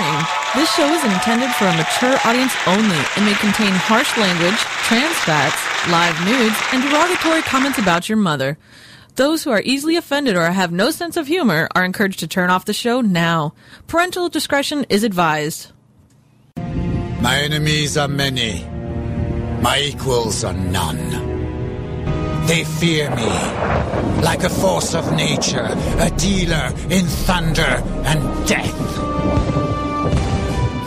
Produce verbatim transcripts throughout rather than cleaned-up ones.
warning. This show is intended for a mature audience only and may contain harsh language, trans fats, live nudes, and derogatory comments about your mother. Those who are easily offended or have no sense of humor are encouraged to turn off the show now. Parental discretion is advised. My enemies are many. My equals are none. They fear me. Like a force of nature, a dealer in thunder and death.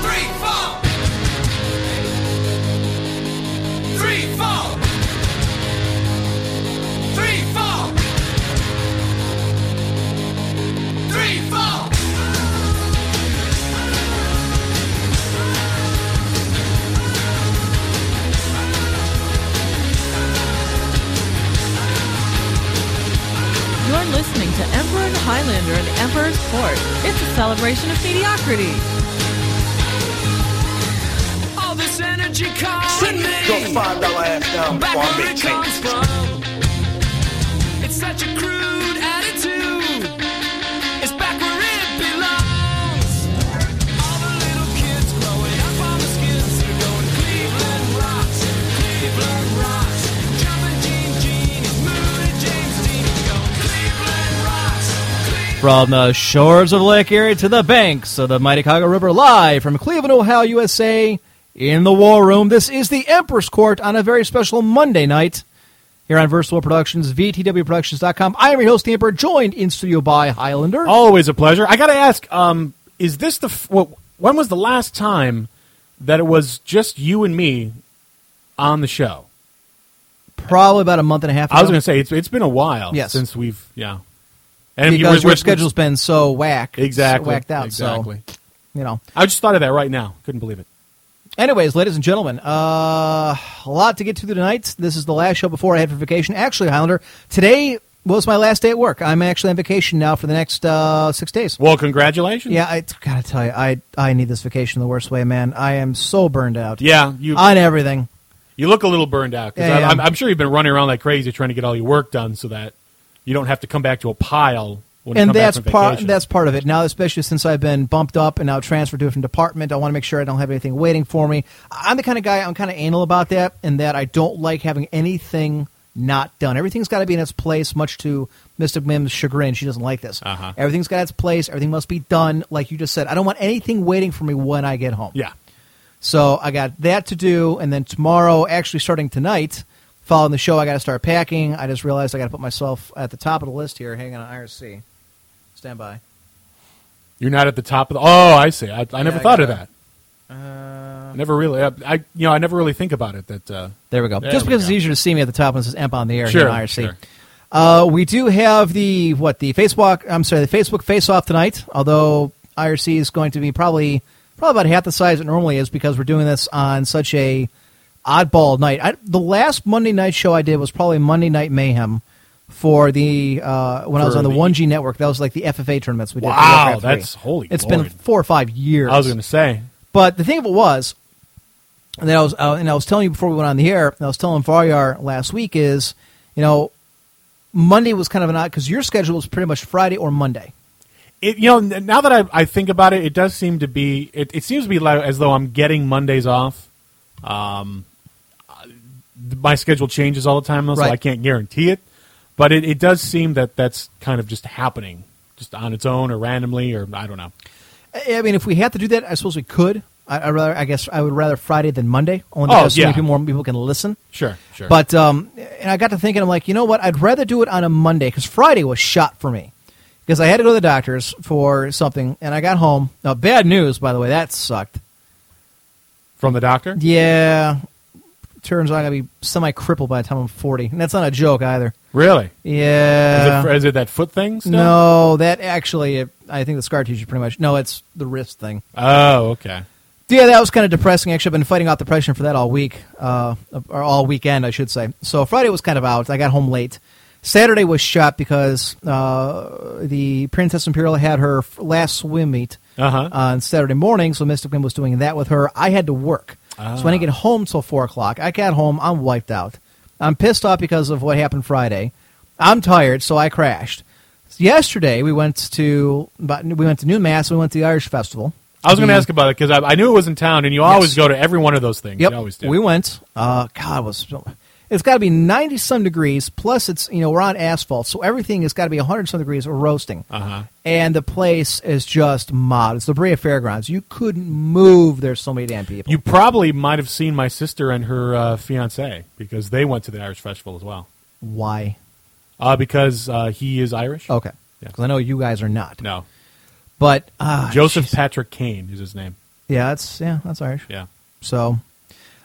Three, four. Three, four. Three, four. Three, four. You're listening to Emperor and Highlander in Emperor's Court. It's a celebration of mediocrity. All this energy comes from me. Go find out where it's down. Back where it comes from. It's such a crude attitude. From the shores of Lake Erie to the banks of the mighty Cuyahoga River, live from Cleveland, Ohio, U S A, in the War Room, this is the Emperor's Court on a very special Monday night here on World of Warcraft Productions, V T W Productions dot com. I am your host, the Emperor, joined in studio by Highlander. Always a pleasure. I got to ask, um, is this the f- well, when was the last time that it was just you and me on the show? Probably about a month and a half ago. I was going to say, it's it's been a while yes. since we've, yeah. And because your schedule's been so whack, exactly, so whacked out. Exactly. So, you know, I just thought of that right now. Couldn't believe it. Anyways, ladies and gentlemen, uh, a lot to get to tonight. This is the last show before I head for vacation. Actually, Highlander, today was my last day at work. I'm actually on vacation now for the next uh, six days. Well, congratulations. Yeah, I gotta tell you, I I need this vacation the worst way, man. I am so burned out. Yeah, you on everything. You look a little burned out because yeah, yeah. I'm, I'm sure you've been running around like crazy trying to get all your work done so that you don't have to come back to a pile when and you come that's back from part, vacation. That's part of it. Now, especially since I've been bumped up and now transferred to a different department, I want to make sure I don't have anything waiting for me. I'm the kind of guy, I'm kind of anal about that, in that I don't like having anything not done. Everything's got to be in its place, much to Mystic Mim's chagrin. She doesn't like this. Uh-huh. Everything's got its place. Everything must be done, like you just said. I don't want anything waiting for me when I get home. Yeah. So I got that to do, and then tomorrow, actually starting tonight, following the show, I got to start packing. I just realized I got to put myself at the top of the list here. Hang on, I R C. Stand by. You're not at the top of the. Oh, I see. I, I yeah, never I thought of that. Uh, never really. I, I you know I never really think about it. That uh, there we go. There just we because go. It's easier to see me at the top when it says "Emp on the air" sure, here on I R C. Sure. Uh, we do have the what the Facebook. I'm sorry, the Facebook face-off tonight. Although I R C is going to be probably probably about half the size it normally is because we're doing this on such a oddball night. I, the last Monday night show I did was probably Monday Night Mayhem for the uh, when for I was on the one G network. That was like the F F A tournaments we did. Wow, that's holy. It's Lord. been four or five years. I was going to say, but the thing of it was, and I was uh, and I was telling you before we went on the air, and I was telling Faryar last week is, you know, Monday was kind of an odd because your schedule was pretty much Friday or Monday. It, you know, now that I, I think about it, it does seem to be. It, it seems to be like, as though I'm getting Mondays off. Um. My schedule changes all the time, so right. I can't guarantee it. But it, it does seem that that's kind of just happening, just on its own or randomly, or I don't know. I mean, if we had to do that, I suppose we could. I, I rather, I guess, I would rather Friday than Monday, only oh, because yeah. so many people, more people can listen. Sure, sure. But um, and I got to thinking, I'm like, you know what? I'd rather do it on a Monday because Friday was shot for me because I had to go to the doctor's for something, and I got home. Now, bad news, by the way, that sucked. From the doctor? Yeah. Turns out I'm going to be semi-crippled by the time I'm forty. And that's not a joke either. Really? Yeah. Is it, is it that foot thing still? No, that actually, it, I think the scar tissue pretty much. No, it's the wrist thing. Oh, okay. Yeah, that was kind of depressing. Actually, I've been fighting off depression for that all week, uh, or all weekend, I should say. So Friday was kind of out. I got home late. Saturday was shot because uh, the Princess Imperial had her last swim meet uh-huh. on Saturday morning, so Mystic Mim was doing that with her. I had to work. Ah. So I didn't get home till four o'clock. I got home. I'm wiped out. I'm pissed off because of what happened Friday. I'm tired, so I crashed. Yesterday, we went to but we went to New Mass, and we went to the Irish Festival. I was going to ask about it, because I, I knew it was in town, and you always yes. go to every one of those things. Yep. You always do. We went. Uh, God, it was, it's got to be ninety-some degrees, plus it's you know we're on asphalt, so everything has got to be one hundred some degrees or roasting. Uh-huh. And the place is just mod. It's the Brea Fairgrounds. You couldn't move. There's so many damn people. You probably might have seen my sister and her uh, fiancé, because they went to the Irish Festival as well. Why? Uh, because uh, he is Irish. Okay. Because yeah. I know you guys are not. No. But uh, Joseph geez. Patrick Kane is his name. Yeah, that's yeah, that's Irish. Yeah. So,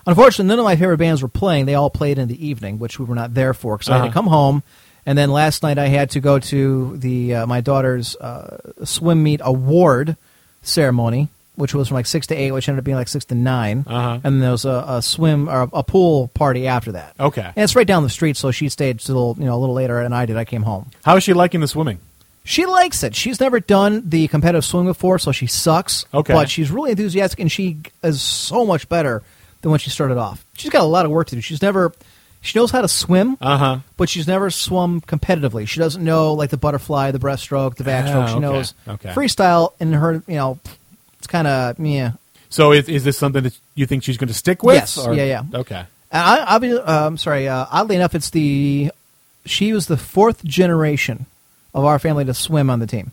unfortunately, none of my favorite bands were playing. They all played in the evening, which we were not there for because uh-huh. I had to come home. And then last night I had to go to the uh, my daughter's uh, swim meet award ceremony, which was from like six to eight, which ended up being like six to nine. Uh-huh. And there was a, a swim or a pool party after that. Okay. And it's right down the street, so she stayed till you know a little later than I did. I came home. How is she liking the swimming? She likes it. She's never done the competitive swim before, so she sucks. Okay. But she's really enthusiastic, and she is so much better than when she started off. She's got a lot of work to do. She's never, she knows how to swim, uh-huh. but she's never swum competitively. She doesn't know like the butterfly, the breaststroke, the backstroke. Ah, she okay. knows okay. freestyle, and her, you know, it's kind of, yeah. So is, is this something that you think she's going to stick with? Yes. Or? Yeah, yeah. Okay. I, I'll be, uh, I'm sorry. Uh, oddly enough, it's the, she was the fourth generation of our family to swim on the team.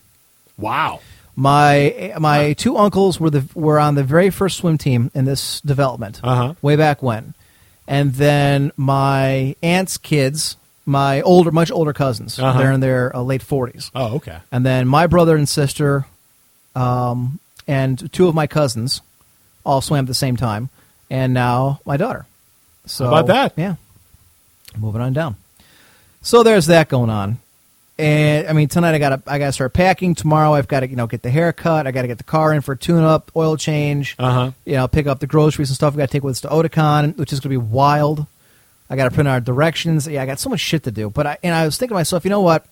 Wow. My my two uncles were the were on the very first swim team in this development uh-huh. way back when. And then my aunt's kids, my older much older cousins, uh-huh. they're in their uh, late forties. Oh, okay. And then my brother and sister um, and two of my cousins all swam at the same time, and now my daughter. So how about that? Yeah. Moving on down. So there's that going on. And I mean, tonight I got I got to start packing. Tomorrow I've got to you know get the haircut. I got to get the car in for a tune-up, oil change. Uh-huh. You know, pick up the groceries and stuff. I got to take with us to Otakon, which is going to be wild. I got to print out directions. Yeah, I got so much shit to do. But I and I was thinking to myself, you know what?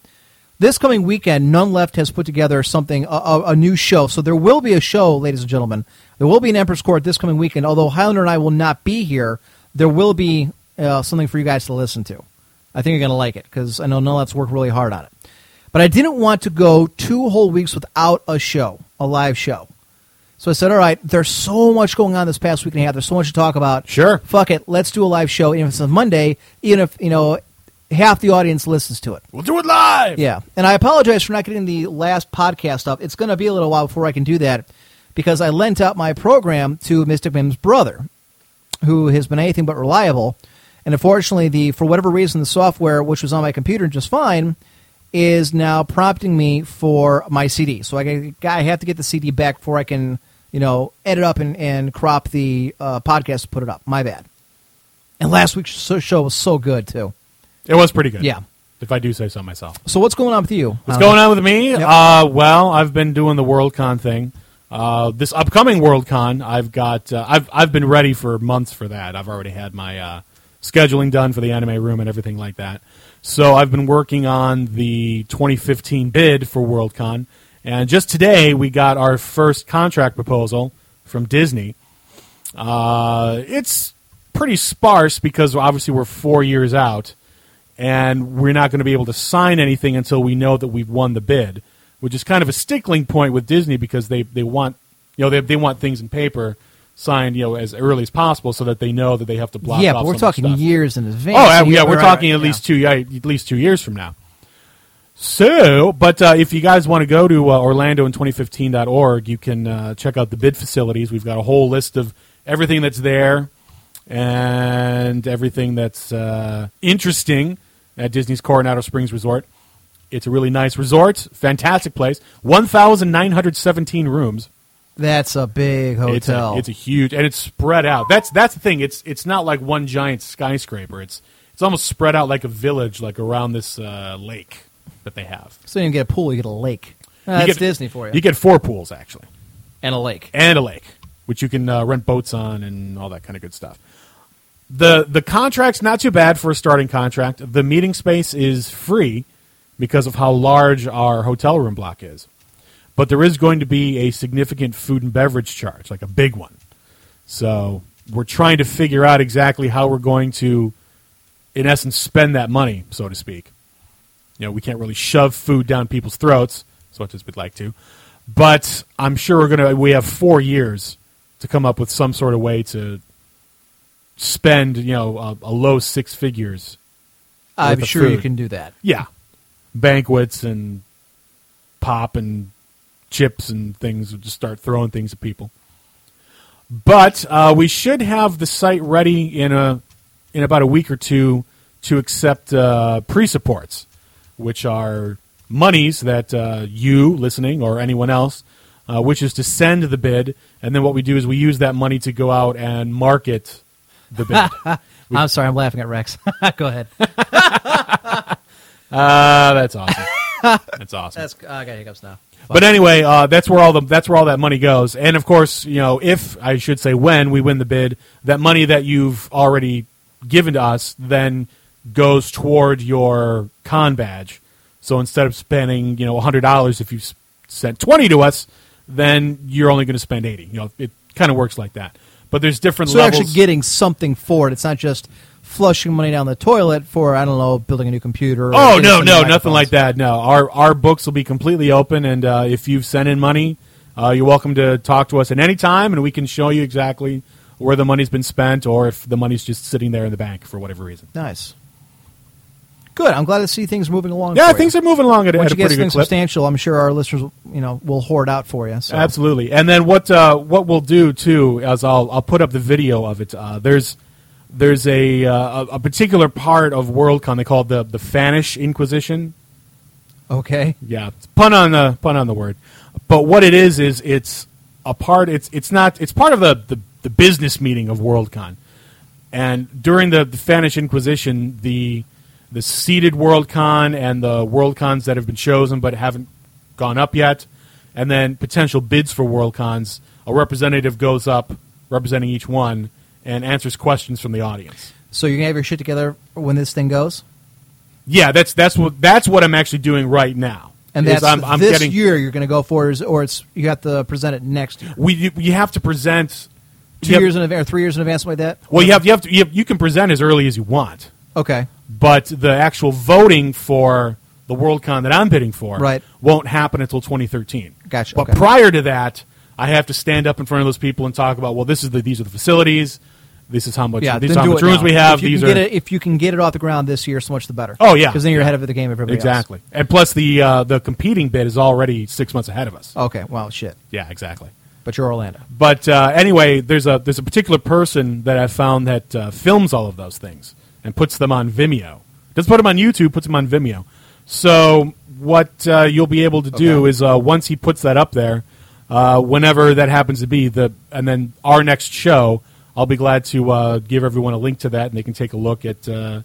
This coming weekend, Nun Left has put together something a, a, a new show. So there will be a show, ladies and gentlemen. There will be an Emperor's Court this coming weekend. Although Highlander and I will not be here, there will be uh, something for you guys to listen to. I think you're going to like it because I know Nun Left's worked really hard on it. But I didn't want to go two whole weeks without a show, a live show. So I said, all right, there's so much going on this past week and a half. There's so much to talk about. Sure. Fuck it. Let's do a live show. Even if it's on Monday, even if, you know, half the audience listens to it. We'll do it live. Yeah. And I apologize for not getting the last podcast up. It's going to be a little while before I can do that because I lent out my program to Mystic Mim's brother, who has been anything but reliable. And unfortunately, the for whatever reason, the software, which was on my computer just fine, is now prompting me for my C D. So I, I have to get the C D back before I can, you know, edit up and, and crop the uh, podcast to put it up. My bad. And last week's show was so good, too. It was pretty good. Yeah. If I do say so myself. So what's going on with you? What's going on with me? Yep. Uh, well, I've been doing the WorldCon thing. Uh, this upcoming WorldCon, I've got, uh, I've, I've been ready for months for that. I've already had my uh, scheduling done for the anime room and everything like that. So I've been working on the twenty fifteen bid for WorldCon, and just today we got our first contract proposal from Disney. Uh, it's pretty sparse because obviously we're four years out, and we're not going to be able to sign anything until we know that we've won the bid, which is kind of a stickling point with Disney because they, they want you know they they want things in paper signed, you know, as early as possible, so that they know that they have to block. Yeah, off but we're talking stuff. years in advance. Oh, yeah, we're talking at least yeah. two, yeah, at least two years from now. So, but uh, if you guys want to go to uh, Orlando in twenty fifteen dot org, you can uh, check out the bid facilities. We've got a whole list of everything that's there and everything that's uh, interesting at Disney's Coronado Springs Resort. It's a really nice resort, fantastic place. One thousand nine hundred seventeen rooms. That's a big hotel. It's a, it's a huge, and it's spread out. That's that's the thing. It's it's not like one giant skyscraper. It's it's almost spread out like a village, like around this uh, lake that they have. So you don't get a pool, you get a lake. Oh, that's get, Disney for you. You get four pools actually, and a lake, and a lake, which you can uh, rent boats on and all that kind of good stuff. the The contract's not too bad for a starting contract. The meeting space is free because of how large our hotel room block is. But there is going to be a significant food and beverage charge, like a big one. So we're trying to figure out exactly how we're going to, in essence, spend that money, so to speak. You know, we can't really shove food down people's throats, as much as we'd like to. But I'm sure we're gonna. We have four years to come up with some sort of way to spend, you know, a, a low six figures. I'm sure food. You can do that. Yeah, banquets and pop and chips and things. We'll just start throwing things at people. But uh, we should have the site ready in a in about a week or two to accept uh, pre-supports, which are monies that uh, you, listening, or anyone else, uh, wishes to send the bid. And then what we do is we use that money to go out and market the bid. We- I'm sorry, I'm laughing at Rex. Go ahead. uh, that's awesome. That's awesome. That's, uh, I got hiccups now. But anyway, uh, that's where all the that's where all that money goes. And of course, you know, if I should say when we win the bid, that money that you've already given to us then goes toward your con badge. So instead of spending, you know, one hundred dollars if you sent twenty to us, then you're only going to spend eighty. You know, it kind of works like that. But there's different so levels. So you're actually getting something for it. It's not just flushing money down the toilet for, I don't know, building a new computer. Or oh, no, no, nothing like that. No, our our books will be completely open, and uh, if you've sent in money, uh, you're welcome to talk to us at any time, and we can show you exactly where the money's been spent or if the money's just sitting there in the bank for whatever reason. Nice. Good. I'm glad to see things moving along. Yeah, things you. are moving along at, at a pretty good clip. Once you get things substantial, I'm sure our listeners, will, you know, will hoard out for you. So. Absolutely. And then what uh, what we'll do too is I'll I'll put up the video of it. Uh, there's there's a uh, a particular part of Worldcon they call the the Fanish Inquisition. Okay. Yeah. Pun on the pun on the word. But what it is is it's a part. It's it's not. It's part of the the, the business meeting of Worldcon. And during the, the Fanish Inquisition, the The seeded Worldcon and the Worldcons that have been chosen but haven't gone up yet, and then potential bids for Worldcons, a representative goes up representing each one and answers questions from the audience. So you're going to have your shit together when this thing goes? Yeah, that's that's what that's what I'm actually doing right now. And that's I'm, I'm this getting, year you're going to go for it, or it's you have to present it next year? We You, you have to present... Two have, years in advance, or three years in advance, something like that? Well, you have, you, have to, you, have, you can present as early as you want. Okay. But the actual voting for the Worldcon that I'm bidding for right. won't happen until twenty thirteen. Gotcha. But okay. Prior to that, I have to stand up in front of those people and talk about, well, this is the these are the facilities, this is how much yeah, these are how much rooms now. we have. If you, these are, it, if you can get it off the ground this year, so much the better. Oh yeah, because then you're yeah. ahead of the game. Everybody exactly. Else. And plus the uh, the competing bid is already six months ahead of us. Okay. Wow. Shit. Yeah. Exactly. But you're Orlando. But uh, anyway, there's a there's a particular person that I found that uh, films all of those things. And puts them on Vimeo. Doesn't put them on YouTube, puts them on Vimeo. So what uh, you'll be able to do okay. is uh, once he puts that up there, uh, whenever that happens to be, the and then our next show, I'll be glad to uh, give everyone a link to that, and they can take a look at, uh,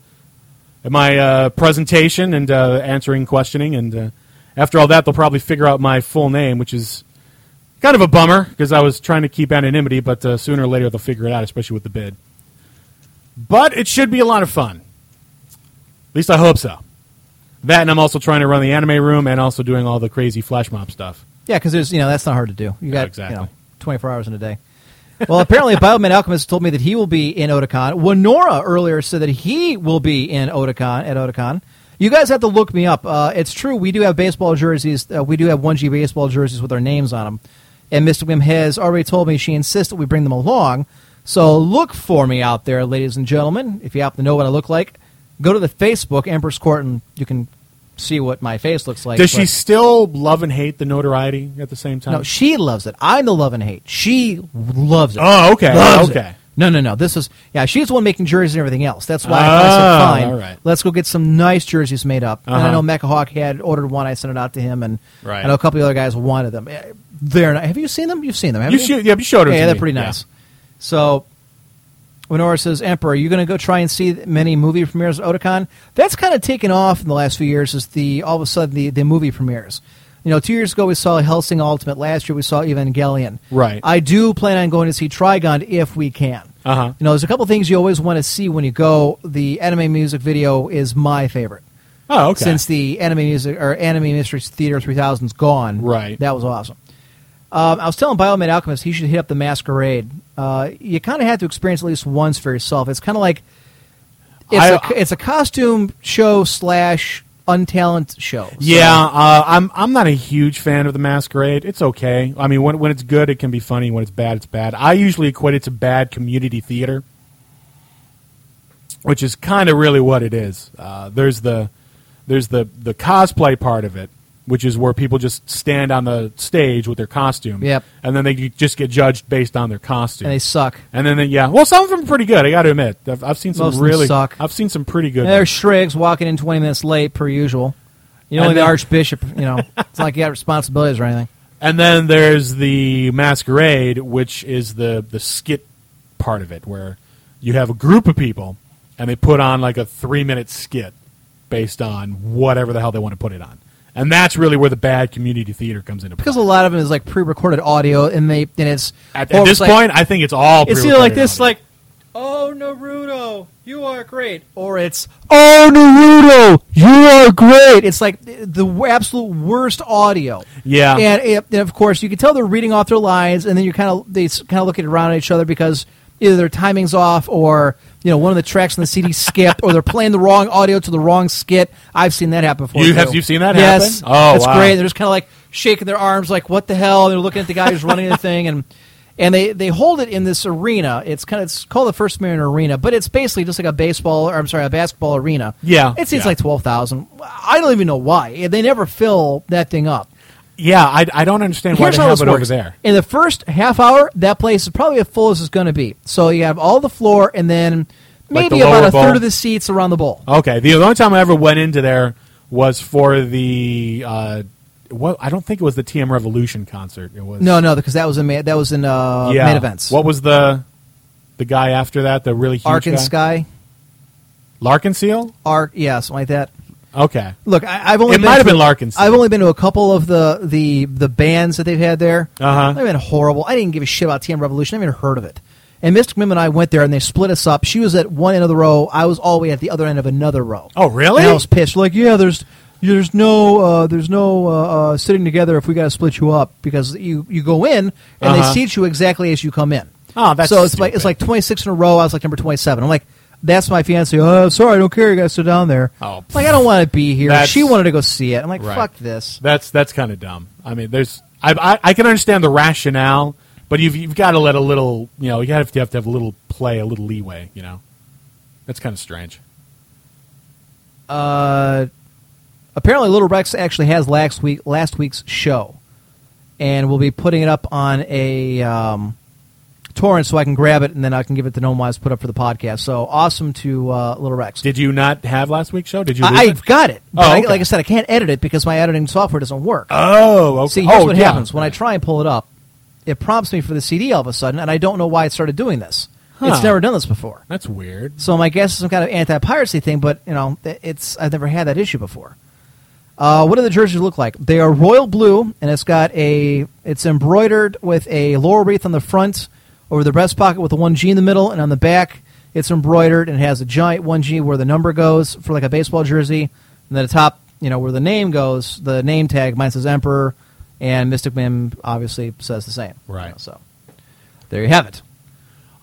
at my uh, presentation and uh, answering questioning. And uh, after all that, they'll probably figure out my full name, which is kind of a bummer because I was trying to keep anonymity, but uh, sooner or later they'll figure it out, especially with the bid. But it should be a lot of fun. At least I hope so. That, and I'm also trying to run the anime room and also doing all the crazy flash mob stuff. Yeah, because there's you know that's not hard to do. You got yeah, exactly. you know, twenty-four hours in a day. Well, apparently Bioman Alchemist told me that he will be in Otakon. Winora earlier said that he will be in Otakon at Otakon. You guys have to look me up. Uh, it's true. We do have baseball jerseys. Uh, we do have one G baseball jerseys with our names on them. And Mystic Mim has already told me she insists that we bring them along. So look for me out there, ladies and gentlemen. If you happen to know what I look like, go to the Facebook, Empress Court, and you can see what my face looks like. Does but she still love and hate the notoriety at the same time? No, she loves it. I the love and hate. She loves it. Oh, okay. Loves okay. It. No, no, no. This is yeah. She's the one making jerseys and everything else. That's why oh, I said fine. All right. Let's go get some nice jerseys made up. Uh-huh. And I know Mechahawk had ordered one. I sent it out to him, and right. I know a couple of other guys wanted them. They're not, have you seen them? You've seen them. Haven't you, you? Yeah, you showed them. Yeah, to they're me. pretty nice. Yeah. So, Winora says, Emperor, are you going to go try and see many movie premieres at Otakon? That's kind of taken off in the last few years is the all of a sudden the, the movie premieres. You know, two years ago we saw Hellsing Ultimate. Last year we saw Evangelion. Right. I do plan on going to see Trigun if we can. Uh-huh. You know, there's a couple things you always want to see when you go. The anime music video is my favorite. Oh, okay. Since the anime music or Anime Mystery Theater three thousand's gone. Right. That was awesome. Um, I was telling Bioman Alchemist he should hit up the Masquerade uh, you kind of have to experience at least once for yourself. It's kind of like it's, I, a, it's a costume show slash untalent show. So. Yeah, uh, I'm I'm not a huge fan of The Masquerade. It's okay. I mean, when when it's good, it can be funny. When it's bad, it's bad. I usually equate it to bad community theater, which is kind of really what it is. Uh, there's the there's the, the cosplay part of it, which is where people just stand on the stage with their costume. Yep. And then they just get judged based on their costume. And they suck. And then, they, yeah. Well, some of them are pretty good, I got to admit. I've, I've seen some Most really... suck. I've seen some pretty good... And there's Shrigs walking in twenty minutes late, per usual. You know, like then, the Archbishop, you know. It's like you got responsibilities or anything. And then there's the Masquerade, which is the, the skit part of it, where you have a group of people, and they put on like a three-minute skit based on whatever the hell they want to put it on. And that's really where the bad community theater comes into play. Because a lot of it is like pre-recorded audio, and they and it's at, at this like, point, I think it's all. It's pre-recorded either like this, audio. Like, "Oh Naruto, you are great," or it's "Oh Naruto, you are great." It's like the absolute worst audio. Yeah, and, it, and of course you can tell they're reading off their lines, and then you kind of they kind of look around at each other because either their timing's off or. You know, one of the tracks on the C D skipped, or they're playing the wrong audio to the wrong skit. I've seen that happen before. You have you've seen that happen? Yes. Oh, it's wow. great. They're just kind of like shaking their arms, like what the hell? They're looking at the guy who's running the thing, and and they, they hold it in this arena. It's kind of it's called the First Marion Arena, but it's basically just like a baseball, or I'm sorry, a basketball arena. Yeah, it seats yeah. like twelve thousand. I don't even know why they never fill that thing up. Yeah, I, I don't understand why Here's they have it works. Over there. In the first half hour, that place is probably as full as it's going to be. So you have all the floor and then maybe like the about a bowl. third of the seats around the bowl. Okay. The only time I ever went into there was for the uh, well, I don't think it was the T M Revolution concert. It was No, no, because that was in that was in uh, yeah. Main Events. What was the the guy after that? The really huge Ark and guy? Sky. Larkin Seal? Ark, yeah, something like that. Okay. Look, I, I've only it been might have to, been Larkin's. I've only been to a couple of the, the, the bands that they've had there. Uh huh. They've been horrible. I didn't give a shit about T M Revolution. I haven't even heard of it. And Mystic Mim and I went there, and they split us up. She was at one end of the row. I was all the way at the other end of another row. Oh, really? And I was pissed. Like, yeah, there's there's no uh, there's no uh, uh, sitting together if we got to split you up because you, you go in and uh-huh. they seat you exactly as you come in. Oh, that's so it's stupid. like it's like twenty-six in a row. I was like number twenty-seven. I'm like. That's my fiancée. Oh, sorry, I don't care. You guys sit down there. Oh, like I don't want to be here. That's, she wanted to go see it. I'm like, right. fuck this. That's that's kind of dumb. I mean, there's I, I I can understand the rationale, but you've you've got to let a little you know you have to have to have a little play, a little leeway. You know, that's kind of strange. Uh, apparently, Little Rex actually has last week last week's show, and we'll be putting it up on a. Um, torrent so I can grab it and then I can give it to Gnomewise put up for the podcast. So awesome to uh, Little Rex. Did you not have last week's show? Did you? I've it? got it. But oh, okay. I, like I said, I can't edit it because my editing software doesn't work. Oh, okay. See, here's oh, what yeah. happens. When I try and pull it up, it prompts me for the C D all of a sudden, and I don't know why it started doing this. Huh. It's never done this before. That's weird. So my guess is some kind of anti-piracy thing, but you know, it's I've never had that issue before. Uh, what do the jerseys look like? They are royal blue, and it's got a it's embroidered with a laurel wreath on the front. Over the breast pocket with the one G in the middle, and on the back it's embroidered and it has a giant one G where the number goes for like a baseball jersey, and then at the top, you know, where the name goes, the name tag, mine says Emperor, and Mystic Mim obviously says the same. Right. You know, so there you have it.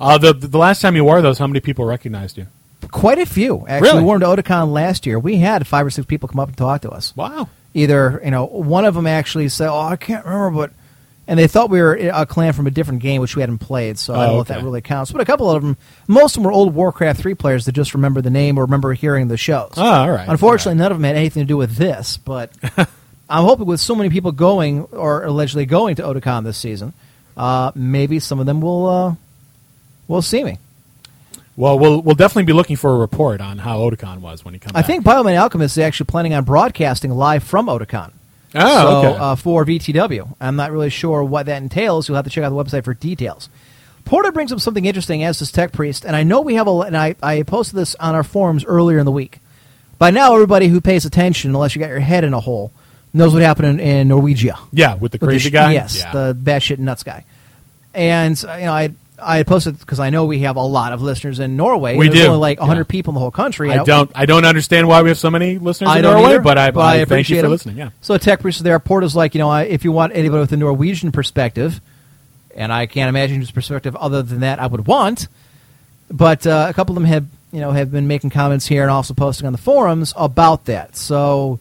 Uh, the the last time you wore those, how many people recognized you? Quite a few. Actually, really? We wore them to Otakon last year. We had five or six people come up and talk to us. Wow. Either, you know, one of them actually said, "Oh, I can't remember, but." And they thought we were a clan from a different game, which we hadn't played, so oh, I don't know okay. if that really counts. But a couple of them, most of them were old Warcraft three players that just remember the name or remember hearing the shows. Oh, all right. Unfortunately, all right. none of them had anything to do with this, but I'm hoping with so many people going or allegedly going to Otakon this season, uh, maybe some of them will uh, will see me. Well, well, we'll definitely be looking for a report on how Otakon was when he comes back. I think Bioman Alchemist is actually planning on broadcasting live from Otakon. Oh, so, okay. uh, for V T W. I'm not really sure what that entails. You'll have to check out the website for details. Porter brings up something interesting, as does Tech Priest, and I know we have a. And I, I posted this on our forums earlier in the week. By now, everybody who pays attention, unless you got your head in a hole, knows what happened in, in Norwegia. Yeah, with the crazy with the, guy. Yes, yeah. the batshit nuts guy. And you know, I I posted because I know we have a lot of listeners in Norway. We There's do only like one hundred yeah. people in the whole country. I don't. I don't understand why we have so many listeners I in Norway, either, but I, but I, I thank you for them. listening. Yeah. So Tech Priest there, Porter's like, you know, I, if you want anybody with a Norwegian perspective, and I can't imagine his perspective other than that I would want. But uh, a couple of them have, you know, have been making comments here and also posting on the forums about that. So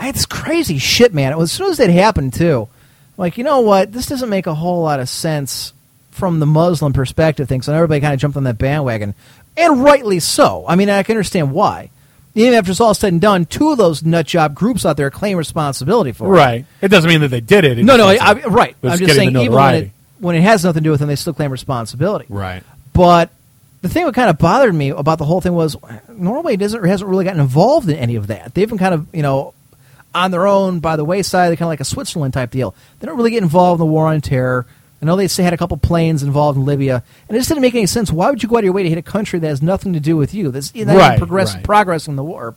it's crazy shit, man. It was, as soon as that happened, too, like, you know what? This doesn't make a whole lot of sense from the Muslim perspective thing. So everybody kind of jumped on that bandwagon, and rightly so. I mean, I can understand why. Even after it's all said and done, two of those nutjob groups out there claim responsibility for it. Right. It doesn't mean that they did it. it no, no, I, I, right. I'm just saying, even when it, when it has nothing to do with them, they still claim responsibility. Right. But the thing that kind of bothered me about the whole thing was Norway doesn't hasn't really gotten involved in any of that. They've been kind of, you know, on their own, by the wayside. They're kind of like a Switzerland type deal. They don't really get involved in the war on terror. I know they had a couple planes involved in Libya, and it just didn't make any sense. Why would you go out of your way to hit a country that has nothing to do with you? That's that right, progress, right. progressing the war,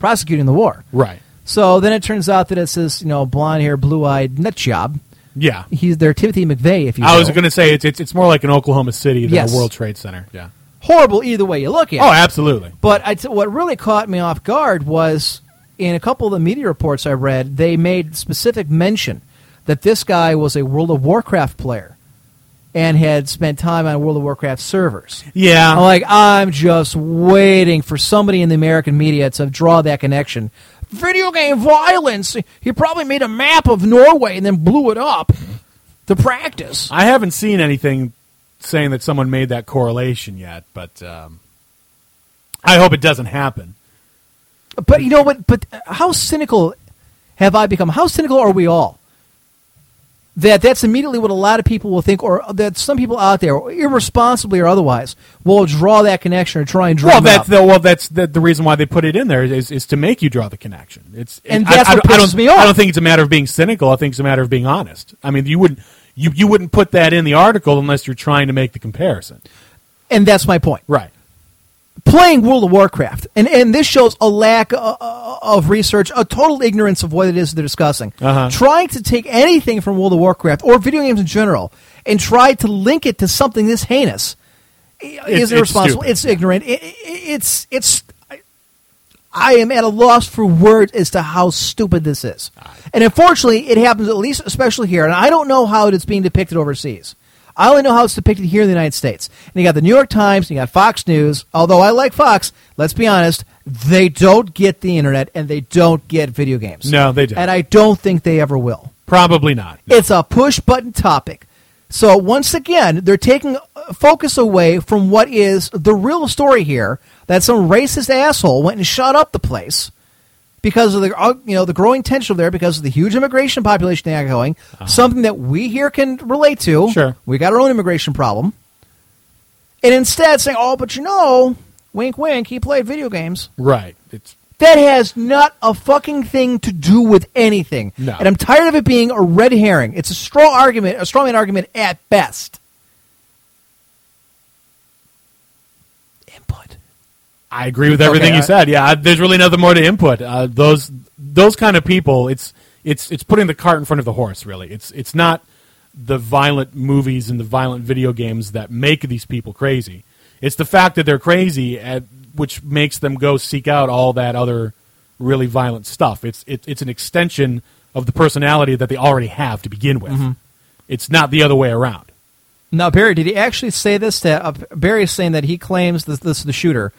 prosecuting the war. Right. So then it turns out that it's this, you know, blonde hair, blue eyed nut job. Yeah. He's their Timothy McVeigh, if you. I know. was going to say it's, it's it's more like an Oklahoma City than yes. a World Trade Center. Yeah. Horrible either way you look at. Oh, it. absolutely. But I t- what really caught me off guard was in a couple of the media reports I read, they made specific mention that this guy was a World of Warcraft player and had spent time on World of Warcraft servers. Yeah. I'm like, I'm just waiting for somebody in the American media to draw that connection. Video game violence! He probably made a map of Norway and then blew it up to practice. I haven't seen anything saying that someone made that correlation yet, but um, I hope it doesn't happen. But you know what? But how cynical have I become? How cynical are we all? That that's immediately what a lot of people will think, or that some people out there, irresponsibly or otherwise, will draw that connection or try and draw. Well, that's the, well, that's the, the reason why they put it in there is is to make you draw the connection. It's and it, that's I, what I, pisses I don't, me off. I don't think it's a matter of being cynical. I think it's a matter of being honest. I mean, you wouldn't you you wouldn't put that in the article unless you're trying to make the comparison. And that's my point. Right. Playing World of Warcraft, and, and this shows a lack of, of research, a total ignorance of what it is they're discussing. Uh-huh. Trying to take anything from World of Warcraft, or video games in general, and try to link it to something this heinous is it's, irresponsible. It's, it's ignorant. It, it, it's it's. I, I am at a loss for words as to how stupid this is. And unfortunately, it happens at least, especially here, and I don't know how it's being depicted overseas. I only know how it's depicted here in the United States. And you got the New York Times, and you got Fox News. Although I like Fox, let's be honest, they don't get the internet, and they don't get video games. No, they don't. And I don't think they ever will. Probably not. No. It's a push-button topic. So once again, they're taking focus away from what is the real story here, that some racist asshole went and shot up the place because of the you know the growing tension there, because of the huge immigration population they are going, uh-huh. something that we here can relate to. Sure. We got our own immigration problem. And instead saying, oh, but you know, wink, wink, he played video games. Right. It's That has not a fucking thing to do with anything. No. And I'm tired of it being a red herring. It's a straw argument, a straw man argument at best. I agree with everything okay, you said. Yeah, I, there's really nothing more to input. Uh, those those kind of people, it's it's it's putting the cart in front of the horse. Really, it's it's not the violent movies and the violent video games that make these people crazy. It's the fact that they're crazy, at, which makes them go seek out all that other really violent stuff. It's it, it's an extension of the personality that they already have to begin with. Mm-hmm. It's not the other way around. Now, Barry, did he actually say this? That uh, Barry's saying that he claims this this is the shooter.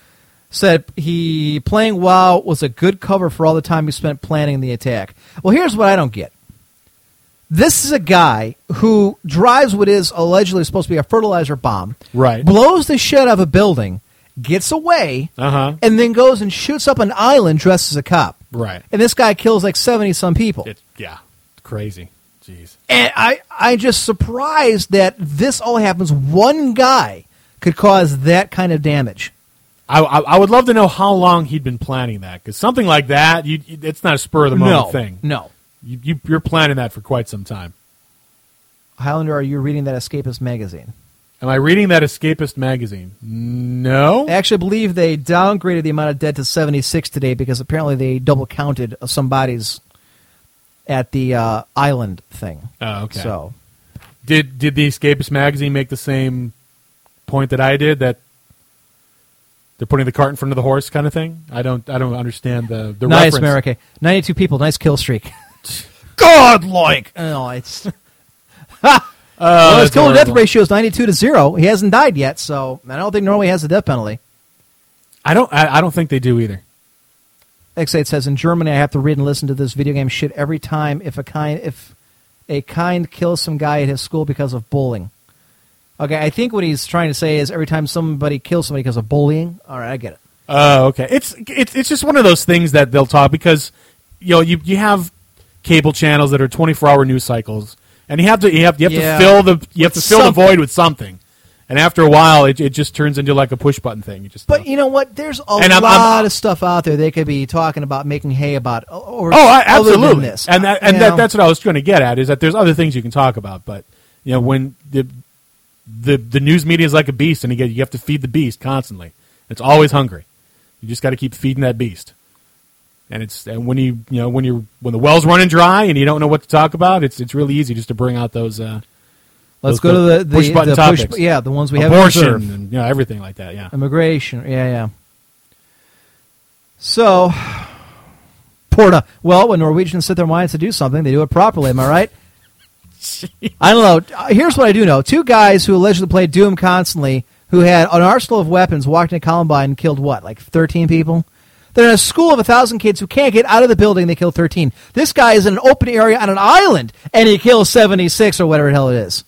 Said he playing WoW was a good cover for all the time he spent planning the attack. Well, here's what I don't get. This is a guy who drives what is allegedly supposed to be a fertilizer bomb, right? Blows the shit out of a building, gets away, uh-huh. and then goes and shoots up an island dressed as a cop. Right. And this guy kills like seventy-some people. It, yeah, it's crazy. Jeez. And I, I'm just surprised that this all happens. One guy could cause that kind of damage. I, I would love to know how long he'd been planning that, because something like that, you, it's not a spur-of-the-moment no, thing. No, you, you, you're planning that for quite some time. Highlander, are you reading that Escapist magazine? Am I reading that Escapist magazine? No. I actually believe they downgraded the amount of dead to seventy-six today, because apparently they double-counted some bodies at the uh, island thing. Oh, okay. So, Did, did the Escapist magazine make the same point that I did, that they're putting the cart in front of the horse kind of thing? I don't I don't understand the, the nice, reference. Nice, America. ninety-two people. Nice kill streak. God-like. Oh, it's... Uh, well, his killer death ratio is ninety-two to zero. He hasn't died yet, so I don't think Norway has a death penalty. I don't. I, I don't think they do either. Like I say, it says in Germany, I have to read and listen to this video game shit every time. If a kind, if a kind kills some guy at his school because of bullying. Okay, I think what he's trying to say is every time somebody kills somebody because of bullying. All right, I get it. Oh, uh, okay. It's it's it's just one of those things that they'll talk because you know you you have cable channels that are twenty-four hour news cycles, and you have to you have you have yeah. to fill the you have with to fill something. the void with something. And after a while, it it just turns into like a push button thing. You just but know. You know what? There's a and lot I'm, I'm, of stuff out there they could be talking about making hay about. Or oh, I, absolutely. Other than this. And that, and that, that's what I was trying to get at is that there's other things you can talk about. But you know, when the the, the news media is like a beast, and you get, you have to feed the beast constantly. It's always hungry. You just got to keep feeding that beast. And it's and when you you know when you when the well's running dry and you don't know what to talk about, it's it's really easy just to bring out those. Uh, Let's go to the, the push button the topics. Push, yeah, the ones we have. Abortion and you know, everything like that, yeah. Immigration, yeah, yeah. So, Porta. Well, when Norwegians set their minds to do something, they do it properly, am I right? I don't know. Here's what I do know. Two guys who allegedly played Doom constantly, who had an arsenal of weapons, walked into Columbine and killed what, like thirteen people? They're in a school of one thousand kids who can't get out of the building. They kill thirteen. This guy is in an open area on an island, and he kills seventy-six or whatever the hell it is.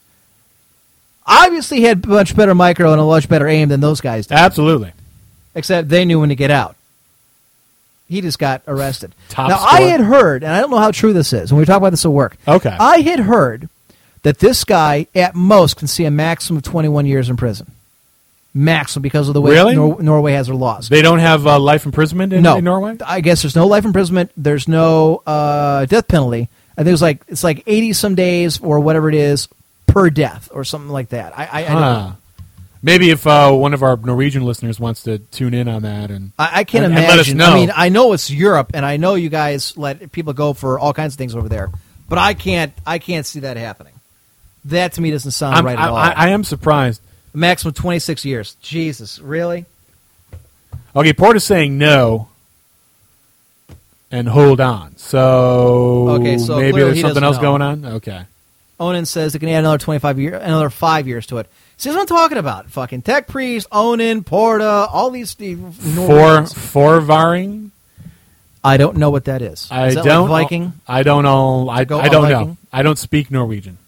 Obviously, he had much better micro and a much better aim than those guys did. Absolutely. Except they knew when to get out. He just got arrested. Top now, score. I had heard, and I don't know how true this is, when we talk about this at work. Okay. I had heard that this guy, at most, can see a maximum of twenty-one years in prison. Maximum, because of the way really? Nor- Norway has their laws. They don't have uh, life imprisonment in, no. in Norway? I guess there's no life imprisonment. There's no uh, death penalty. I think it's like, it's like eighty-some days or whatever it is. Per death or something like that. I, I, huh. I don't know. Maybe if uh, one of our Norwegian listeners wants to tune in on that, and I, I can't and, imagine. And let us know. I mean, I know it's Europe, and I know you guys let people go for all kinds of things over there, but I can't. I can't see that happening. That to me doesn't sound I'm, right at I, all. I, I am surprised. A maximum twenty-six years. Jesus, really? Okay, Porter's saying no, and hold on. So, okay, so maybe there's something else know. going on. Okay. Onan says it can add another twenty-five year, another five years to it. See, that's what I'm talking about. Fucking Tech Priest, Onan, Porta, all these. The for for Varing? I don't know what that is. I is that don't like Viking. I don't know. I, I don't know. I don't speak Norwegian.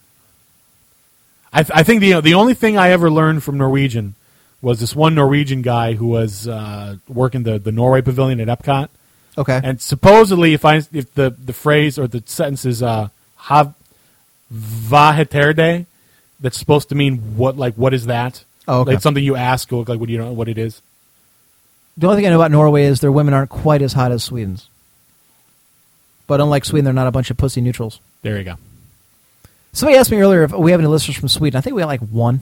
I, I think the the only thing I ever learned from Norwegian was this one Norwegian guy who was uh, working the the Norway Pavilion at Epcot. Okay. And supposedly, if I if the, the phrase or the sentence is uh, have. Vaheterde, that's supposed to mean what? Like, what is that? Oh, okay. Like something you ask, or like what you don't know what it is. The only thing I know about Norway is their women aren't quite as hot as Sweden's, but unlike Sweden, they're not a bunch of pussy neutrals. There you go. Somebody asked me earlier if we have any listeners from Sweden. I think we have like one.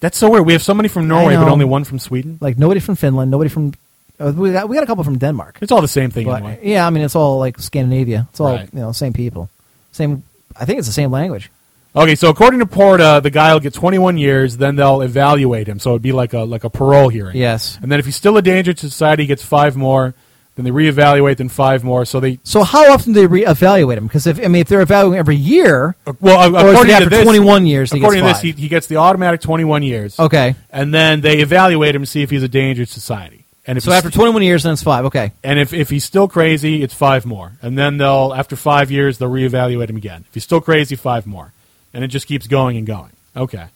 That's so weird. We have so many from Norway, but only one from Sweden. Like nobody from Finland. Nobody from uh, we got we got a couple from Denmark. It's all the same thing, but, anyway. Yeah, I mean, it's all like Scandinavia. It's all right. You know, same people, same. I think it's the same language. Okay, so according to Porta, the guy will get twenty-one years, then they'll evaluate him. So it'd be like a like a parole hearing. Yes. And then if he's still a danger to society, he gets five more. Then they reevaluate, then five more. So they. So how often do they reevaluate him? Because if I mean, if they're evaluating every year, well, or according after to this, twenty-one years, according he gets five. to this, he, he gets the automatic twenty-one years. Okay. And then they evaluate him to see if he's a danger to society. And if so after twenty-one years, then it's five. Okay. And if, if he's still crazy, it's five more. And then they'll after five years, they'll reevaluate him again. If he's still crazy, five more. And it just keeps going and going. Okay.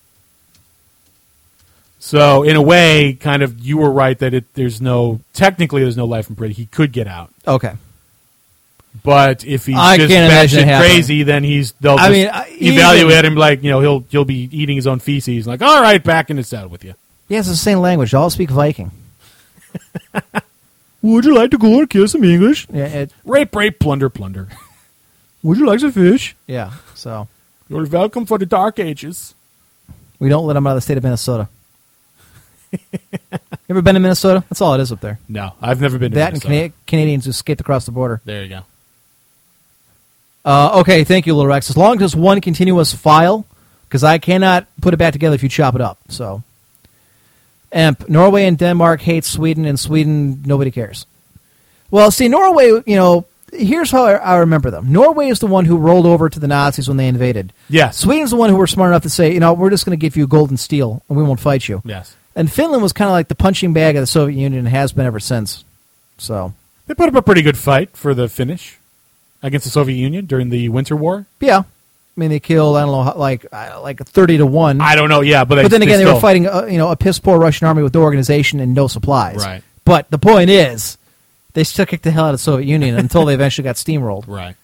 So in a way, kind of, you were right that it there's no technically there's no life imprisonment. He could get out. Okay. But if he's I just batshit crazy, then he's they'll I just mean, I, evaluate even, him like you know he'll he'll be eating his own feces. Like all right, back in the saddle with you. Yeah, it's the same language. They all speak Viking. Would you like to go and kill some English? Yeah, it, rape, rape, plunder, plunder. Would you like some fish? Yeah, so. You're welcome for the Dark Ages. We don't let them out of the state of Minnesota. Ever been to Minnesota? That's all it is up there. No, I've never been to that Minnesota. That and Can- Canadians who escaped across the border. There you go. Uh, okay, thank you, Little Rex. As long as it's one continuous file, because I cannot put it back together if you chop it up, so. Emp, Norway and Denmark hate Sweden, and Sweden, nobody cares. Well, see, Norway, you know, here's how I, I remember them. Norway is the one who rolled over to the Nazis when they invaded. Yes. Sweden's the one who were smart enough to say, you know, we're just going to give you gold and steel, and we won't fight you. Yes. And Finland was kind of like the punching bag of the Soviet Union and has been ever since. So they put up a pretty good fight for the Finnish against the Soviet Union during the Winter War. Yeah. I mean, they killed, I don't know, like like thirty to one. I don't know, yeah. But, they, but then again, they, they were fighting uh, you know, a piss-poor Russian army with no organization and no supplies. Right. But the point is, they still kicked the hell out of the Soviet Union until they eventually got steamrolled. Right.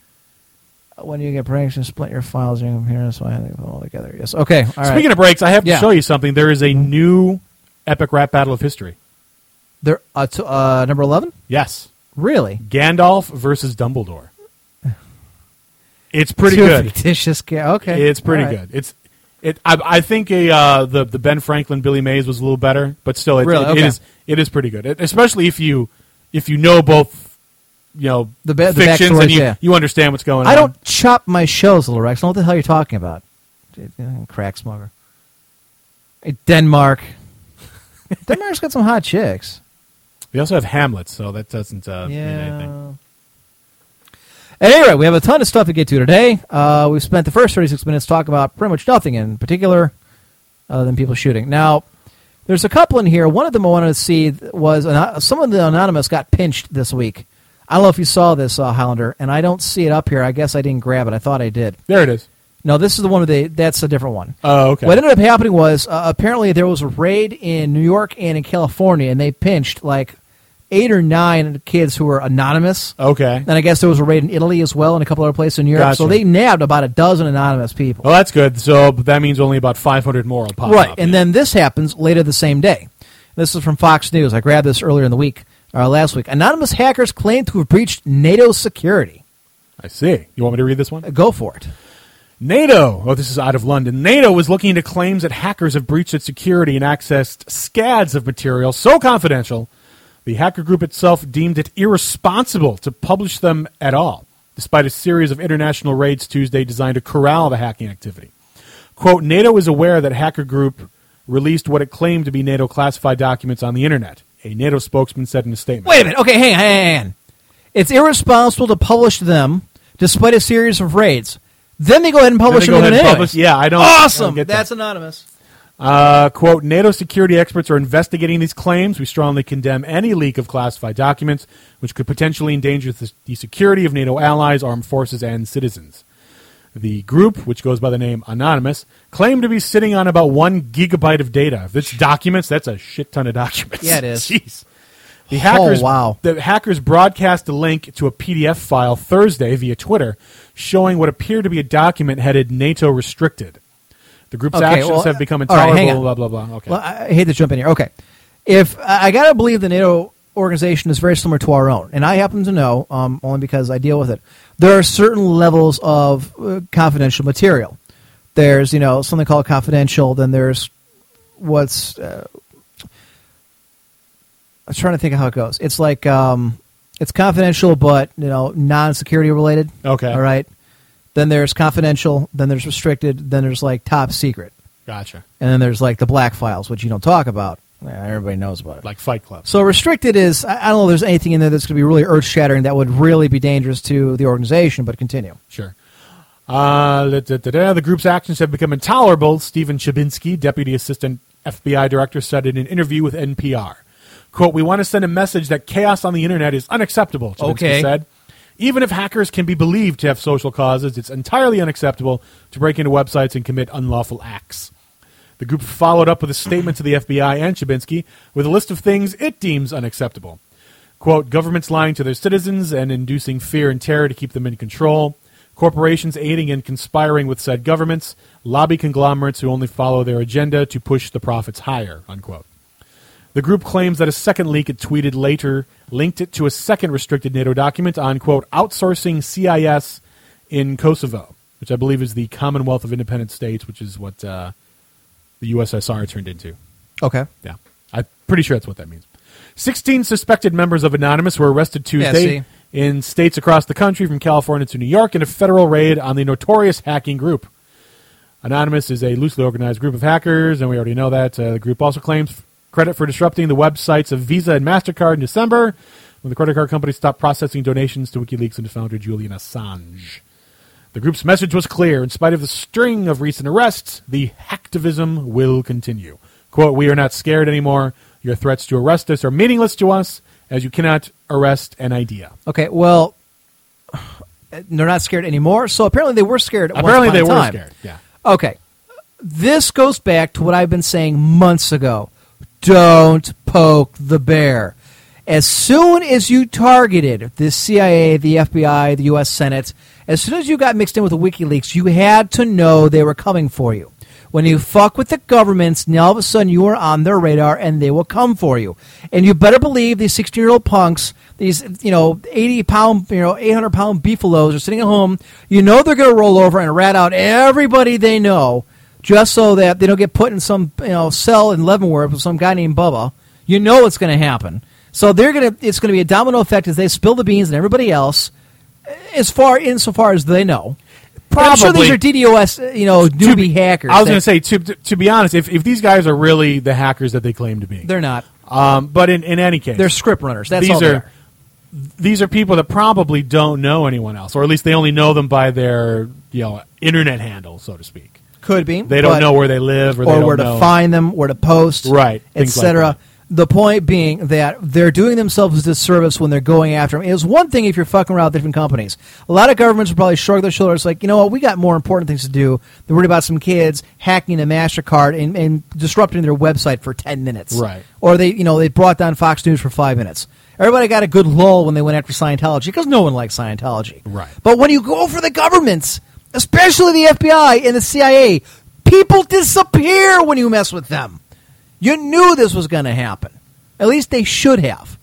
When you get breaks, and split your files. You can hear this why they put all together. Yes. Okay. All right. Speaking of breaks, I have to yeah. show you something. There is a mm-hmm. new epic rap battle of history. There, uh, to, uh, number eleven. Yes. Really? Gandalf versus Dumbledore. It's pretty Too good. Fictitious. Okay. It's pretty right. good. It's it. I, I think a uh, the the Ben Franklin Billy Mays was a little better, but still, it, really? it, okay. it is it is pretty good. It, especially if you if you know both, you know the, ba- the fictions and you, yeah. you understand what's going on. I don't chop my shells, Little Rex. I don't know what the hell you're talking about. Crack smoker. Denmark. Denmark's got some hot chicks. We also have Hamlet, so that doesn't uh, yeah. mean anything. Anyway, we have a ton of stuff to get to today. Uh, we've spent the first thirty-six minutes talking about pretty much nothing in particular other than people shooting. Now, there's a couple in here. One of them I wanted to see was an, some of the anonymous got pinched this week. I don't know if you saw this, uh, Highlander, and I don't see it up here. I guess I didn't grab it. I thought I did. There it is. No, this is the one where they, that's a different one. Oh, okay. What ended up happening was uh, apparently there was a raid in New York and in California, and they pinched like eight or nine kids who were anonymous. Okay. And I guess there was a raid in Italy as well and a couple other places in Europe. Gotcha. So they nabbed about a dozen anonymous people. Well, that's good. So that means only about five hundred more will pop right. up. Right, and yeah. then this happens later the same day. This is from Fox News. I grabbed this earlier in the week, uh, last week. Anonymous hackers claim to have breached NATO security. I see. You want me to read this one? Uh, go for it. NATO. Oh, this is out of London. NATO is looking into claims that hackers have breached its security and accessed scads of material so confidential the hacker group itself deemed it irresponsible to publish them at all, despite a series of international raids Tuesday designed to corral the hacking activity. Quote, NATO is aware that hacker group released what it claimed to be NATO classified documents on the internet, a NATO spokesman said in a statement. Wait a minute. Okay, hang on, hang on. It's irresponsible to publish them despite a series of raids. Then they go ahead and publish them in the Yeah, I don't. Awesome. I don't That's that. anonymous. Uh, quote, NATO security experts are investigating these claims. We strongly condemn any leak of classified documents, which could potentially endanger the security of NATO allies, armed forces, and citizens. The group, which goes by the name Anonymous, claimed to be sitting on about one gigabyte of data. If it's documents, that's a shit ton of documents. Yeah, it is. Jeez. The hackers, oh, wow. the hackers broadcast a link to a P D F file Thursday via Twitter showing what appeared to be a document headed NATO Restricted. The group's okay, actions well, have become intolerable, right, blah, blah, blah, blah. Okay. Well, I hate to jump in here. Okay. If I got to believe the NATO organization is very similar to our own, and I happen to know, um, only because I deal with it, there are certain levels of uh, confidential material. There's, you know, something called confidential, then there's what's... Uh, I'm trying to think of how it goes. It's like, um, it's confidential, but, you know, non-security related. Okay. All right. Then there's confidential, then there's restricted, then there's like top secret. Gotcha. And then there's like the black files, which you don't talk about. Yeah, everybody knows about it. Like Fight Club. So restricted is, I don't know if there's anything in there that's going to be really earth-shattering that would really be dangerous to the organization, but continue. Sure. Uh, da, da, da, da. The group's actions have become intolerable, Stephen Chabinsky, Deputy Assistant F B I Director, said in an interview with N P R. Quote, we want to send a message that chaos on the internet is unacceptable, Chabinsky okay. said. Even if hackers can be believed to have social causes, it's entirely unacceptable to break into websites and commit unlawful acts. The group followed up with a statement to the F B I and Chabinsky with a list of things it deems unacceptable. Quote, governments lying to their citizens and inducing fear and terror to keep them in control, corporations aiding and conspiring with said governments, lobby conglomerates who only follow their agenda to push the profits higher, unquote. The group claims that a second leak it tweeted later linked it to a second restricted NATO document on, quote, outsourcing C I S in Kosovo, which I believe is the Commonwealth of Independent States, which is what uh, the U S S R turned into. Okay. Yeah. I'm pretty sure that's what that means. sixteen suspected members of Anonymous were arrested Tuesday yeah, in states across the country from California to New York in a federal raid on the notorious hacking group. Anonymous is a loosely organized group of hackers, and we already know that. Uh, the group also claims credit for disrupting the websites of Visa and MasterCard in December, when the credit card company stopped processing donations to WikiLeaks and founder Julian Assange. The group's message was clear. In spite of the string of recent arrests, the hacktivism will continue. Quote, we are not scared anymore. Your threats to arrest us are meaningless to us, as you cannot arrest an idea. Okay, well, they're not scared anymore, so apparently they were scared at one time. Apparently they were scared, yeah. Okay, this goes back to what I've been saying months ago. Don't poke the bear. As soon as you targeted the C I A, the F B I, the U S Senate, as soon as you got mixed in with the WikiLeaks, you had to know they were coming for you. When you fuck with the governments, now all of a sudden you are on their radar and they will come for you. And you better believe these sixteen-year-old punks, these, you know, eighty-pound, you know, eight hundred pound beefalos are sitting at home. You know they're going to roll over and rat out everybody they know just so that they don't get put in some, you know, cell in Leavenworth with some guy named Bubba. You know what's going to happen. So they're going to, it's going to be a domino effect as they spill the beans and everybody else as far insofar as they know. Probably. I'm sure these are D DoS, you know, newbie be, hackers. I was going to say, to to be honest, if, if these guys are really the hackers that they claim to be. They're not. Um, but in, in any case. They're script runners. That's these all they are, are. These are people that probably don't know anyone else, or at least they only know them by their, you know, internet handle, so to speak. Could be. They don't know where they live. Or, or they don't where know. To find them, where to post, right, et cetera. Like the point being that they're doing themselves a disservice when they're going after them. It's one thing if you're fucking around with different companies. A lot of governments will probably shrug their shoulders like, you know what, we got more important things to do than worry about some kids hacking a MasterCard and, and disrupting their website for ten minutes. Right. Or they, you know, they brought down Fox News for five minutes. Everybody got a good lull when they went after Scientology because no one likes Scientology. Right. But when you go for the governments, especially the F B I and the C I A, people disappear when you mess with them. You knew this was going to happen. At least they should have.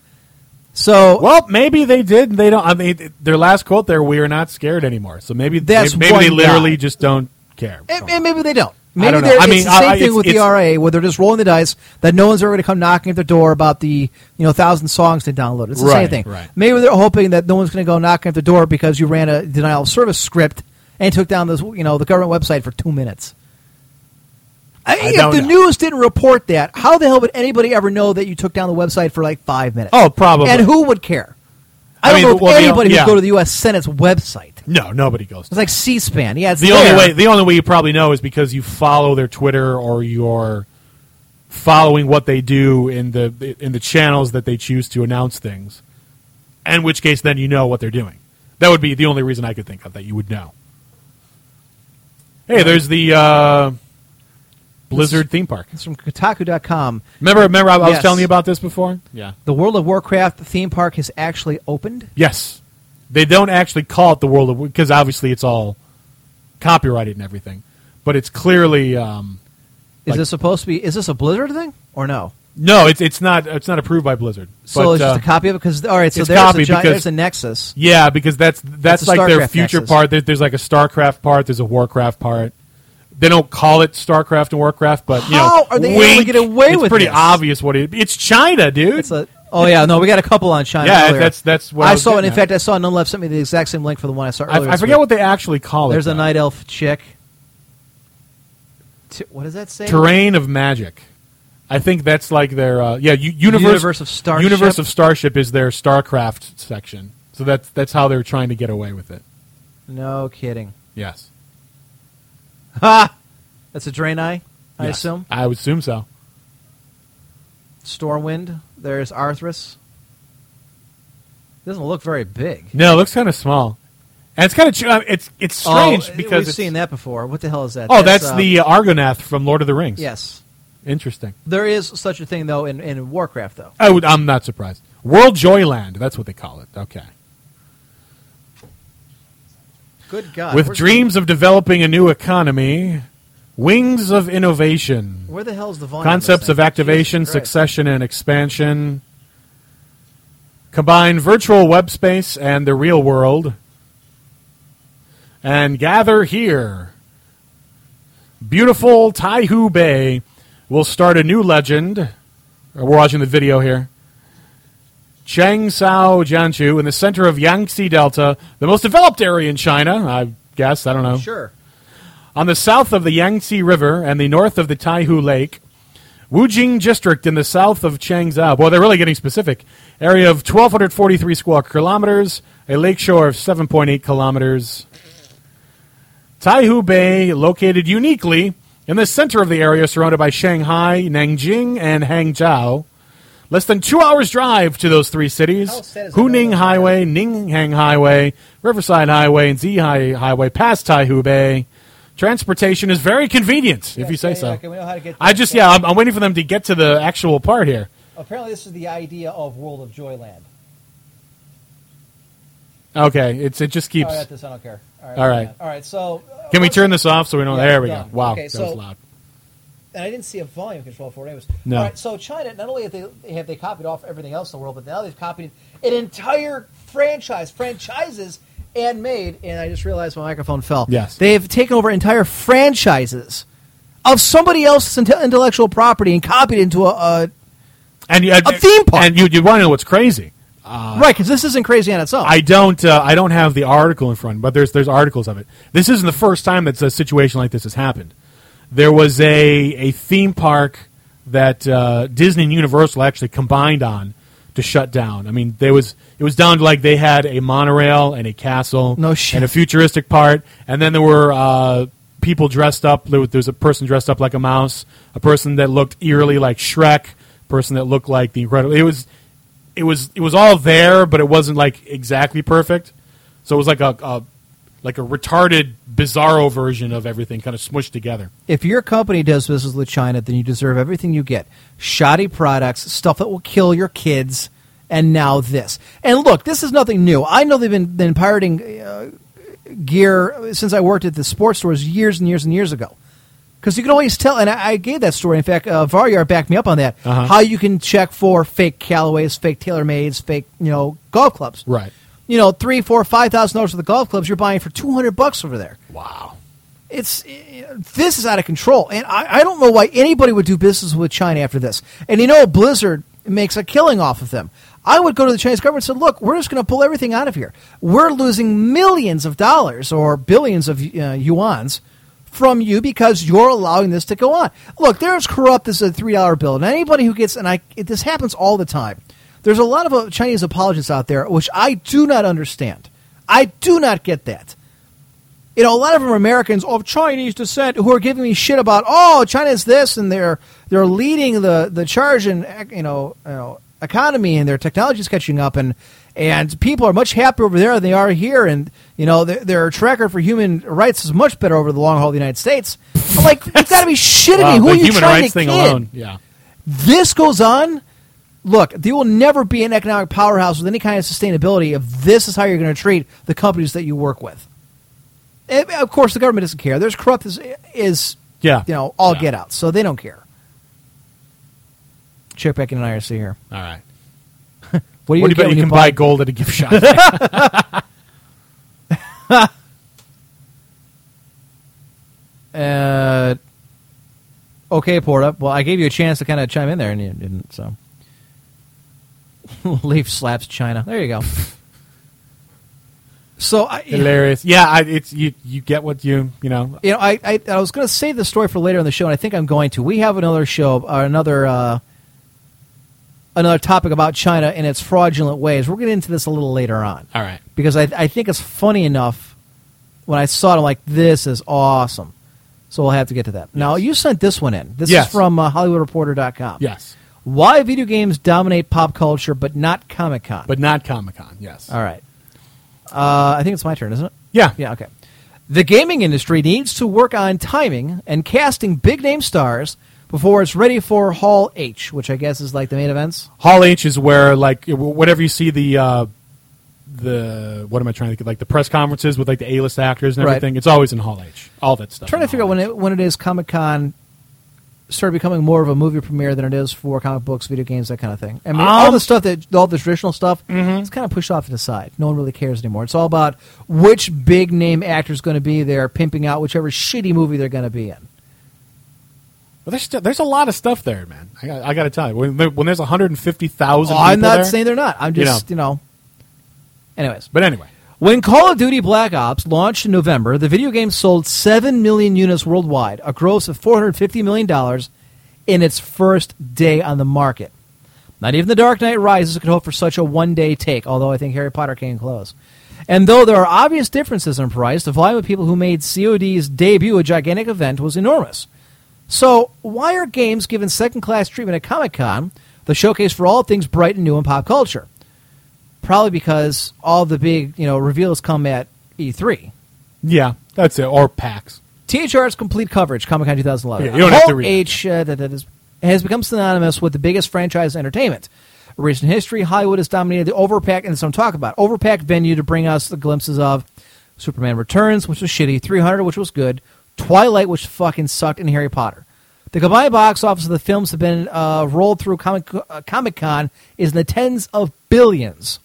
So, well, maybe they did. They don't. I mean, their last quote there: "We are not scared anymore." So maybe that's maybe, maybe they literally guy. Just don't care. And, and maybe they don't. Maybe I don't know. I mean, it's the same I, thing it's, with the R A, where they're just rolling the dice that no one's ever going to come knocking at their door about the you know thousand songs they downloaded. It's the right, same thing. Right. Maybe they're hoping that no one's going to go knocking at the door because you ran a denial of service script and took down this you know the government website for two minutes. I mean, I if the know. News didn't report that, how the hell would anybody ever know that you took down the website for like five minutes? Oh, probably. And who would care? I, I don't mean, know if well, anybody would yeah. go to the U S Senate's website. No, nobody goes. It's like C-SPAN. Yeah, it's the there. only way. The only way you probably know is because you follow their Twitter or you're following what they do in the in the channels that they choose to announce things. In which case, then you know what they're doing. That would be the only reason I could think of that you would know. Hey, there's the. Uh, Blizzard theme park. It's from Kotaku dot com. Remember, remember I, I yes. was telling you about this before? Yeah. The World of Warcraft theme park has actually opened? Yes. They don't actually call it the World of... Because obviously it's all copyrighted and everything. But it's clearly... Um, is like, this supposed to be... Is this a Blizzard thing? Or no? No, it's it's not It's not approved by Blizzard. So but, it's just uh, a copy of it? Because, all right, so there's a, giant, because, there's a Nexus. Yeah, because that's that's, that's like their future Nexus. Part. There, there's like a StarCraft part. There's a Warcraft part. They don't call it StarCraft and Warcraft, but you know, how are they wink, able to get away with it? It's pretty this? obvious what it is. It's China, dude. It's a, oh yeah, no, we got a couple on China. Yeah, earlier. that's that's what I, I saw. And in at. fact, I saw Nun Left sent me the exact same link for the one I saw earlier. I, I forget week. what they actually call There's it. There's a though. night elf chick. T- what does that say? Terrain of Magic. I think that's like their uh, yeah u- universe, universe of Starship. Universe of Starship is their StarCraft section. So that's that's how they're trying to get away with it. No kidding. Yes. Ha! That's a drain eye, I yes, assume? I would assume so. Stormwind. There's Arthas. Doesn't look very big. No, it looks kind of small. And it's kind of... Ch- it's it's strange oh, because... We've seen that before. What the hell is that? Oh, that's, that's um, the Argonath from Lord of the Rings. Yes. Interesting. There is such a thing, though, in, in Warcraft, though. I would, I'm not surprised. World Joyland. That's what they call it. Okay. Good God. With Where's dreams the... of developing a new economy, wings of innovation. Where the hell is the volume? Concepts of activation, Jesus succession, Christ. and expansion. Combine virtual web space and the real world. And gather here. Beautiful Taihu Bay will start a new legend. We're watching the video here. Changshu, Jiangsu, in the center of Yangtze Delta, the most developed area in China, I guess. I don't know. Sure. On the south of the Yangtze River and the north of the Taihu Lake, Wujing District in the south of Changshu. Boy, they're really getting specific. Area of one thousand two hundred forty-three square kilometers, a lakeshore of seven point eight kilometers. Taihu Bay, located uniquely in the center of the area, surrounded by Shanghai, Nanjing, and Hangzhou. Less than two hours' drive to those three cities. Huning Highway, Ninghang Highway, Riverside Highway, and Zihai Highway past Taihu Bay. Transportation is very convenient, yes, if you say so. Okay, we know how to get I just, yeah, I'm, I'm waiting for them to get to the actual part here. Apparently this is the idea of World of Joyland. Okay, it's it just keeps... All right, this, I don't care. All right. All right, all right so... Uh, Can we turn this off so we don't... Yeah, there we done. Go. Wow, okay, that so, was loud. And I didn't see a volume control for it. Anyways. No. All right, so China, not only have they, have they copied off everything else in the world, but now they've copied an entire franchise, franchises... and made, and I just realized my microphone fell. Yes. They've taken over entire franchises of somebody else's intellectual property and copied it into a, a, and, uh, a theme park. And you, you want to know what's crazy. Uh, right, because this isn't crazy on its own. I don't uh, I don't have the article in front, but there's there's articles of it. This isn't the first time that a situation like this has happened. There was a, a theme park that uh, Disney and Universal actually combined on to shut down. I mean, there was... It was down to, like, they had a monorail and a castle no shit. and a futuristic part. And then there were uh, people dressed up. There was, there was a person dressed up like a mouse, a person that looked eerily like Shrek, a person that looked like the Incredible. It was it was, it was all there, but it wasn't, like, exactly perfect. So it was like a, a, like a retarded, bizarro version of everything kind of smushed together. If your company does business with China, then you deserve everything you get. Shoddy products, stuff that will kill your kids. And now this. And look, this is nothing new. I know they've been, been pirating uh, gear since I worked at the sports stores years and years and years ago. Because you can always tell, and I, I gave that story. In fact, uh, Faryar backed me up on that, uh-huh. how you can check for fake Callaways, fake TaylorMades, fake you know golf clubs. Right. You know, three, four, five thousand dollars for the golf clubs you're buying for two hundred bucks over there. Wow. It's it, this is out of control, and I, I don't know why anybody would do business with China after this. And you know, Blizzard makes a killing off of them. I would go to the Chinese government and say, look, we're just going to pull everything out of here. We're losing millions of dollars or billions of uh, yuans from you because you're allowing this to go on. Look, they're as corrupt as a three dollar bill. And anybody who gets, and I, it, this happens all the time. There's a lot of uh, Chinese apologists out there, which I do not understand. I do not get that. You know, a lot of them are Americans of Chinese descent who are giving me shit about, oh, China's this, and they're they're leading the, the charge in, you know, you know, economy, and their technology is catching up, and and people are much happier over there than they are here, and you know their, their tracker for human rights is much better over the long haul of the United States. I'm like, you've got to be shitting wow, me. Who are you human trying rights to thing kid? Alone. Yeah. This goes on. Look, there will never be an economic powerhouse with any kind of sustainability if this is how you're going to treat the companies that you work with. And of course, the government doesn't care. There's corrupt as is, yeah. you know, all yeah. get out, so they don't care. Check back in an I R C here. All right. What do you, what do you bet you can you buy? buy gold at a gift shop? uh, okay, Porta. Well, I gave you a chance to kind of chime in there, and you didn't, so. Leaf slaps China. There you go. So I, hilarious. Yeah, I, it's you. You get what you you know. You know, I I, I was going to save the story for later on the show, and I think I'm going to. We have another show, or another. Uh, Another topic about China and its fraudulent ways. We're going to get into this a little later on. All right. Because I, I think it's funny enough. When I saw it, I'm like, this is awesome. So we'll have to get to that. Yes. Now, you sent this one in. This yes. is from uh, Hollywood Reporter dot com. Yes. Why video games dominate pop culture but not Comic-Con. But not Comic-Con, yes. All right. Uh, I think it's my turn, isn't it? Yeah. Yeah, okay. The gaming industry needs to work on timing and casting big-name stars before it's ready for Hall H, which I guess is like the main events. Hall H is where, like, whatever you see the, uh, the what am I trying to get, like the press conferences with like the A-list actors and everything. Right. It's always in Hall H. All that stuff. I'm trying to figure out when it, when it is Comic-Con started becoming more of a movie premiere than it is for comic books, video games, that kind of thing. I mean, um, all the stuff that all the traditional stuff, mm-hmm. it's kind of pushed off to the side. No one really cares anymore. It's all about which big name actor is going to be there, pimping out whichever shitty movie they're going to be in. Well, there's, st- there's a lot of stuff there, man. I got, I got to tell you, when, when there's one hundred fifty thousand oh, people I'm not there, saying they're not. I'm just, you know. you know. Anyways. But anyway. When Call of Duty Black Ops launched in November, the video game sold seven million units worldwide, a gross of four hundred fifty million dollars in its first day on the market. Not even The Dark Knight Rises could hope for such a one-day take, although I think Harry Potter came close. And though there are obvious differences in price, the volume of people who made C O D's debut a gigantic event was enormous. So why are games given second-class treatment at Comic-Con, the showcase for all things bright and new in pop culture? Probably because all the big, you know, reveals come at E three. Yeah, that's it, or PAX. T H R's complete coverage, Comic-Con twenty eleven. Yeah, you don't have to read H, uh, that, that is, has become synonymous with the biggest franchise in entertainment. In recent history, Hollywood has dominated the overpack, and that's what I'm talking about, overpack venue to bring us the glimpses of Superman Returns, which was shitty, three hundred, which was good, Twilight, which fucking sucked, and Harry Potter. The combined box office of the films have been uh, rolled through Comic- uh, Comic-Con is in the tens of billions.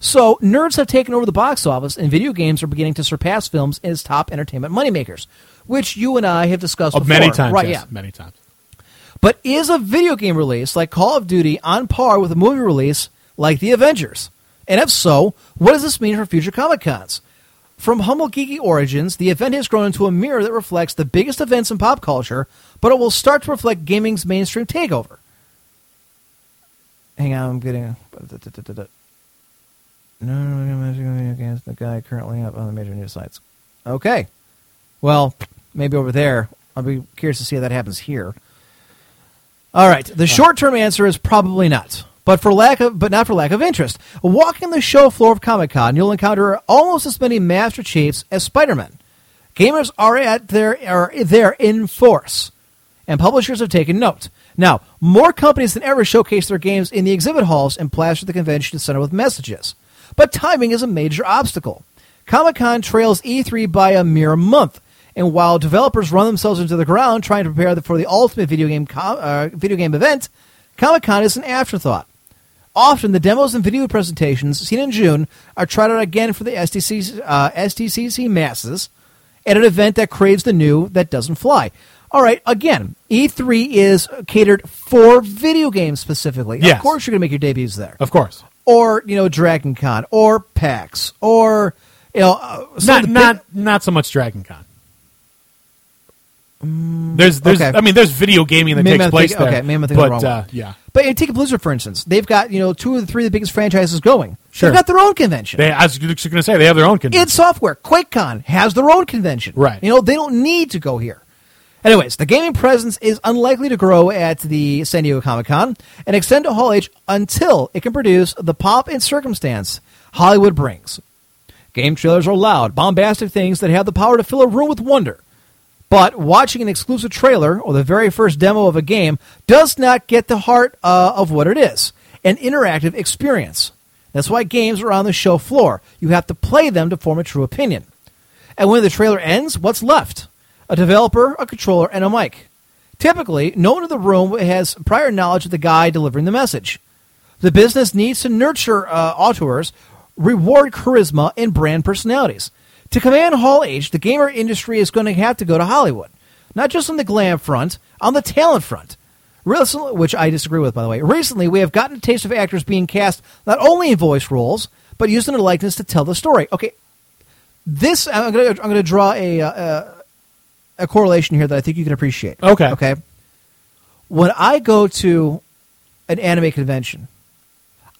So nerds have taken over the box office, and video games are beginning to surpass films as top entertainment moneymakers, which you and I have discussed oh, before. Many times, right, yes, yeah. many times. But is a video game release like Call of Duty on par with a movie release like The Avengers? And if so, what does this mean for future Comic-Cons? From humble geeky origins, the event has grown into a mirror that reflects the biggest events in pop culture, but it will start to reflect gaming's mainstream takeover. Hang on, I'm getting... A... No, no, no, the guy currently up on the major news sites. Okay. Well, maybe over there. I'll be curious to see if that happens here. All right. The short-term answer is probably not, but for lack of, but not for lack of interest. Walking the show floor of Comic-Con, you'll encounter almost as many Master Chiefs as Spider-Man. Gamers are at their are there in force, and publishers have taken note. Now, more companies than ever showcase their games in the exhibit halls and plaster the convention center with messages. But timing is a major obstacle. Comic-Con trails E three by a mere month. And while developers run themselves into the ground trying to prepare for the ultimate video game com- uh, video game event, Comic-Con is an afterthought. Often, the demos and video presentations seen in June are tried out again for the S D C, uh, S D C C masses at an event that craves the new that doesn't fly. All right, again, E three is catered for video games specifically. Yes. Of course you're going to make your debuts there. Of course. Or, you know, Dragon Con, or PAX, or, you know... Uh, not, not, big- not so much Dragon Con. There's, there's, okay. I mean, there's video gaming that Maybe takes I'm place thinking, there. Okay, Maybe I'm but, the wrong uh, yeah. But take Blizzard, for instance. They've got, you know, two of the three of the biggest franchises going. Sure. They've got their own convention. They, I was going to say, they have their own convention. It's software. QuakeCon has their own convention. Right. You know, they don't need to go here. Anyways, the gaming presence is unlikely to grow at the San Diego Comic-Con and extend to Hall H until it can produce the pop and circumstance Hollywood brings. Game trailers are loud, bombastic things that have the power to fill a room with wonder. But watching an exclusive trailer or the very first demo of a game does not get the heart uh, of what it is, an interactive experience. That's why games are on the show floor. You have to play them to form a true opinion. And when the trailer ends, what's left? A developer, a controller, and a mic. Typically, no one in the room has prior knowledge of the guy delivering the message. The business needs to nurture uh, auteurs, reward charisma, and brand personalities. To command Hall H, the gamer industry is going to have to go to Hollywood. Not just on the glam front, on the talent front. Recently, which I disagree with, by the way. Recently, we have gotten a taste of actors being cast not only in voice roles, but used in a likeness to tell the story. Okay, this, I'm going to, I'm going to draw a, a, a correlation here that I think you can appreciate. Okay. Okay. When I go to an anime convention,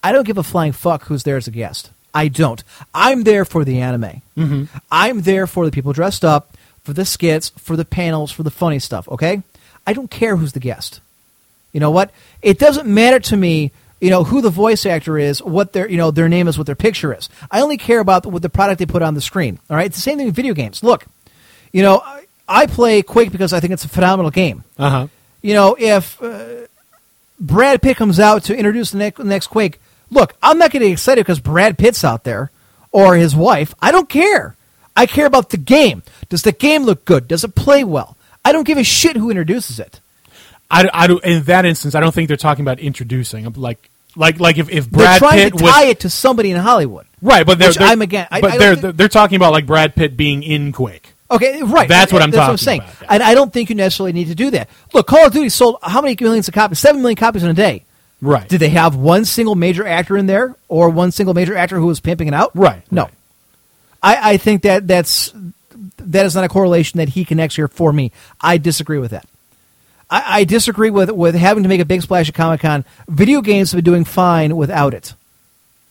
I don't give a flying fuck who's there as a guest. I don't. I'm there for the anime. Mm-hmm. I'm there for the people dressed up, for the skits, for the panels, for the funny stuff, okay? I don't care who's the guest. You know what? It doesn't matter to me, you know, who the voice actor is, what their, you know, their name is, what their picture is. I only care about what the product they put on the screen, all right? It's the same thing with video games. Look, you know, I play Quake because I think it's a phenomenal game. Uh-huh. You know, if uh, Brad Pitt comes out to introduce the next, next Quake, look, I'm not getting excited because Brad Pitt's out there or his wife. I don't care. I care about the game. Does the game look good? Does it play well? I don't give a shit who introduces it. I, I do, in that instance, I don't think they're talking about introducing. Like, like, like if, if Brad Pitt... They're trying Pitt to tie was, it to somebody in Hollywood. Right, but they're, which they're, I'm again, I, but I they're, think, they're talking about like Brad Pitt being in Quake. Okay, right. That's what I'm That's talking what I'm saying. about. Yeah. And I don't think you necessarily need to do that. Look, Call of Duty sold how many millions of copies? Seven million copies in a day. Right. Did they have one single major actor in there or one single major actor who was pimping it out? Right. No. Right. I, I think that that's, that is not a correlation that he connects here for me. I disagree with that. I, I disagree with, with having to make a big splash at Comic-Con. Video games have been doing fine without it.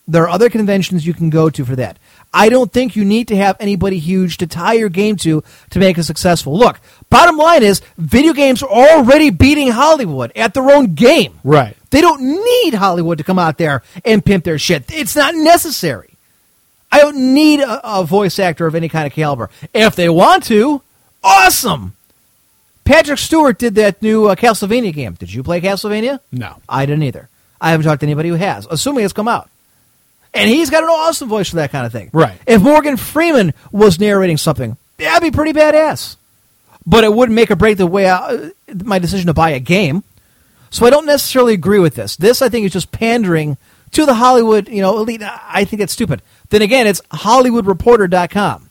There are other conventions you can go to for that. I don't think you need to have anybody huge to tie your game to to make it successful. Look, bottom line is video games are already beating Hollywood at their own game. Right. They don't need Hollywood to come out there and pimp their shit. It's not necessary. I don't need a, a voice actor of any kind of caliber. If they want to, awesome. Patrick Stewart did that new uh, Castlevania game. Did you play Castlevania? No. I didn't either. I haven't talked to anybody who has, assuming it's come out. And he's got an awesome voice for that kind of thing. Right. If Morgan Freeman was narrating something, that'd be pretty badass. But it wouldn't make or break the way I, my decision to buy a game. So I don't necessarily agree with this. This, I think, is just pandering to the Hollywood, you know, elite. I think that's stupid. Then again, it's Hollywood Reporter dot com.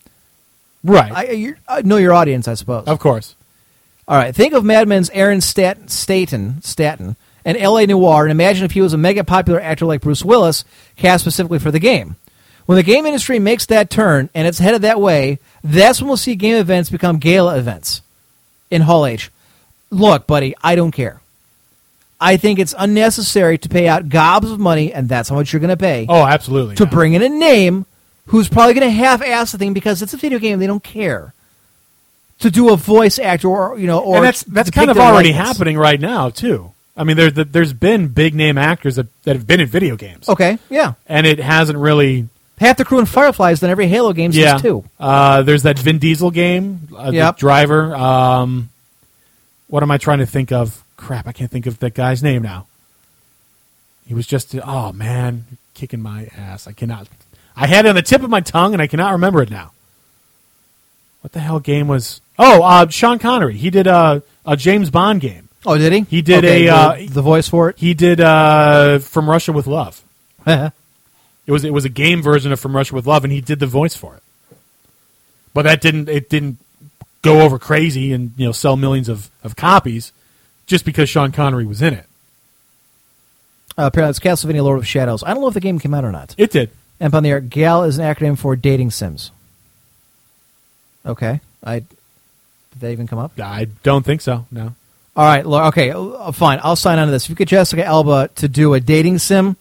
Right. I, you're, I know your audience, I suppose. Of course. All right. Think of Mad Men's Aaron Staten, Staten, Staten and L A Noire, and imagine if he was a mega-popular actor like Bruce Willis, cast specifically for the game. When the game industry makes that turn, and it's headed that way, that's when we'll see game events become gala events in Hall H. Look, buddy, I don't care. I think it's unnecessary to pay out gobs of money, and that's how much you're going to pay. Oh, absolutely. To not. Bring in a name who's probably going to half-ass the thing because it's a video game, they don't care. To do a voice actor or, you know, or... And that's, that's kind of already license. happening right now, too. I mean, there, there's been big-name actors that, that have been in video games. Okay, yeah. And it hasn't really... Half the crew in Firefly has done every Halo game since yeah. two. Uh, there's that Vin Diesel game, uh, yep. the Driver. Um, what am I trying to think of? Crap, I can't think of that guy's name now. He was just... Oh, man, you're kicking my ass. I cannot... I had it on the tip of my tongue, and I cannot remember it now. What the hell game was... Oh, uh, Sean Connery. He did uh, a James Bond game. Oh, did he? He did okay, a... Uh, the voice for it? He did uh, From Russia With Love. it was it was a game version of From Russia With Love, and he did the voice for it. But that didn't it didn't go over crazy and you know sell millions of, of copies just because Sean Connery was in it. Uh, apparently, it's Castlevania Lord of Shadows. I don't know if the game came out or not. It did. And upon the air, GAL is an acronym for dating sims. Okay. I Did that even come up? I don't think so, no. All right, okay, fine. I'll sign on to this. If you get Jessica Alba to do a dating sim,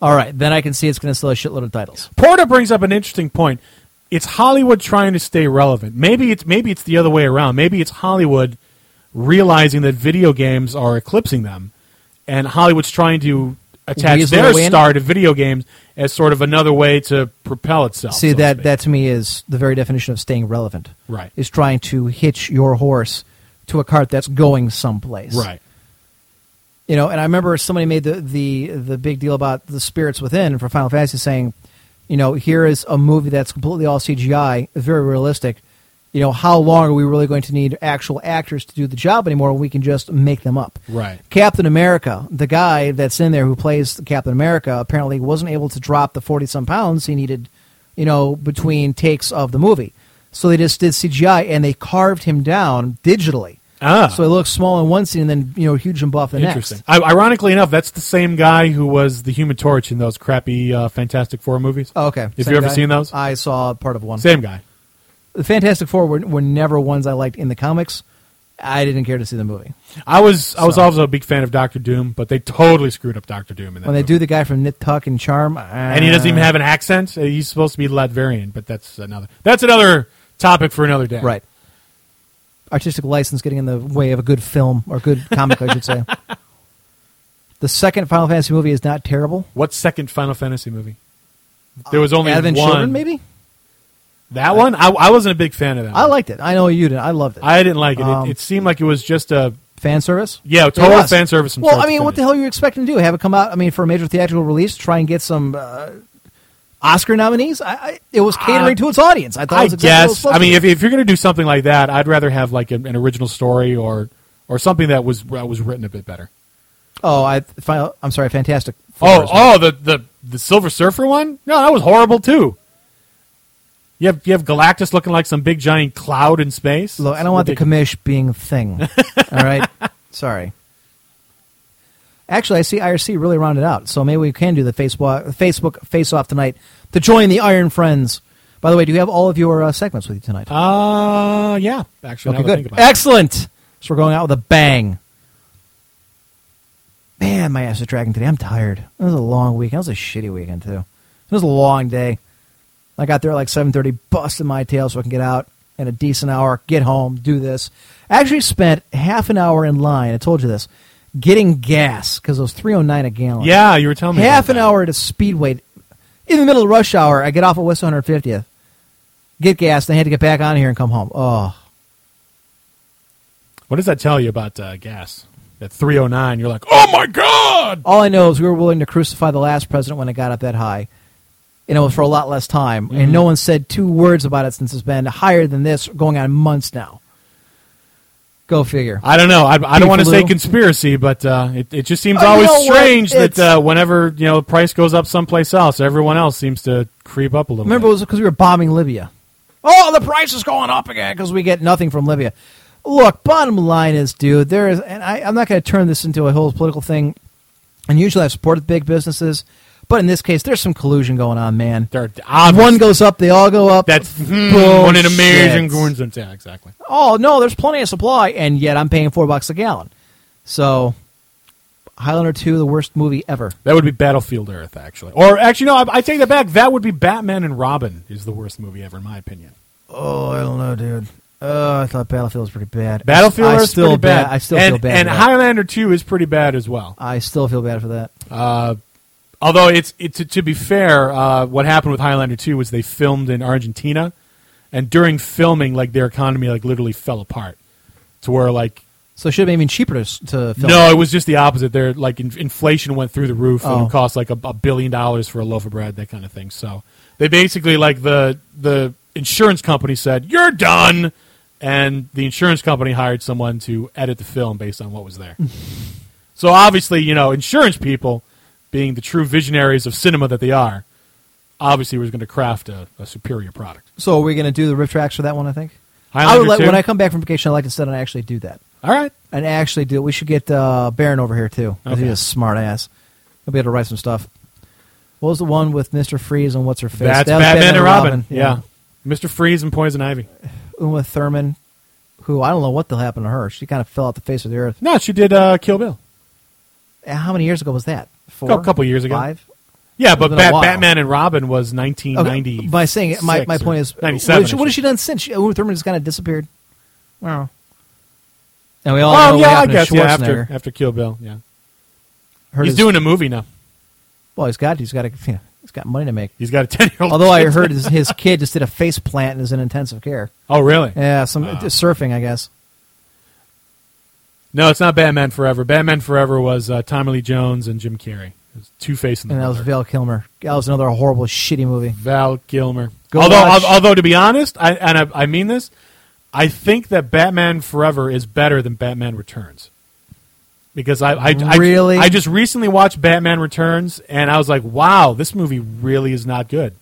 all right, then I can see it's going to sell a shitload of titles. Porter brings up an interesting point. It's Hollywood trying to stay relevant. Maybe it's maybe it's the other way around. Maybe it's Hollywood realizing that video games are eclipsing them, and Hollywood's trying to attach Weasel their win. star to video games as sort of another way to propel itself. See, so that, to that to me is the very definition of staying relevant. Right. Is trying to hitch your horse to a cart that's going someplace. Right. You know, and I remember somebody made the, the, the big deal about the spirits within for Final Fantasy saying, you know, here is a movie that's completely all C G I, very realistic. You know, how long are we really going to need actual actors to do the job anymore when we can just make them up? Right. Captain America, the guy that's in there who plays Captain America, apparently wasn't able to drop the forty-some pounds he needed, you know, between takes of the movie. So they just did C G I, and they carved him down digitally. Ah. So it looks small in one scene, and then you know huge and buff the Interesting. next. Interesting. Ironically enough, that's the same guy who was the Human Torch in those crappy uh, Fantastic Four movies. Oh, okay. Have same you ever guy. seen those? I saw part of one. Same guy. The Fantastic Four were, were never ones I liked in the comics. I didn't care to see the movie. I was so. I was also a big fan of Doctor Doom, but they totally screwed up Doctor Doom in that When they movie. do the guy from Nip Tuck and Charm. Uh, and he doesn't even have an accent. He's supposed to be Latvian, but that's another. That's another... Topic for another day. Right. Artistic license getting in the way of a good film, or good comic, I should say. The second Final Fantasy movie is not terrible. What second Final Fantasy movie? There was only Advent one. Children, maybe? That I, one? I, I wasn't a big fan of that I one. liked it. I know you didn't. I loved it. I didn't like it. Um, it. It seemed like it was just a... Fan service? Yeah, total fan service. From well, I mean, what the hell are you expecting to do? Have it come out, I mean, for a major theatrical release, try and get some... Uh, Oscar nominees? I, I, it was catering uh, to its audience. I thought. It was exactly I guess. What it was I mean, if, if you're going to do something like that, I'd rather have like an, an original story or or something that was uh, was written a bit better. Oh, I. I'm sorry. Fantastic. Oh, oh, the, the the Silver Surfer one? No, that was horrible too. You have you have Galactus looking like some big giant cloud in space. Look, it's I don't ridiculous. want the commish being a thing. All right, sorry. Actually, I see I R C really rounded out, so maybe we can do the Facebook Facebook face-off tonight to join the Iron Friends. By the way, do you have all of your uh, segments with you tonight? Uh, yeah. Actually, okay, good. Excellent. It. So we're going out with a bang. man, my ass is dragging today. I'm tired. It was a long weekend. It was a shitty weekend, too. It was a long day. I got there at like seven thirty, busting my tail so I can get out in a decent hour, get home, do this. I actually spent half an hour in line. I told you this. Getting gas, because it was three oh nine a gallon. Yeah, you were telling me half an that. hour to Speedway. In the middle of rush hour, I get off at West one hundred fiftieth, get gas, and I had to get back on here and come home. Oh. What does that tell you about uh, gas? At three oh nine, you're like, oh, my God! All I know is we were willing to crucify the last president when it got up that high. And it was for a lot less time. Mm-hmm. And no one said two words about it since it's been higher than this going on months now. Go figure. I don't know. I, I don't want to say conspiracy, but uh, it, it just seems oh, always you know strange that uh, whenever you know price goes up someplace else, everyone else seems to creep up a little Remember bit. Remember, it was because we were bombing Libya. Oh, the price is going up again because we get nothing from Libya. Look, bottom line is, dude, there is, and I, I'm not going to turn this into a whole political thing, and usually I've supported big businesses, but in this case, there's some collusion going on, man. There, one goes up, they all go up. That's what an amazing coincidence. Yeah, exactly. Oh, no, there's plenty of supply, and yet I'm paying four bucks a gallon. So, Highlander two, the worst movie ever. That would be Battlefield Earth, actually. Or, actually, no, I, I take that back. That would be Batman and Robin is the worst movie ever, in my opinion. Oh, I don't know, dude. Oh, I thought Battlefield was pretty bad. Battlefield Earth's pretty bad. bad. I still and, feel bad. And Highlander two is pretty bad as well. I still feel bad for that. Uh... Although, it's it, to, to be fair, uh, what happened with Highlander two was they filmed in Argentina, and during filming, like their economy like literally fell apart to where like... So it should have been even cheaper to, to film? No, it was just the opposite. Their, like in, inflation went through the roof, oh. and it cost like a, a billion dollars for a loaf of bread, that kind of thing. So they basically, like the the insurance company said, you're done! And the insurance company hired someone to edit the film based on what was there. So obviously, you know, insurance people... being the true visionaries of cinema that they are, obviously we're going to craft a, a superior product. So are we going to do the riff tracks for that one, I think? I would let, when I come back from vacation, I'd like to sit and actually do that. All right. And actually do it. We should get uh, Baron over here, too. Okay. He's a smart ass. He'll be able to write some stuff. What was the one with Mister Freeze and What's-Her-Face? That's that Batman, Batman and Robin. Robin. Yeah. yeah. Mister Freeze and Poison Ivy. Uma Thurman, who I don't know what the hell happened to her. She kind of fell out the face of the earth. No, she did uh, Kill Bill. How many years ago was that? Four, a couple years ago. Five? Yeah, but Bat- Batman and Robin was nineteen ninety-six. Okay. By saying it, my, my point is, ninety-seven. What, she, what has she done since? She, Uma Thurman just kind of disappeared. Wow. And we all well, know yeah, what happened I guess, to Schwarzenegger. Yeah, after, after Kill Bill, yeah. He's his, doing a movie now. Well, he's got he's got a, yeah, he's got money to make. He's got a ten-year-old. Although I heard his, his kid just did a face plant and is in intensive care. Oh, really? Yeah, some uh. surfing, I guess. No, it's not Batman Forever. Batman Forever was uh, Tommy Lee Jones and Jim Carrey. Two-Face in the And that mother. was Val Kilmer. That was another horrible, shitty movie. Val Kilmer. Go although, watch. although to be honest, I, and I, I mean this, I think that Batman Forever is better than Batman Returns. Because I, I, I, really? I, I just recently watched Batman Returns, and I was like, wow, this movie really is not good.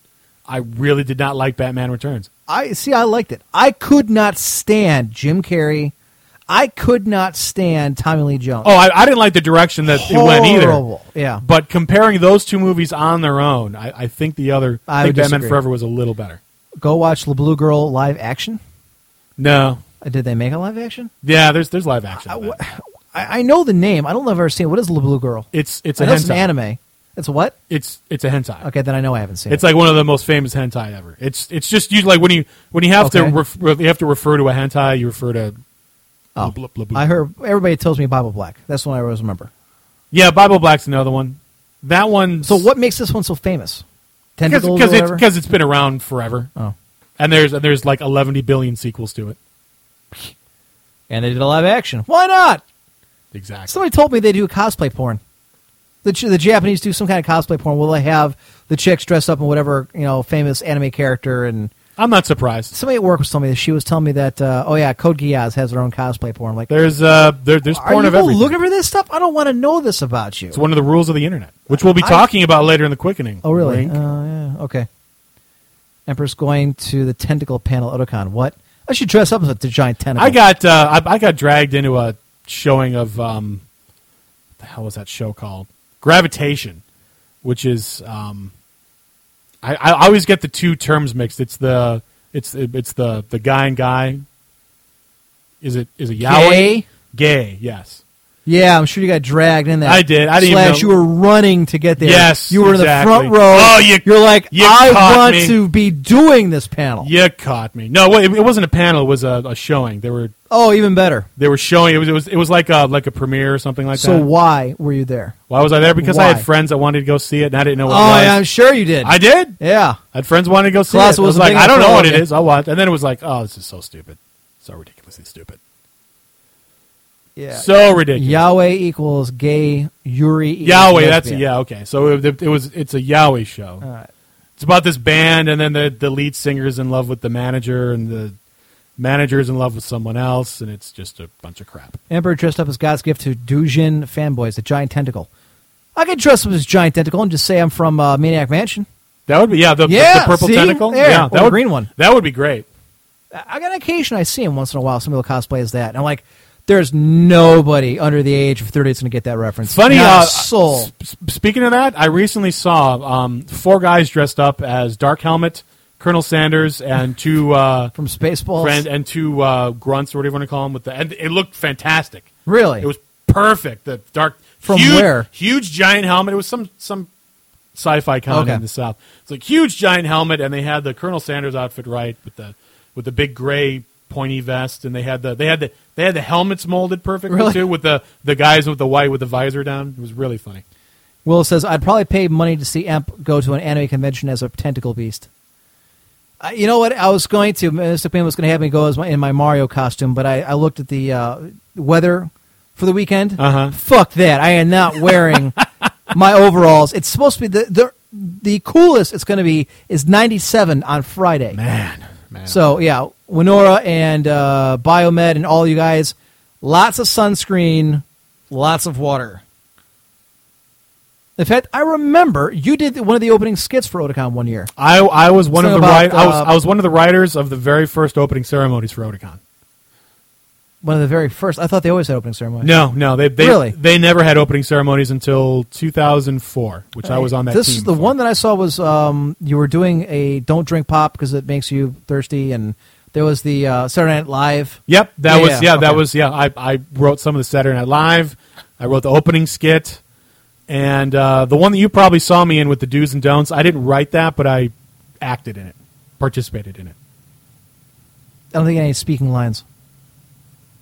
I really did not like Batman Returns. I see, I liked it. I could not stand Jim Carrey. I could not stand Tommy Lee Jones. Oh, I, I didn't like the direction that Horrible. it went either. Yeah. But comparing those two movies on their own, I, I think the other I, I think Batman disagree. Forever was a little better. Go watch La Blue Girl live action? No. Did they make a live action? Yeah, there's there's live action. I, I, I know the name. I don't know if I've ever seen it. What is La Blue Girl? It's it's a hentai. It's an anime. It's what? It's it's a hentai. Okay, then I know I haven't seen it's it. It's like one of the most famous hentai ever. It's it's just usually like when you when you have okay. to ref, you have to refer to a hentai, you refer to Oh, blah, blah, blah. I heard everybody tells me Bible Black. That's the one I always remember. Yeah, Bible Black's another one. That one. So what makes this one so famous? Tentacles or whatever? Because it's been around forever. Oh, and there's and there's like eleven billion sequels to it. And they did a live action. Why not? Exactly. Somebody told me they do cosplay porn. The the Japanese do some kind of cosplay porn. Will they have the chicks dressed up in whatever you know famous anime character and? I'm not surprised. Somebody at work was telling me that she was telling me that, uh, oh yeah, Code Geass has her own cosplay porn. Like, there's uh, there, there's porn of everything. Are you looking for this stuff? I don't want to know this about you. It's one of the rules of the internet, which we'll be I, talking about later in the quickening. Oh really? Oh uh, yeah. Okay. Emperor's going to the tentacle panel. Otakon. What? I should dress up as a giant tentacle. I got uh, I, I got dragged into a showing of um, what the hell was that show called? Gravitation, which is um. I, I always get the two terms mixed. It's the it's it's the, the guy and guy. Is it is it yaoi? Gay? Gay, yes. Yeah, I'm sure you got dragged in that. I did. I didn't slash, even know. You were running to get there. Yes, you were exactly. in the front row. Oh, you, you're like, you I want me. to be doing this panel. You caught me. No, it, it wasn't a panel. It was a, a showing. They were. Oh, even better. They were showing. It was. It was. It was like a like a premiere or something like so that. So why were you there? Why was I there? Because why? I had friends that wanted to go see it, and I didn't know what. Oh, it was. Yeah, I'm sure you did. I did. Yeah, I had friends wanting to go see Klaus it. Was I was like, I don't know what it is. I'll watch. And then it was like, oh, this is so stupid. So ridiculously stupid. Yeah. So ridiculous. Yahweh equals gay Yuri. Yahweh, that's a, yeah, okay. So it, it, it was it's a Yahweh show. All right. It's about this band, and then the, the lead singer is in love with the manager, and the manager is in love with someone else, and it's just a bunch of crap. Emperor dressed up as God's gift to Dujin fanboys, a giant tentacle. I could dress up as a giant tentacle and just say I'm from uh, Maniac Mansion. That would be, yeah, the, yeah, the, the purple see? tentacle. There. Yeah, that would, the green one. That would be great. I got an occasion I see him once in a while. Somebody will cosplay as that, and I'm like, there's nobody under the age of thirty that's going to get that reference. Funny, uh, soul. S- speaking of that, I recently saw um, four guys dressed up as Dark Helmet, Colonel Sanders, and two uh, from Spaceballs, friend, and two uh, grunts or whatever you want to call them. With the and it looked fantastic. Really, it was perfect. The dark from huge, where huge giant helmet. It was some some sci-fi con okay. in the South. It's like huge giant helmet, and they had the Colonel Sanders outfit right with the with the big gray pointy vest, and they had the they had the they had the helmets molded perfectly really? too with the, the guys with the white with the visor down. It was really funny. Will says, I'd probably pay money to see Emp go to an anime convention as a tentacle beast. Uh, you know what? I was going to Mystic Mim was going to have me go as my, in my Mario costume, but I, I looked at the uh, weather for the weekend. Uh-huh. Fuck that! I am not wearing my overalls. It's supposed to be the the, the coolest. It's going to be is ninety-seven on Friday. Man. Man. So, yeah, Winora and uh, Biomed and all you guys, lots of sunscreen, lots of water. In fact, I remember you did one of the opening skits for Otakon one year. I I was one Something of the about, ri- uh, I was I was one of the writers of the very first opening ceremonies for Otakon. One of the very first. I thought they always had opening ceremonies. No, no, they they really? they never had opening ceremonies until two thousand four, which I, I was on that. This team is the before. one that I saw was um, you were doing a don't drink pop because it makes you thirsty, and there was the uh, Saturday Night Live. Yep, that yeah, was yeah, yeah okay. that was yeah. I I wrote some of the Saturday Night Live. I wrote the opening skit, and uh, the one that you probably saw me in with the do's and don'ts. I didn't write that, but I acted in it, participated in it. I don't think any speaking lines.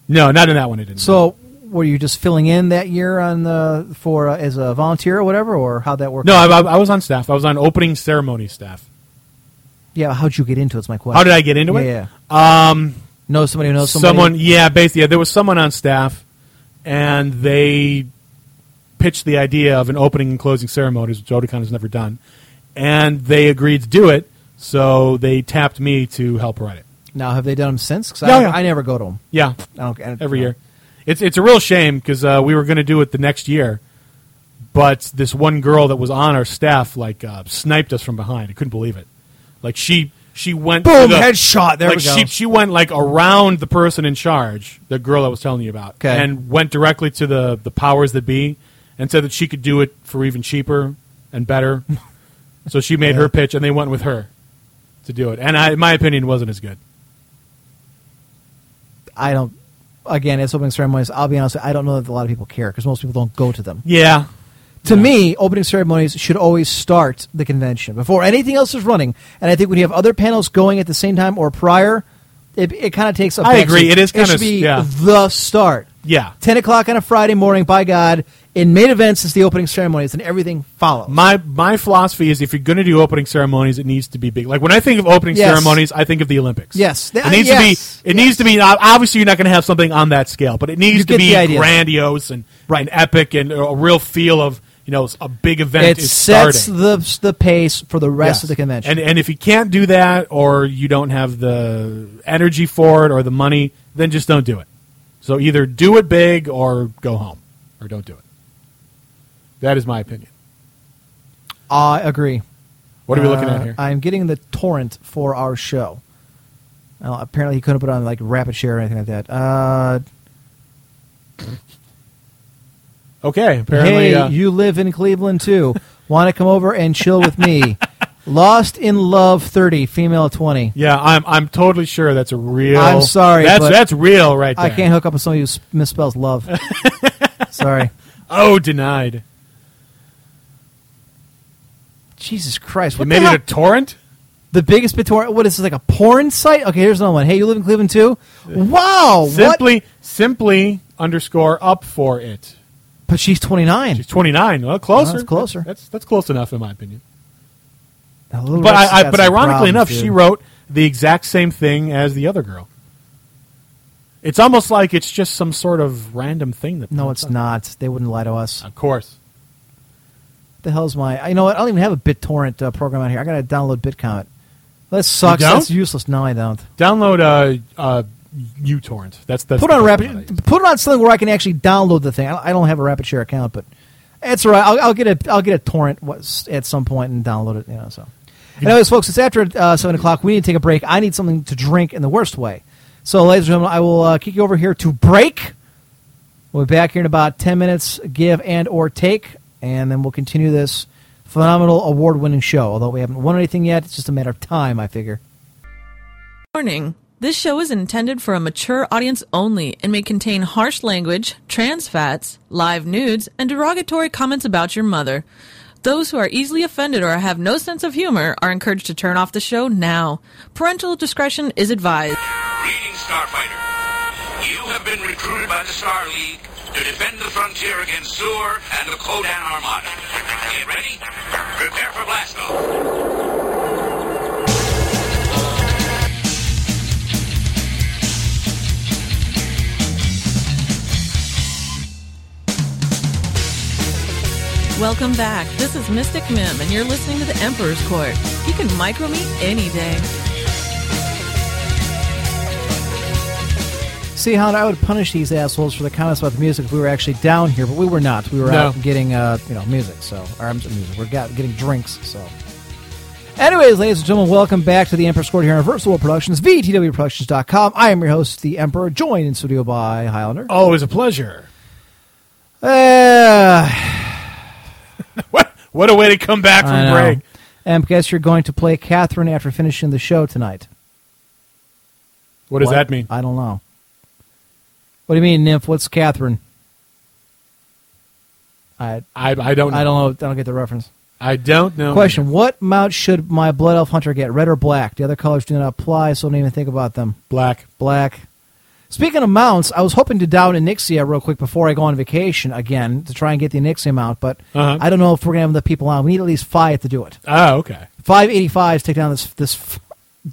No, not in that one. It didn't. So, were you just filling in that year on the for uh, as a volunteer or whatever, or how'd that work? No, I, I was on staff. I was on opening ceremony staff. Yeah, how'd you get into it? It's my question. How did I get into it? Yeah. yeah. Um, know somebody who knows somebody. Someone, yeah, basically, yeah, there was someone on staff, and they pitched the idea of an opening and closing ceremonies, which Otakon has never done, and they agreed to do it. So they tapped me to help write it. Now, have they done them since? Because no, I, yeah. I never go to them. Yeah, I don't, I don't, every no. year. It's it's a real shame because uh, we were going to do it the next year, but this one girl that was on our staff like uh, sniped us from behind. I couldn't believe it. Like she she went boom the, headshot. There like, we go. She she went like around the person in charge, the girl I was telling you about, okay. and went directly to the the powers that be, and said that she could do it for even cheaper and better. So she made yeah. her pitch, and they went with her to do it. And I, in my opinion, wasn't as good. I don't, again, it's opening ceremonies. I'll be honest with you, I don't know that a lot of people care because most people don't go to them. Yeah. To yeah. me, opening ceremonies should always start the convention before anything else is running. And I think when you have other panels going at the same time or prior, it, it kind of takes a I agree. It is kind of, be yeah. the start. Yeah. ten o'clock on a Friday morning, by God, in main events is the opening ceremonies and everything follows. My my philosophy is if you're going to do opening ceremonies, it needs to be big. Like when I think of opening yes. ceremonies, I think of the Olympics. Yes. It needs uh, yes. to be, it yes. needs to be, obviously you're not going to have something on that scale, but it needs to be grandiose and, right. and epic and a real feel of, you know, a big event it is starting. It sets the, the pace for the rest yes. of the convention. And, and if you can't do that or you don't have the energy for it or the money, then just don't do it. So either do it big or go home, or don't do it. That is my opinion. I agree. What are we uh, looking at here? I'm getting the torrent for our show. Well, apparently, he couldn't put it on like rapid share or anything like that. Uh, okay. Apparently, hey, uh, you live in Cleveland too. Want to come over and chill with me? Lost in Love thirty, female twenty. Yeah, I'm I'm totally sure that's a real... I'm sorry, That's, that's real right there. I can't hook up with somebody who misspells love. Sorry. Oh, denied. Jesus Christ. What you made it a torrent? The biggest torrent? What is this, like a porn site? Okay, here's another one. Hey, you live in Cleveland too? Wow. Simply, what? simply underscore up for it. But she's twenty-nine. She's twenty-nine. Well, closer. Oh, that's closer. That's, that's close enough, in my opinion. But, I, I, but ironically enough, dude. she wrote the exact same thing as the other girl. It's almost like it's just some sort of random thing. That no, it's up. not. They wouldn't lie to us. Of course. What the hell's my... You know what? I don't even have a BitTorrent uh, program out here. I got to download BitComet. That sucks. That's useless. No, I don't. Download uh, uh, uTorrent. That's, that's put on rapid. Put on something where I can actually download the thing. I don't have a RapidShare account, but it's all right. I'll, I'll get a I'll get a torrent at some point and download it. You know, so. Anyways, folks, it's after uh, seven o'clock. We need to take a break. I need something to drink in the worst way. So, ladies and gentlemen, I will uh, kick you over here to break. We'll be back here in about ten minutes, give and or take, and then we'll continue this phenomenal award-winning show. Although we haven't won anything yet, it's just a matter of time, I figure. Warning. This show is intended for a mature audience only and may contain harsh language, trans fats, live nudes, and derogatory comments about your mother. Those who are easily offended or have no sense of humor are encouraged to turn off the show now. Parental discretion is advised. Greetings, Starfighter. You have been recruited by the Star League to defend the frontier against Sur and the Kodan Armada. Get ready? Prepare for blast off. Welcome back. This is Mystic Mim, and you're listening to The Emperor's Court. You can micro me any day. See, Hound, I would punish these assholes for the comments about the music if we were actually down here, but we were not. We were no. out getting, uh, you know, music, so arms and music. We're got, getting drinks, so. Anyways, ladies and gentlemen, welcome back to The Emperor's Court here on VersaWorld Productions, V T W Productions dot com. I am your host, The Emperor, joined in studio by Highlander. Always a pleasure. Uh... What what a way to come back from break. And I guess you're going to play Catherine after finishing the show tonight. What does what? that mean? I don't know. What do you mean, Nymph? What's Catherine? I I, I don't know. I don't know. I don't get the reference. I don't know. Question, either. What mount should my Blood Elf Hunter get, red or black? The other colors do not apply, so don't even think about them. Black. Black. Speaking of mounts, I was hoping to down Onyxia real quick before I go on vacation again to try and get the Onyxia mount, but uh-huh. I don't know if we're going to have the people on. We need at least five to do it. Oh, okay. five eighty-fives take down this this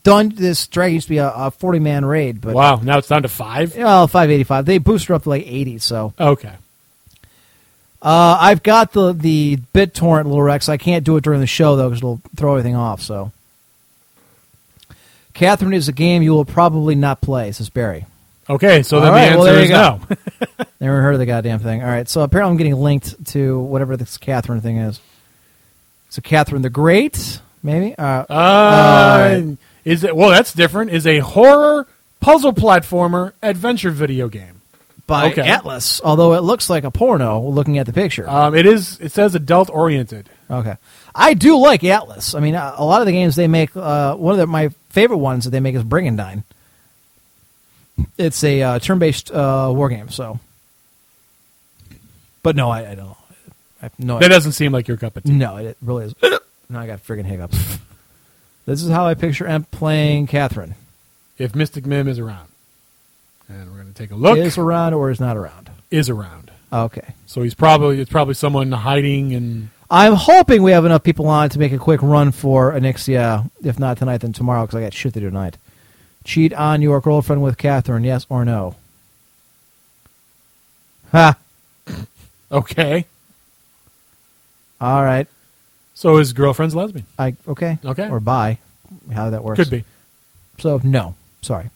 done this dragon. Used to be a forty-man raid. But wow, now it's down to five? Yeah, well, five eighty-five. They boosted up to like eighty, so. Okay. Uh, I've got the, the BitTorrent Little Rex. I can't do it during the show, though, because it'll throw everything off, so. Catherine is a game you will probably not play, says Barry. Okay, so then right, the answer well, there you is go. no. Never heard of the goddamn thing. All right, so apparently I'm getting linked to whatever this Catherine thing is. So Catherine the Great, maybe? Uh, uh, uh, right. Is it? Well, that's different. Is a horror puzzle platformer adventure video game. By okay. Atlas, although it looks like a porno looking at the picture. Um, it is. It says adult-oriented. Okay. I do like Atlas. I mean, a lot of the games they make, uh, one of the, my favorite ones that they make is Brigandine. It's a uh, turn-based uh, war game, so. But no, I, I don't. I have no that idea. Doesn't seem like your cup of tea. No, it really is. Now I got friggin' hiccups. This is how I picture Emp playing Catherine. If Mystic Mim is around, and we're going to take a look. Is around or is not around? Is around. Okay. So he's probably it's probably someone hiding and. I'm hoping we have enough people on to make a quick run for Onyxia. If not tonight, then tomorrow, because I got shit to do tonight. Cheat on your girlfriend with Catherine, yes or no? Ha. Okay. All right. So his girlfriend's lesbian. I okay. Okay. Or bi. How that works. Could be. So no. Sorry.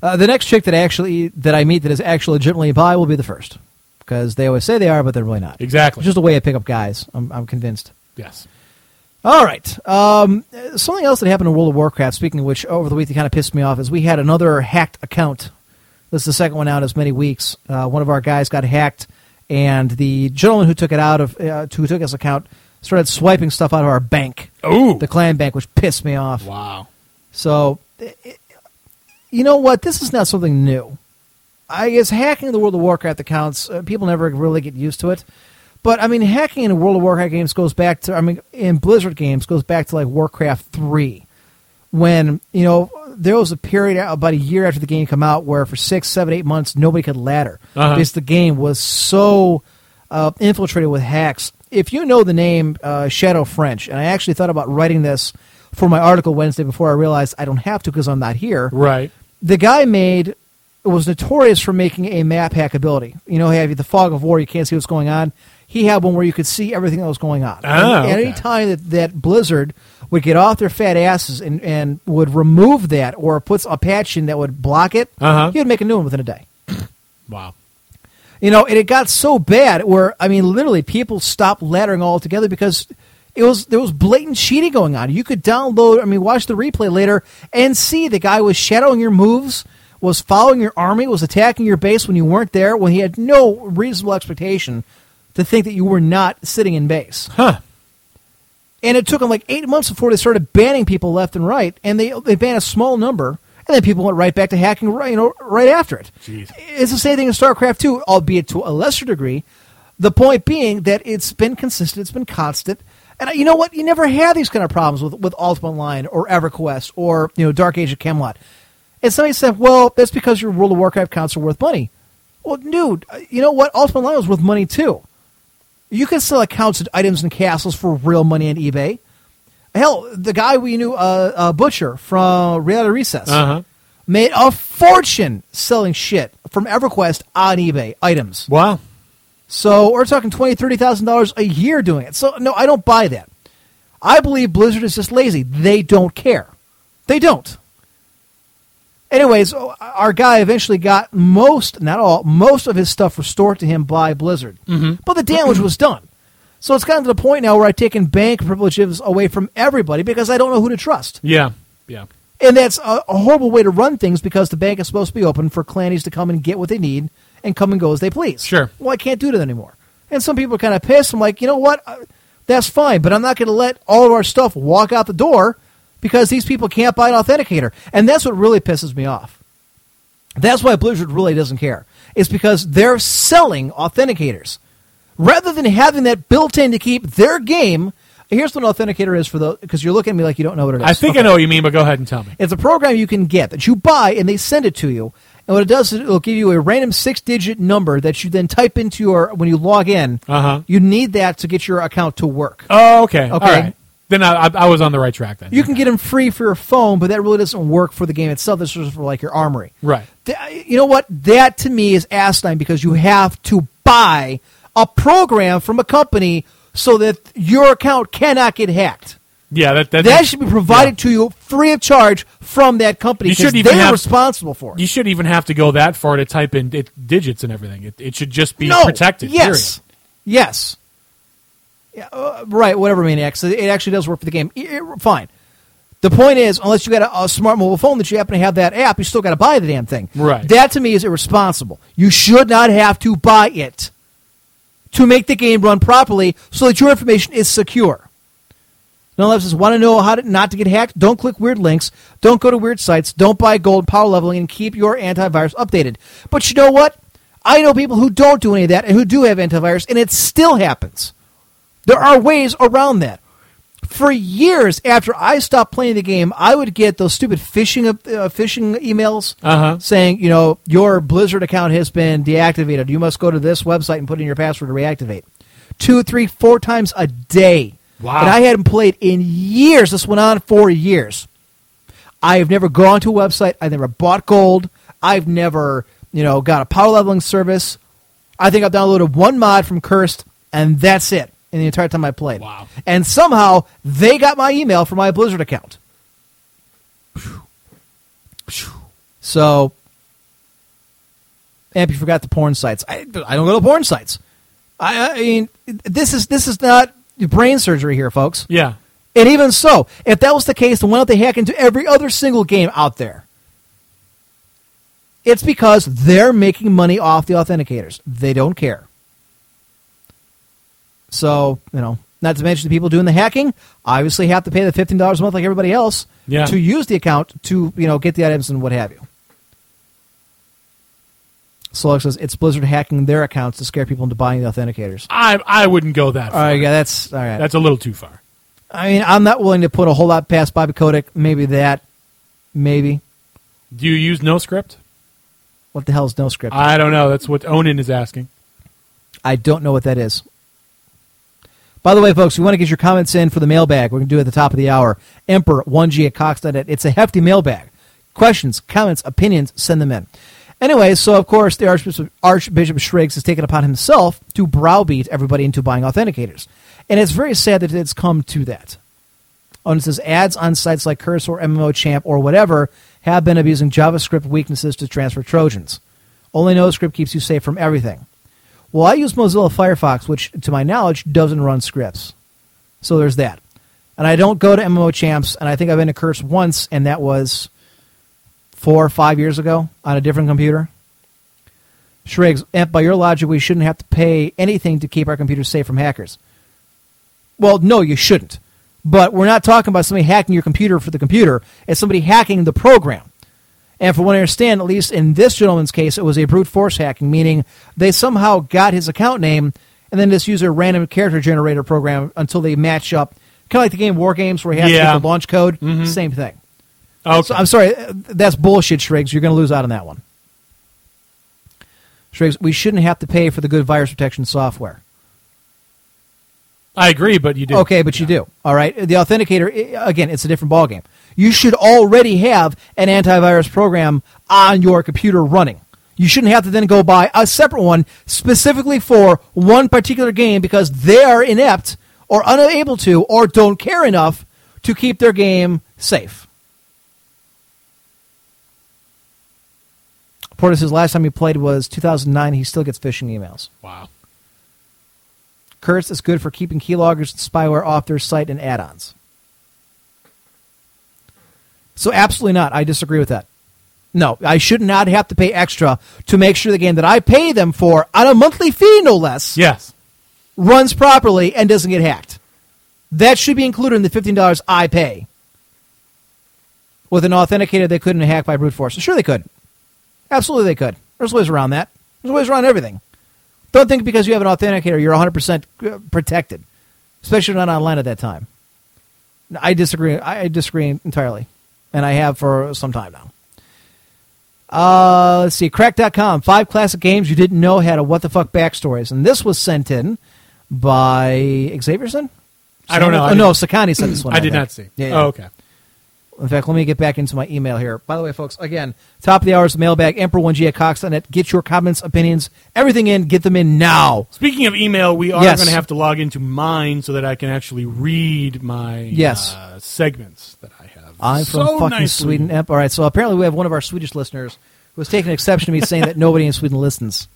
Uh, the next chick that I actually that I meet that is actually legitimately bi will be the first, because they always say they are, but they're really not. Exactly. It's just a way I pick up guys. I'm I'm convinced. Yes. All right. Um, something else that happened in World of Warcraft, speaking of which, over the week that kind of pissed me off, is we had another hacked account. This is the second one out in as many weeks. Uh, one of our guys got hacked, and the gentleman who took it out of, uh, who took his account started swiping stuff out of our bank. Oh, the clan bank, which pissed me off. Wow. So, it, you know what? This is not something new. I guess hacking the World of Warcraft accounts, uh, people never really get used to it. But, I mean, hacking in World of Warcraft games goes back to, I mean, in Blizzard games goes back to, like, Warcraft three. When, you know, there was a period about a year after the game came out where for six, seven, eight months, nobody could ladder. Uh-huh. Because the game was so uh, infiltrated with hacks. If you know the name uh, Shadow French, and I actually thought about writing this for my article Wednesday before I realized I don't have to because I'm not here. Right. The guy made... was notorious for making a map hackability. You know, have the fog of war, you can't see what's going on. He had one where you could see everything that was going on. Oh, and okay. At any time that, that Blizzard would get off their fat asses and, and would remove that or puts a patch in that would block it, uh-huh. he would make a new one within a day. Wow. You know, and it got so bad where, I mean, literally people stopped laddering altogether because... It was there was blatant cheating going on. You could download, I mean, watch the replay later and see the guy was shadowing your moves, was following your army, was attacking your base when you weren't there, when he had no reasonable expectation to think that you were not sitting in base. Huh. And it took them like eight months before they started banning people left and right, and they they banned a small number, and then people went right back to hacking right, you know, right after it. Jeez. It's the same thing in StarCraft two, albeit to a lesser degree. The point being that it's been consistent, it's been constant. And you know what? You never had these kind of problems with, with Ultima Online or EverQuest or you know Dark Age of Camelot. And somebody said, well, that's because your World of Warcraft accounts are worth money. Well, dude, you know what? Ultima Online was worth money, too. You can sell accounts and items and castles for real money on eBay. Hell, the guy we knew, uh, uh, Butcher from Reality Recess, uh-huh. made a fortune selling shit from EverQuest on eBay, items. Wow. So we're talking twenty thousand dollars, thirty thousand dollars a year doing it. So, no, I don't buy that. I believe Blizzard is just lazy. They don't care. They don't. Anyways, our guy eventually got most, not all, most of his stuff restored to him by Blizzard. Mm-hmm. But the damage was done. So it's gotten to the point now where I've taken bank privileges away from everybody because I don't know who to trust. Yeah, yeah. And that's a, a horrible way to run things because the bank is supposed to be open for clannies to come and get what they need and come and go as they please. Sure. Well, I can't do that anymore. And some people are kind of pissed. I'm like, you know what? That's fine, but I'm not going to let all of our stuff walk out the door because these people can't buy an Authenticator. And that's what really pisses me off. That's why Blizzard really doesn't care. It's because they're selling Authenticators. Rather than having that built in to keep their game... Here's what an Authenticator is for those, because you're looking at me like you don't know what it is. I think okay. I know what you mean, but go ahead and tell me. It's a program you can get that you buy, and they send it to you. And what it does is it'll give you a random six-digit number that you then type into your, when you log in, uh-huh. you need that to get your account to work. Oh, okay. Okay. All right. Then I, I, I was on the right track then. You okay. can get them free for your phone, but that really doesn't work for the game itself. This is for like your armory. Right. Th- you know what? That to me is asinine because you have to buy a program from a company so that your account cannot get hacked. Yeah, that that, that should be provided yeah. to you free of charge from that company because they're have, responsible for it. You shouldn't even have to go that far to type in it, digits and everything. It, it should just be no, protected. Yes, period. Yes, yeah, uh, right. Whatever, maniacs. It actually does work for the game. It, it, fine. The point is, unless you got a, a smart mobile phone that you happen to have that app, you still got to buy the damn thing. Right. That to me is irresponsible. You should not have to buy it to make the game run properly so that your information is secure. None of us want to know how to, not to get hacked. Don't click weird links. Don't go to weird sites. Don't buy gold, power leveling, and keep your antivirus updated. But you know what? I know people who don't do any of that and who do have antivirus, and it still happens. There are ways around that. For years after I stopped playing the game, I would get those stupid phishing, uh, phishing emails uh-huh. saying, you know, your Blizzard account has been deactivated. You must go to this website and put in your password to reactivate. Two, three, four times a day. Wow. And I hadn't played in years. This went on for years. I have never gone to a website. I've never bought gold. I've never, you know, got a power leveling service. I think I've downloaded one mod from Cursed, and that's it. In the entire time I played. Wow. And somehow, they got my email from my Blizzard account. So, Amp, you forgot the porn sites. I, I don't go to porn sites. I, I mean, this is this is not brain surgery here, folks. Yeah. And even so, if that was the case, then why don't they hack into every other single game out there? It's because they're making money off the Authenticators. They don't care. So, you know, not to mention the people doing the hacking obviously have to pay the fifteen dollars a month like everybody else yeah. to use the account to, you know, get the items and what have you. Solux says, it's Blizzard hacking their accounts to scare people into buying the authenticators. I I wouldn't go that far. All right, yeah, that's, all right. That's a little too far. I mean, I'm not willing to put a whole lot past Bobby Kotick. Maybe that. Maybe. Do you use NoScript? What the hell is NoScript? I don't know. That's what Onan is asking. I don't know what that is. By the way, folks, we want to get your comments in for the mailbag. We're going to do it at the top of the hour. Emperor one G at Cox dot net. It's a hefty mailbag. Questions, comments, opinions, send them in. Anyway, so, of course, the Archbishop, Archbishop Shrigs has taken upon himself to browbeat everybody into buying authenticators. And it's very sad that it's come to that. Onan says, ads on sites like Cursor, M M O Champ, or whatever have been abusing JavaScript weaknesses to transfer Trojans. Only NoScript keeps you safe from everything. Well, I use Mozilla Firefox, which, to my knowledge, doesn't run scripts. So there's that. And I don't go to M M O Champs, and I think I've been to Curse once, and that was four or five years ago on a different computer. Shrigs, by your logic, we shouldn't have to pay anything to keep our computers safe from hackers. Well, no, you shouldn't. But we're not talking about somebody hacking your computer for the computer. It's somebody hacking the program. And from what I understand, at least in this gentleman's case, it was a brute force hacking, meaning they somehow got his account name and then just use a random character generator program until they match up. Kind of like the game War Games where you have yeah. to get the launch code. Mm-hmm. Same thing. Okay. So, I'm sorry. That's bullshit, Shrigs. You're going to lose out on that one. Shrigs, we shouldn't have to pay for the good virus protection software. I agree, but you do. Okay, but yeah. you do. All right. The Authenticator, again, it's a different ballgame. You should already have an antivirus program on your computer running. You shouldn't have to then go buy a separate one specifically for one particular game because they are inept or unable to or don't care enough to keep their game safe. Porter says last time he played was two thousand nine. He still gets phishing emails. Wow. Curse is good for keeping keyloggers and spyware off their site and add-ons. So absolutely not. I disagree with that. No, I should not have to pay extra to make sure the game that I pay them for on a monthly fee, no less, yes, runs properly and doesn't get hacked. That should be included in the fifteen dollars I pay. With an authenticator, they couldn't hack by brute force. Sure they could. Absolutely they could. There's ways around that. There's ways around everything. Don't think because you have an authenticator, you're one hundred percent protected, especially not online at that time. I disagree. I disagree entirely. And I have for some time now. Uh, let's see. Crack dot com. Five classic games you didn't know had a what-the-fuck backstories. And this was sent in by Xavierson? I don't know. Oh, no, Sakani sent this one. I did not see. Yeah, yeah. Oh, okay. In fact, let me get back into my email here. By the way, folks, again, top of the hour's mailbag, Emperor one G at Cox dot net. Get your comments, opinions, everything in. Get them in now. Speaking of email, we are yes. going to have to log into mine so that I can actually read my yes. uh, segments that I have. I'm so from fucking nicely. Sweden. All right, so apparently we have one of our Swedish listeners who has taken exception to me saying that nobody in Sweden listens.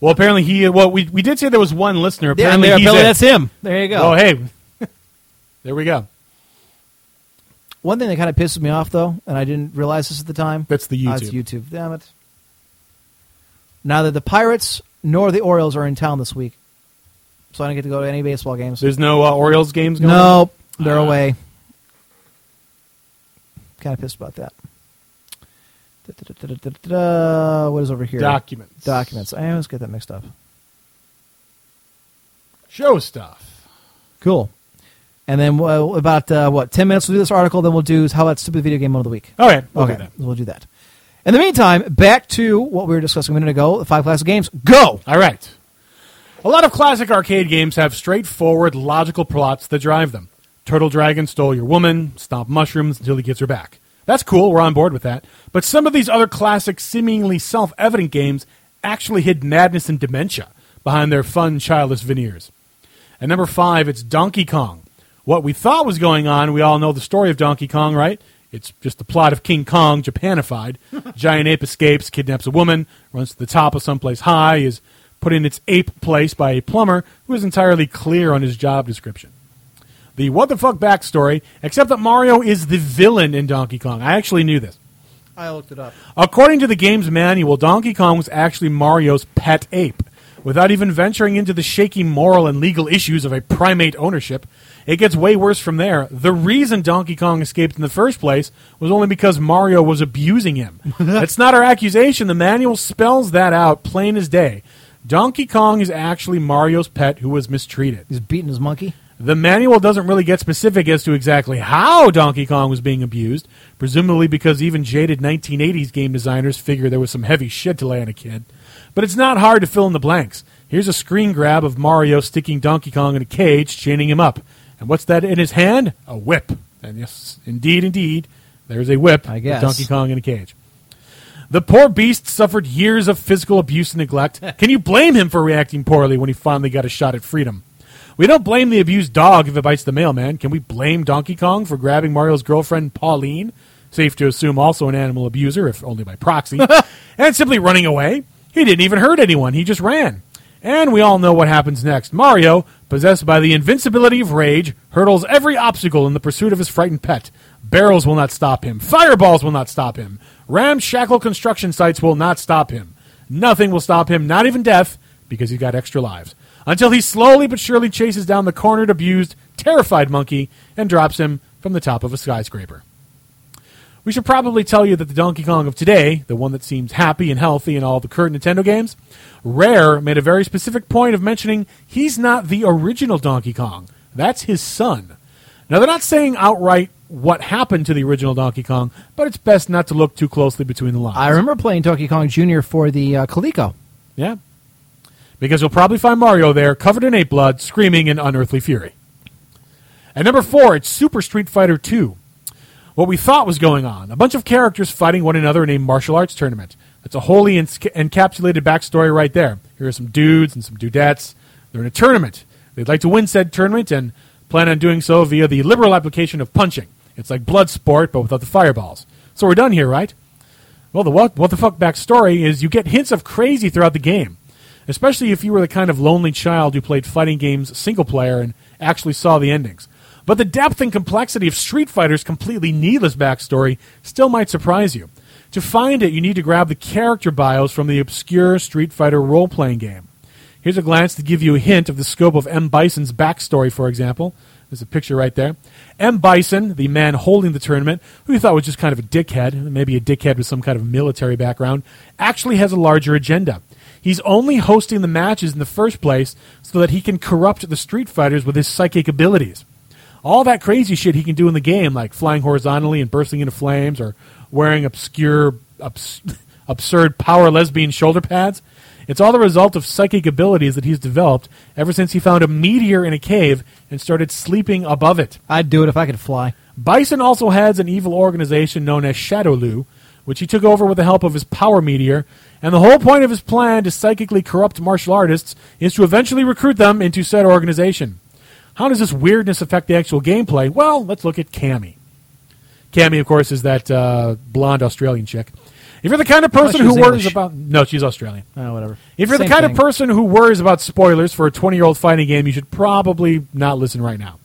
Well, apparently he. Well, we we did say there was one listener. Apparently, yeah, apparently that's him. There you go. Oh, hey, there we go. One thing that kind of pisses me off, though, and I didn't realize this at the time. That's the YouTube. That's uh, YouTube. Damn it. Neither the Pirates nor the Orioles are in town this week, so I don't get to go to any baseball games. There's no uh, Orioles games going on? No, they're uh, away. Kind of pissed about that. Da, da, da, da, da, da. What is over here? Documents. Documents. I always get that mixed up. Show stuff. Cool. And then uh, about, uh, what, ten minutes we'll do this article, then we'll do how about Stupid Video Game Mode of the Week. All right. We'll okay. Do that. We'll do that. In the meantime, back to what we were discussing a minute ago, the five classic games. Go! All right. A lot of classic arcade games have straightforward, logical plots that drive them. Turtle Dragon stole your woman, stomp mushrooms until he gets her back. That's cool. We're on board with that. But some of these other classic, seemingly self-evident games actually hid madness and dementia behind their fun, childish veneers. At number five, it's Donkey Kong. What we thought was going on, we all know the story of Donkey Kong, right? It's just the plot of King Kong, Japanified. Giant ape escapes, kidnaps a woman, runs to the top of someplace high, is put in its ape place by a plumber who is entirely clear on his job description. The what-the-fuck backstory, except that Mario is the villain in Donkey Kong. I actually knew this. I looked it up. According to the game's manual, Donkey Kong was actually Mario's pet ape, Without even venturing into the shaky moral and legal issues of a primate ownership, it gets way worse from there. The reason Donkey Kong escaped in the first place was only because Mario was abusing him. That's not our accusation. The manual spells that out plain as day. Donkey Kong is actually Mario's pet who was mistreated. He's beating his monkey? The manual doesn't really get specific as to exactly how Donkey Kong was being abused, presumably because even jaded nineteen eighties game designers figure there was some heavy shit to lay on a kid. But it's not hard to fill in the blanks. Here's a screen grab of Mario sticking Donkey Kong in a cage, chaining him up. And what's that in his hand? A whip. And yes, indeed, indeed, there's a whip I guess. With Donkey Kong in a cage. The poor beast suffered years of physical abuse and neglect. Can you blame him for reacting poorly when he finally got a shot at freedom? We don't blame the abused dog if it bites the mailman. Can we blame Donkey Kong for grabbing Mario's girlfriend, Pauline? Safe to assume also an animal abuser, if only by proxy. And simply running away. He didn't even hurt anyone. He just ran. And we all know what happens next. Mario, possessed by the invincibility of rage, hurdles every obstacle in the pursuit of his frightened pet. Barrels will not stop him. Fireballs will not stop him. Ramshackle construction sites will not stop him. Nothing will stop him, not even death, because he's got extra lives. Until he slowly but surely chases down the cornered, abused, terrified monkey and drops him from the top of a skyscraper. We should probably tell you that the Donkey Kong of today, the one that seems happy and healthy in all the current Nintendo games, Rare made a very specific point of mentioning he's not the original Donkey Kong. That's his son. Now, they're not saying outright what happened to the original Donkey Kong, but it's best not to look too closely between the lines. I remember playing Donkey Kong Junior for the uh, Coleco. Yeah. Because you'll probably find Mario there, covered in ape blood, screaming in unearthly fury. At number four, it's Super Street Fighter two. What we thought was going on, a bunch of characters fighting one another in a martial arts tournament. That's a wholly en- encapsulated backstory right there. Here are some dudes and some dudettes. They're in a tournament. They'd like to win said tournament and plan on doing so via the liberal application of punching. It's like blood sport, but without the fireballs. So we're done here, right? Well, the what, what the fuck backstory is you get hints of crazy throughout the game. Especially if you were the kind of lonely child who played fighting games single player and actually saw the endings. But the depth and complexity of Street Fighter's completely needless backstory still might surprise you. To find it, you need to grab the character bios from the obscure Street Fighter role-playing game. Here's a glance to give you a hint of the scope of M. Bison's backstory, for example. There's a picture right there. M. Bison, the man holding the tournament, who you thought was just kind of a dickhead, maybe a dickhead with some kind of military background, actually has a larger agenda. He's only hosting the matches in the first place so that he can corrupt the Street Fighters with his psychic abilities. All that crazy shit he can do in the game, like flying horizontally and bursting into flames or wearing obscure, abs- absurd power lesbian shoulder pads, it's all the result of psychic abilities that he's developed ever since he found a meteor in a cave and started sleeping above it. I'd do it if I could fly. Bison also has an evil organization known as Shadowloo, which he took over with the help of his power meteor, and the whole point of his plan to psychically corrupt martial artists is to eventually recruit them into said organization. How does this weirdness affect the actual gameplay? Well, let's look at Cammy. Cammy, of course, is that uh, blonde Australian chick. If you're the kind of person who worries English. about... No, she's Australian. Oh, whatever. If you're Same the kind thing. of person who worries about spoilers for a twenty-year-old fighting game, you should probably not listen right now.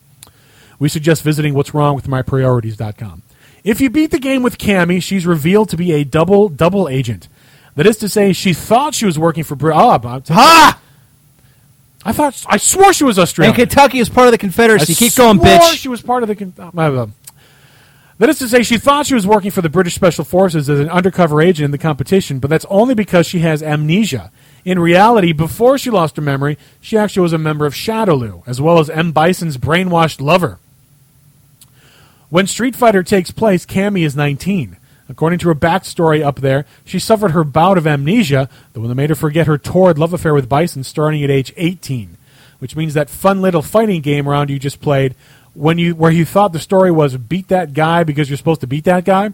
We suggest visiting what's wrong with my priorities dot com. If you beat the game with Cammy, she's revealed to be a double double agent. That is to say, she thought she was working for... Br- oh, Bob. Ha! I thought... I swore she was Australian. And Kentucky is part of the Confederacy. I Keep going, bitch. I swore she was part of the... Con- uh, that is to say, she thought she was working for the British Special Forces as an undercover agent in the competition, but that's only because she has amnesia. In reality, before she lost her memory, she actually was a member of Shadowloo, as well as M. Bison's brainwashed lover. When Street Fighter takes place, Cammy is nineteen. According to her backstory up there, she suffered her bout of amnesia, the one that made her forget her torrid love affair with Bison starting at age eighteen, which means that fun little fighting game round you just played when you where you thought the story was beat that guy because you're supposed to beat that guy.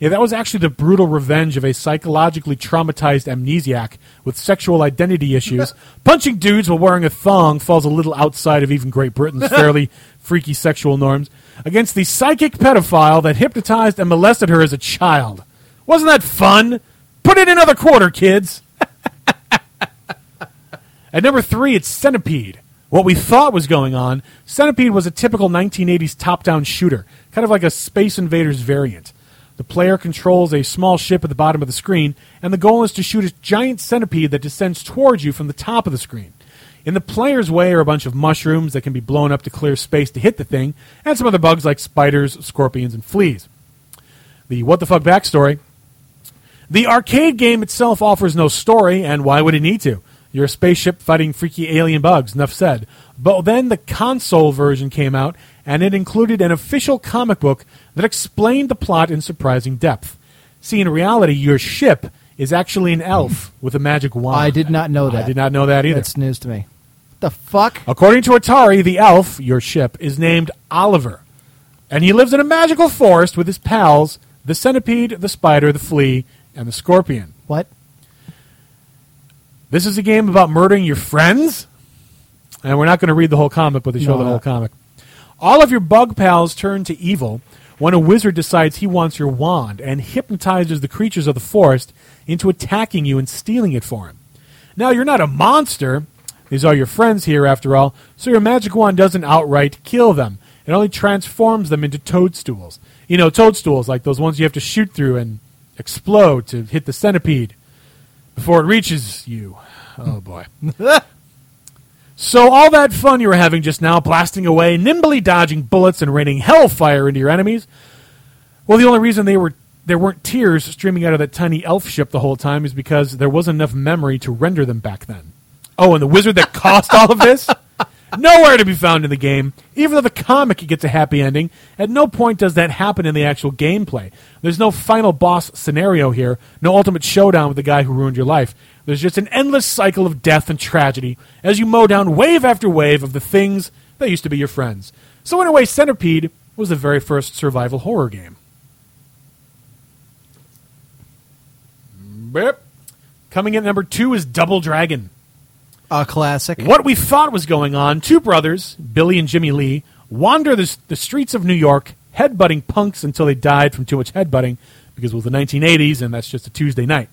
Yeah, that was actually the brutal revenge of a psychologically traumatized amnesiac with sexual identity issues. Punching dudes while wearing a thong falls a little outside of even Great Britain's fairly freaky sexual norms. Against the psychic pedophile that hypnotized and molested her as a child. Wasn't that fun? Put in another quarter, kids. At number three, it's Centipede. What we thought was going on, Centipede was a typical nineteen eighties top-down shooter, kind of like a Space Invaders variant. The player controls a small ship at the bottom of the screen, and the goal is to shoot a giant centipede that descends towards you from the top of the screen. In the player's way are a bunch of mushrooms that can be blown up to clear space to hit the thing, and some other bugs like spiders, scorpions, and fleas. The what the fuck backstory. The arcade game itself offers no story, and why would it need to? You're a spaceship fighting freaky alien bugs, enough said. But then the console version came out, and it included an official comic book that explained the plot in surprising depth. See, in reality, your ship is actually an elf with a magic wand. I did not know that. I did not know that either. That's news to me. What the fuck? According to Atari, the elf, your ship, is named Oliver. And he lives in a magical forest with his pals, the centipede, the spider, the flea, and the scorpion. What? This is a game about murdering your friends? And we're not going to read the whole comic, but they show no, the whole comic. All of your bug pals turn to evil when a wizard decides he wants your wand and hypnotizes the creatures of the forest into attacking you and stealing it for him. Now, you're not a monster. These are your friends here, after all, so your magic wand doesn't outright kill them. It only transforms them into toadstools. You know, toadstools, like those ones you have to shoot through and explode to hit the centipede before it reaches you. Oh, boy. So all that fun you were having just now, blasting away, nimbly dodging bullets and raining hellfire into your enemies. Well, the only reason they were there weren't tears streaming out of that tiny elf ship the whole time is because there wasn't enough memory to render them back then. Oh, and the wizard that caused all of this? Nowhere to be found in the game. Even though the comic gets a happy ending, at no point does that happen in the actual gameplay. There's no final boss scenario here, no ultimate showdown with the guy who ruined your life. There's just an endless cycle of death and tragedy as you mow down wave after wave of the things that used to be your friends. So in a way, Centipede was the very first survival horror game. Coming in at number two is Double Dragon. A classic. What we thought was going on, two brothers, Billy and Jimmy Lee, wander the, the streets of New York, headbutting punks until they died from too much headbutting, because it was the nineteen eighties, and that's just a Tuesday night.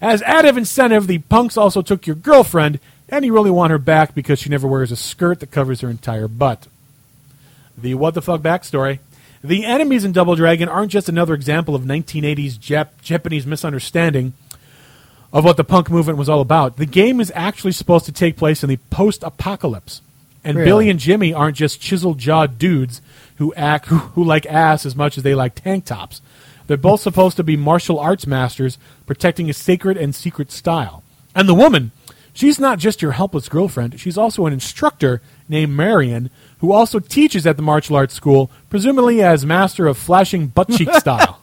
As added incentive, the punks also took your girlfriend, and you really want her back because she never wears a skirt that covers her entire butt. The what-the-fuck backstory. The enemies in Double Dragon aren't just another example of nineteen eighties Jap- Japanese misunderstanding of what the punk movement was all about. The game is actually supposed to take place in the post-apocalypse. And really? Billy and Jimmy aren't just chisel-jawed dudes who act who, who like ass as much as they like tank tops. They're both supposed to be martial arts masters protecting a sacred and secret style. And the woman, she's not just your helpless girlfriend. She's also an instructor named Marion who also teaches at the martial arts school, presumably as master of flashing butt-cheek style.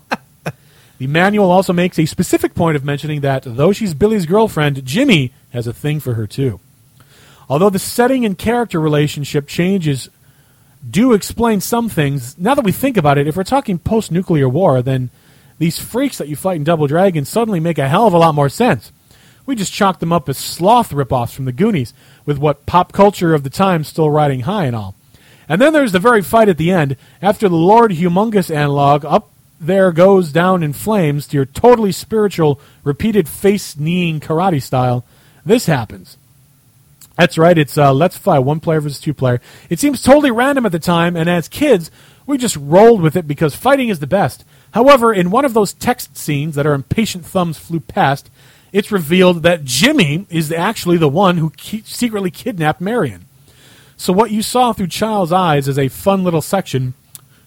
The manual also makes a specific point of mentioning that, though she's Billy's girlfriend, Jimmy has a thing for her, too. Although the setting and character relationship changes do explain some things, now that we think about it, if we're talking post-nuclear war, then these freaks that you fight in Double Dragon suddenly make a hell of a lot more sense. We just chalk them up as sloth ripoffs from the Goonies, with what pop culture of the time still riding high and all. And then there's the very fight at the end. After the Lord Humongous analog up there goes down in flames to your totally spiritual, repeated face-kneeing karate style, this happens. That's right, it's uh, Let's Fly, one player versus two player. It seems totally random at the time, and as kids, we just rolled with it because fighting is the best. However, in one of those text scenes that our impatient thumbs flew past, it's revealed that Jimmy is actually the one who ki- secretly kidnapped Marion. So what you saw through Child's eyes as a fun little section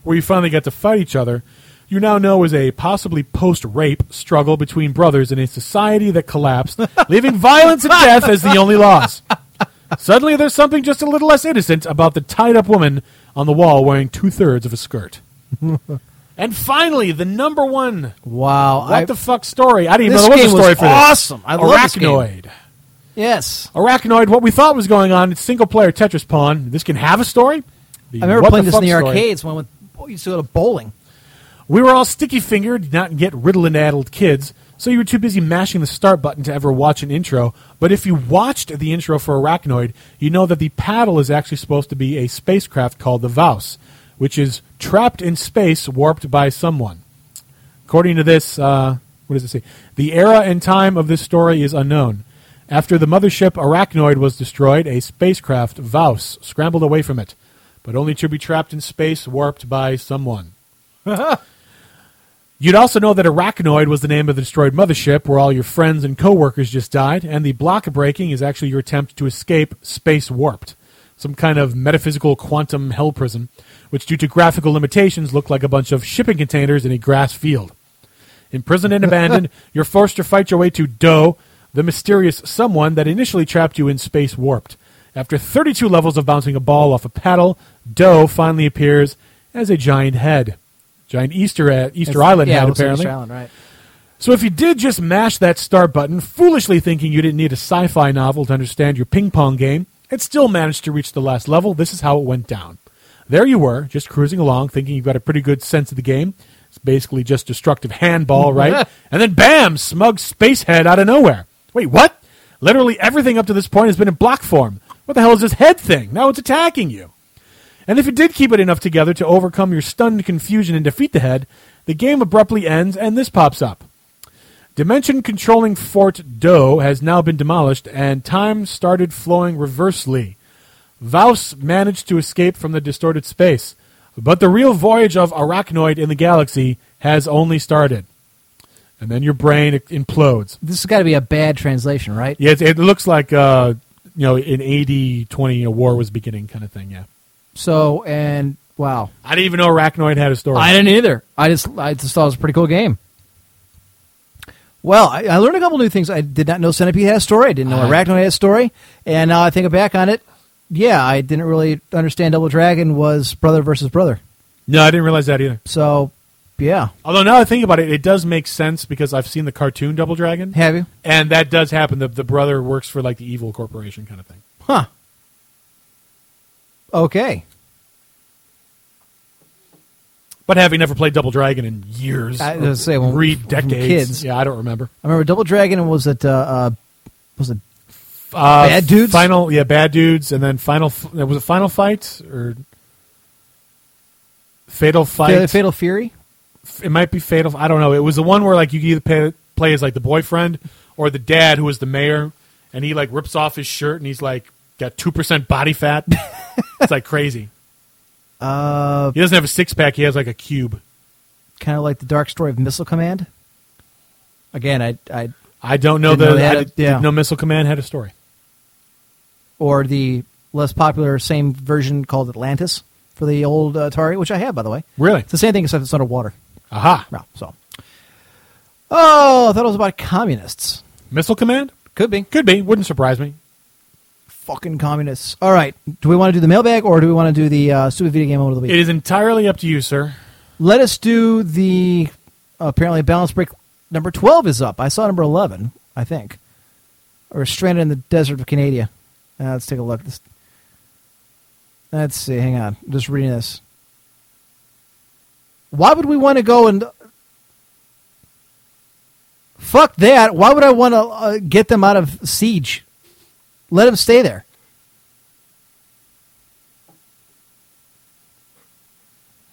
where you finally got to fight each other, you now know is a possibly post-rape struggle between brothers in a society that collapsed, leaving violence and death as the only loss. Suddenly, there's something just a little less innocent about the tied-up woman on the wall wearing two-thirds of a skirt. And finally, the number one. Wow. What I, the fuck story? I didn't even know there was a story was for awesome. This. Awesome. I love this game. Arachnoid. Yes. Arachnoid, what we thought was going on, it's single-player Tetris Pawn. This can have a story? The I remember playing this in the story. Arcades when we used to go to bowling. We were all sticky-fingered, not yet riddle-and-addled kids. So you were too busy mashing the start button to ever watch an intro, but if you watched the intro for Arachnoid, you know that the paddle is actually supposed to be a spacecraft called the Vaus, which is trapped in space, warped by someone. According to this, uh, what does it say? The era and time of this story is unknown. After the mothership Arachnoid was destroyed, a spacecraft, Vaus, scrambled away from it, but only to be trapped in space, warped by someone. You'd also know that Arachnoid was the name of the destroyed mothership where all your friends and co-workers just died, and the block breaking is actually your attempt to escape Space Warped, some kind of metaphysical quantum hell prison, which due to graphical limitations looked like a bunch of shipping containers in a grass field. Imprisoned and abandoned, you're forced to fight your way to Do, the mysterious someone that initially trapped you in Space Warped. After thirty-two levels of bouncing a ball off a paddle, Do finally appears as a giant head. Giant Easter uh, Easter it's, Island yeah, head, apparently. Easter Island, right. So if you did just mash that start button, foolishly thinking you didn't need a sci-fi novel to understand your ping-pong game, and still managed to reach the last level, this is how it went down. There you were, just cruising along, thinking you've got a pretty good sense of the game. It's basically just destructive handball, right? And then, bam, smug space head out of nowhere. Wait, what? Literally everything up to this point has been in block form. What the hell is this head thing? Now it's attacking you. And if you did keep it enough together to overcome your stunned confusion and defeat the head, the game abruptly ends and this pops up. Dimension controlling Fort Do has now been demolished and time started flowing reversely. Vaus managed to escape from the distorted space, but the real voyage of Arachnoid in the galaxy has only started. And then your brain implodes. This has got to be a bad translation, right? Yeah, it, it looks like uh, you know, in A D twenty, you know, war was beginning kind of thing, yeah. So, and, wow. I didn't even know Arachnoid had a story. I didn't either. I just I just thought it was a pretty cool game. Well, I, I learned a couple new things. I did not know Centipede had a story. I didn't know uh, Arachnoid had a story. And now I think back on it, yeah, I didn't really understand Double Dragon was brother versus brother. No, I didn't realize that either. So, yeah. Although now I think about it, it does make sense because I've seen the cartoon Double Dragon. Have you? And that does happen. The, the brother works for, like, the evil corporation kind of thing. Huh. Okay. But having never played Double Dragon in years, I was gonna say, well, three decades, kids. Yeah, I don't remember. I remember Double Dragon was it uh, uh, was it uh, Bad Dudes? Final, yeah, Bad Dudes, and then Final was it Final Fight or Fatal Fight? Fatal, Fatal Fury. It might be Fatal. I don't know. It was the one where like you either pay, play as like the boyfriend or the dad who was the mayor, and he like rips off his shirt and he's like got two percent body fat. It's like crazy. Uh, he doesn't have a six-pack. He has like a cube. Kind of like the dark story of Missile Command. Again, I... I, I don't know that... I a, did, yeah. didn't know Missile Command had a story. Or the less popular same version called Atlantis for the old uh, Atari, which I have, by the way. Really? It's the same thing except it's underwater. Aha. No, so. Oh, I thought it was about communists. Missile Command? Could be. Could be. Wouldn't surprise me. Fucking communists. All right. Do we want to do the mailbag or do we want to do the uh, stupid video game over the week? It is entirely up to you, sir. Let us do the... Uh, apparently, Balance Break number twelve is up. I saw number eleven, I think. Or Stranded in the Desert of Canada. Uh, let's take a look. This, let's see. Hang on. I'm just reading this. Why would we want to go and... Fuck that. Why would I want to uh, get them out of siege? Let him stay there.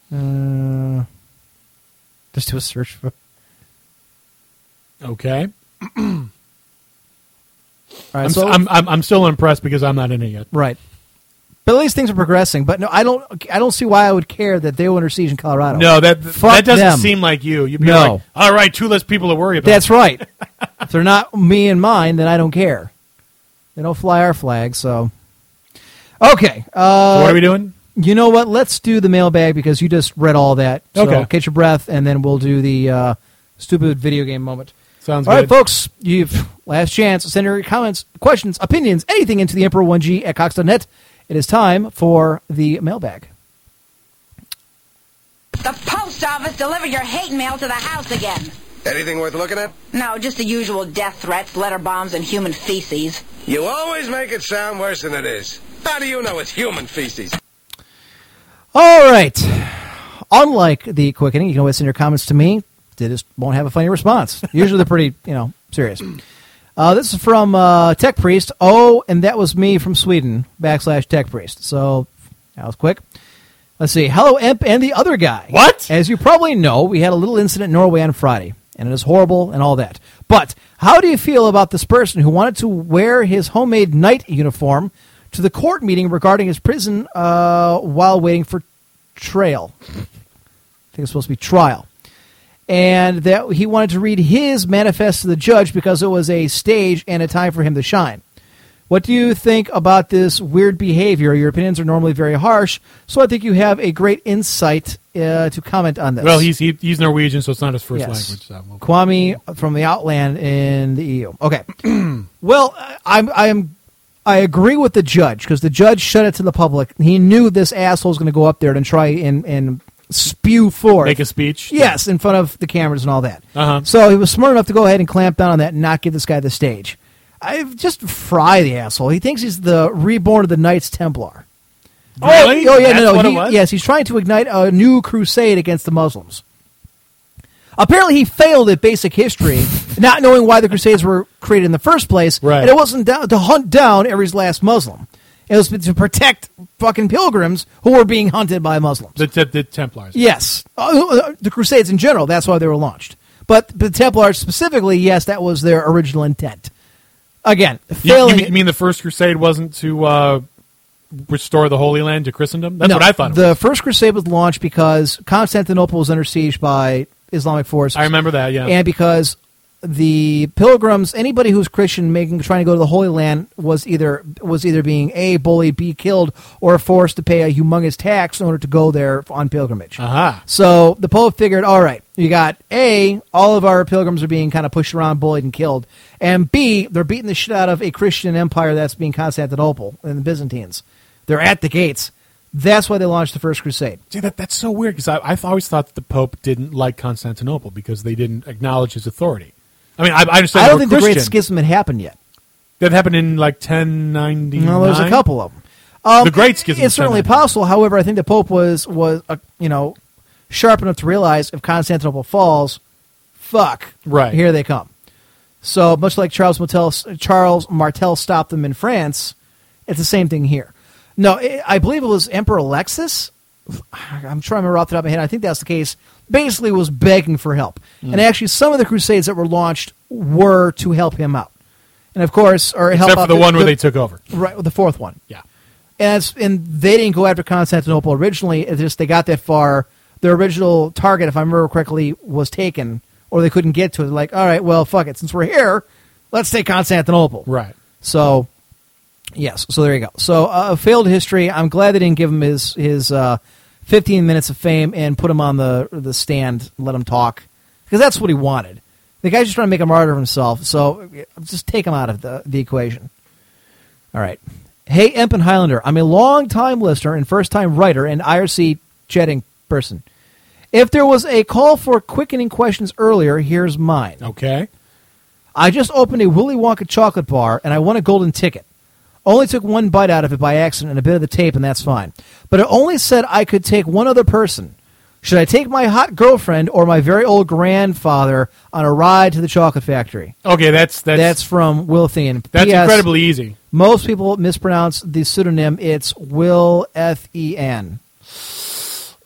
Uh, just do a search for. Okay. All right, I'm, so, I'm I'm I'm still impressed because I'm not in it yet. Right. But at least things are progressing. But no, I don't. I don't see why I would care that they were under siege in Colorado. No, that Fuck that doesn't them. seem like you. You'd be no. like, all right, two less people to worry about. That's right. If they're not me and mine, then I don't care. They don't fly our flag, so... Okay. Uh, so what are we doing? You know what? Let's do the mailbag because you just read all that. So okay. Catch your breath, and then we'll do the uh, stupid video game moment. Sounds good. All right, folks. You've last chance. Send your comments, questions, opinions, anything into the Emperor one G at Cox dot net. It is time for the mailbag. The post office delivered your hate mail to the house again. Anything worth looking at? No, just the usual death threats, letter bombs, and human feces. You always make it sound worse than it is. How do you know it's human feces? All right. Unlike the Quickening, you can always send your comments to me. They just won't have a funny response. Usually they're pretty, you know, serious. Uh, this is from uh, Tech Priest. Oh, and that was me from Sweden, backslash Tech Priest. So that was quick. Let's see. Hello, Imp and the other guy. What? As you probably know, we had a little incident in Norway on Friday. And it is horrible and all that. But how do you feel about this person who wanted to wear his homemade knight uniform to the court meeting regarding his prison uh, while waiting for trial? I think it's supposed to be trial. and that he wanted to read his manifest to the judge because it was a stage and a time for him to shine. What do you think about this weird behavior? Your opinions are normally very harsh, so I think you have a great insight uh, to comment on this. Well, he's he, he's Norwegian, so it's not his first yes. language. So we'll... Kwame from the Outland in the E U. Okay. Well, I'm I'm I agree with the judge because the judge shut it to the public. He knew this asshole was going to go up there and try and and spew forth, make a speech. Yes, in front of the cameras and all that. Uh-huh. So he was smart enough to go ahead and clamp down on that and not give this guy the stage. I just fry the asshole. He thinks he's the reborn of the Knights Templar. Really? Oh, oh yeah, That's no, no. What he, it was? Yes, he's trying to ignite a new crusade against the Muslims. Apparently, he failed at basic history, not knowing why the Crusades were created in the first place. Right. And it wasn't down, to hunt down every last Muslim. It was to protect fucking pilgrims who were being hunted by Muslims. The, te- the Templars. Yes. Uh, the Crusades in general. That's why they were launched. But the Templars specifically, yes, that was their original intent. Again, failing. You, you, mean, you mean the first crusade wasn't to uh, restore the Holy Land to Christendom? That's no, what I thought it the was. The first crusade was launched because Constantinople was under siege by Islamic forces. I remember that, yeah. And because the pilgrims, anybody who's Christian making trying to go to the Holy Land was either was either being A, bullied, B, killed, or forced to pay a humongous tax in order to go there on pilgrimage. Uh-huh. So the Pope figured, all right, you got A, all of our pilgrims are being kind of pushed around, bullied, and killed, and B, they're beating the shit out of a Christian empire that's being Constantinople and the Byzantines. They're at the gates. That's why they launched the First Crusade. Dude, that, that's so weird, because I've always thought that the Pope didn't like Constantinople because they didn't acknowledge his authority. I mean, I, I understand. I don't think Christian. The Great Schism had happened yet. That happened in like ten ninety-nine. No, there's a couple of them. Um, the Great Schism. It's certainly possible. However, I think the Pope was was uh, you know sharp enough to realize if Constantinople falls, fuck, right here they come. So much like Charles Martel, Charles Martel stopped them in France, it's the same thing here. No, it, I believe it was Emperor Alexis. I'm trying to remember off the top of my head. I think that's the case. Basically was begging for help. Mm. And actually, some of the crusades that were launched were to help him out. And of course, or help Except for out the one the, where the, they took over. Right, the fourth one. Yeah. And, it's, and they didn't go after Constantinople originally. It's just they got that far. Their original target, if I remember correctly, was taken, or they couldn't get to it. They're like, all right, well, fuck it. Since we're here, let's take Constantinople. Right. So, yes. So there you go. So, uh, failed history. I'm glad they didn't give him his... his uh, fifteen minutes of fame and put him on the the stand, let him talk. Because that's what he wanted. The guy's just trying to make a martyr of himself, so just take him out of the, the equation. All right. Hey, Emp and Highlander, I'm a long-time listener and first-time writer and I R C chatting person. If there was a call for quickening questions earlier, here's mine. Okay. I just opened a Willy Wonka chocolate bar, and I won a golden ticket. Only took one bite out of it by accident and a bit of the tape, and that's fine. But it only said I could take one other person. Should I take my hot girlfriend or my very old grandfather on a ride to the chocolate factory? Okay, that's... That's, that's from Will Thien. That's P S, incredibly easy. Most people mispronounce the pseudonym. It's Will F E N.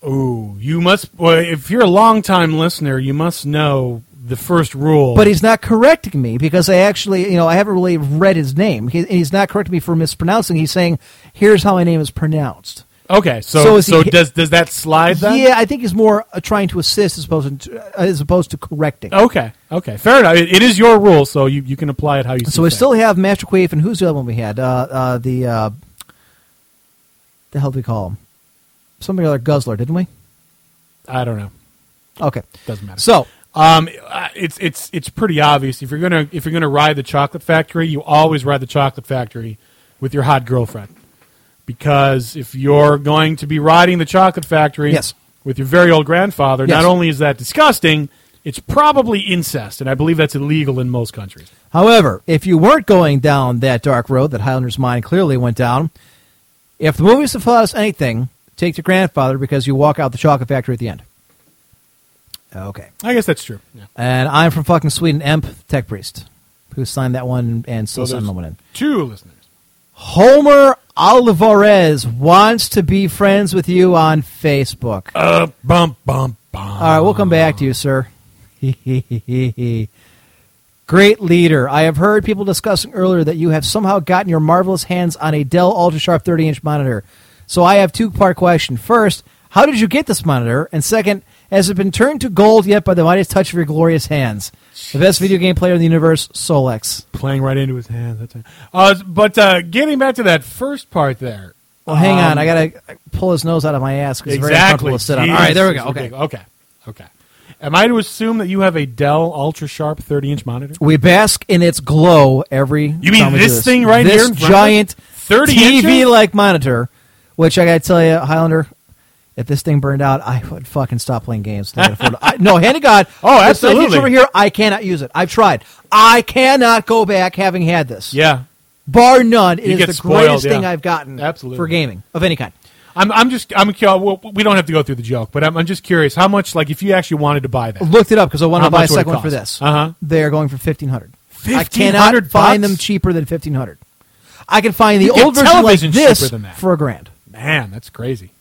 Ooh, you must... Well, if you're a long-time listener, you must know... The first rule. But he's not correcting me because I actually, you know, I haven't really read his name. He, he's not correcting me for mispronouncing. He's saying, here's how my name is pronounced. Okay, so so, so he, does does that slide then? Yeah, I think he's more uh, trying to assist as opposed to, uh, as opposed to correcting. Okay, okay. Fair enough. It, it is your rule, so you, you can apply it how you see So we that. Still have Master Quaif, and who's the other one we had? Uh, uh, the, uh, the hell did we call him? Somebody like Guzzler, didn't we? I don't know. Okay. Doesn't matter. So... Um, it's it's it's pretty obvious. If you're gonna if you're gonna ride the chocolate factory, you always ride the chocolate factory with your hot girlfriend, because if you're going to be riding the chocolate factory yes. with your very old grandfather, yes. not only is that disgusting, it's probably incest, and I believe that's illegal in most countries. However, if you weren't going down that dark road that Highlander's mind clearly went down, if the movies have taught us anything, take your grandfather because you walk out the chocolate factory at the end. Okay. I guess that's true. Yeah. And I'm from fucking Sweden, Emp, Tech Priest, who signed that one and still so signed that one in. Two listeners. Homer Alvarez wants to be friends with you on Facebook. Uh, bum, bum, bum. All right, we'll come back to you, sir. Great leader. I have heard people discussing earlier that you have somehow gotten your marvelous hands on a Dell UltraSharp thirty-inch monitor. So I have two-part question. First, how did you get this monitor? And second, as has been turned to gold yet by the mightiest touch of your glorious hands. The best video game player in the universe, Solex. Playing right into his hands. That's it. Uh, but uh, getting back to that first part there. Well, hang um, on. I got to pull his nose out of my ass because exactly. It's very uncomfortable to sit on. All right, there we go. Okay. Okay. Okay. Am I to assume that you have a Dell UltraSharp thirty-inch monitor? We bask in its glow every time. You mean this, this thing right this here? This giant T V-like monitor, which I got to tell you, Highlander, if this thing burned out, I would fucking stop playing games. I, no, hand to God. Oh, absolutely. This over here, I cannot use it. I've tried. I cannot go back having had this. Yeah. Bar none. It you is the spoiled, greatest yeah. thing I've gotten absolutely. For gaming of any kind. I'm, I'm just, I'm, we don't have to go through the joke, but I'm, I'm just curious how much, like, if you actually wanted to buy that. Looked it up because I wanted how to buy a second one for this. Uh-huh. They're going for fifteen hundred dollars. fifteen hundred dollars I cannot bucks? Find them cheaper than fifteen hundred dollars. I can find the you old version like this for a grand. Man, that's crazy.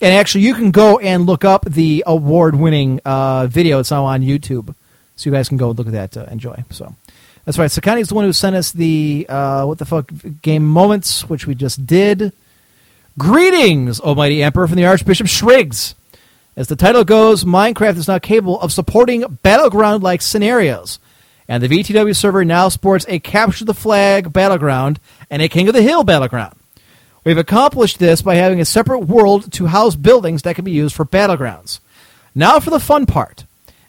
And actually, you can go and look up the award-winning uh, video. It's now on YouTube, so you guys can go look at that to enjoy. So that's right. Sakani's the one who sent us the uh, what the fuck game moments, which we just did. Greetings, Almighty Emperor, from the Archbishop Shrigs. As the title goes, Minecraft is now capable of supporting battleground-like scenarios, and the V T W server now sports a capture-the-flag battleground and a king-of-the-hill battleground. We've accomplished this by having a separate world to house buildings that can be used for battlegrounds. Now for the fun part.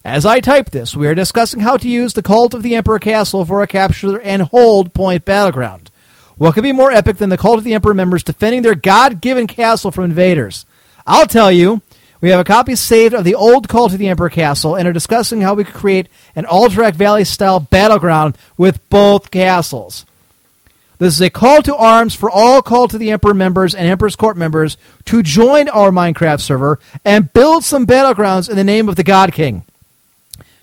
As I type this, we are discussing how to use the Cult of the Emperor Castle for a capture and hold point battleground. What could be more epic than the Cult of the Emperor members defending their God-given castle from invaders? I'll tell you, we have a copy saved of the old Cult of the Emperor Castle and are discussing how we could create an Alderac Valley-style battleground with both castles. This is a call to arms for all Cult of the Emperor members and Emperor's Court members to join our Minecraft server and build some battlegrounds in the name of the God King.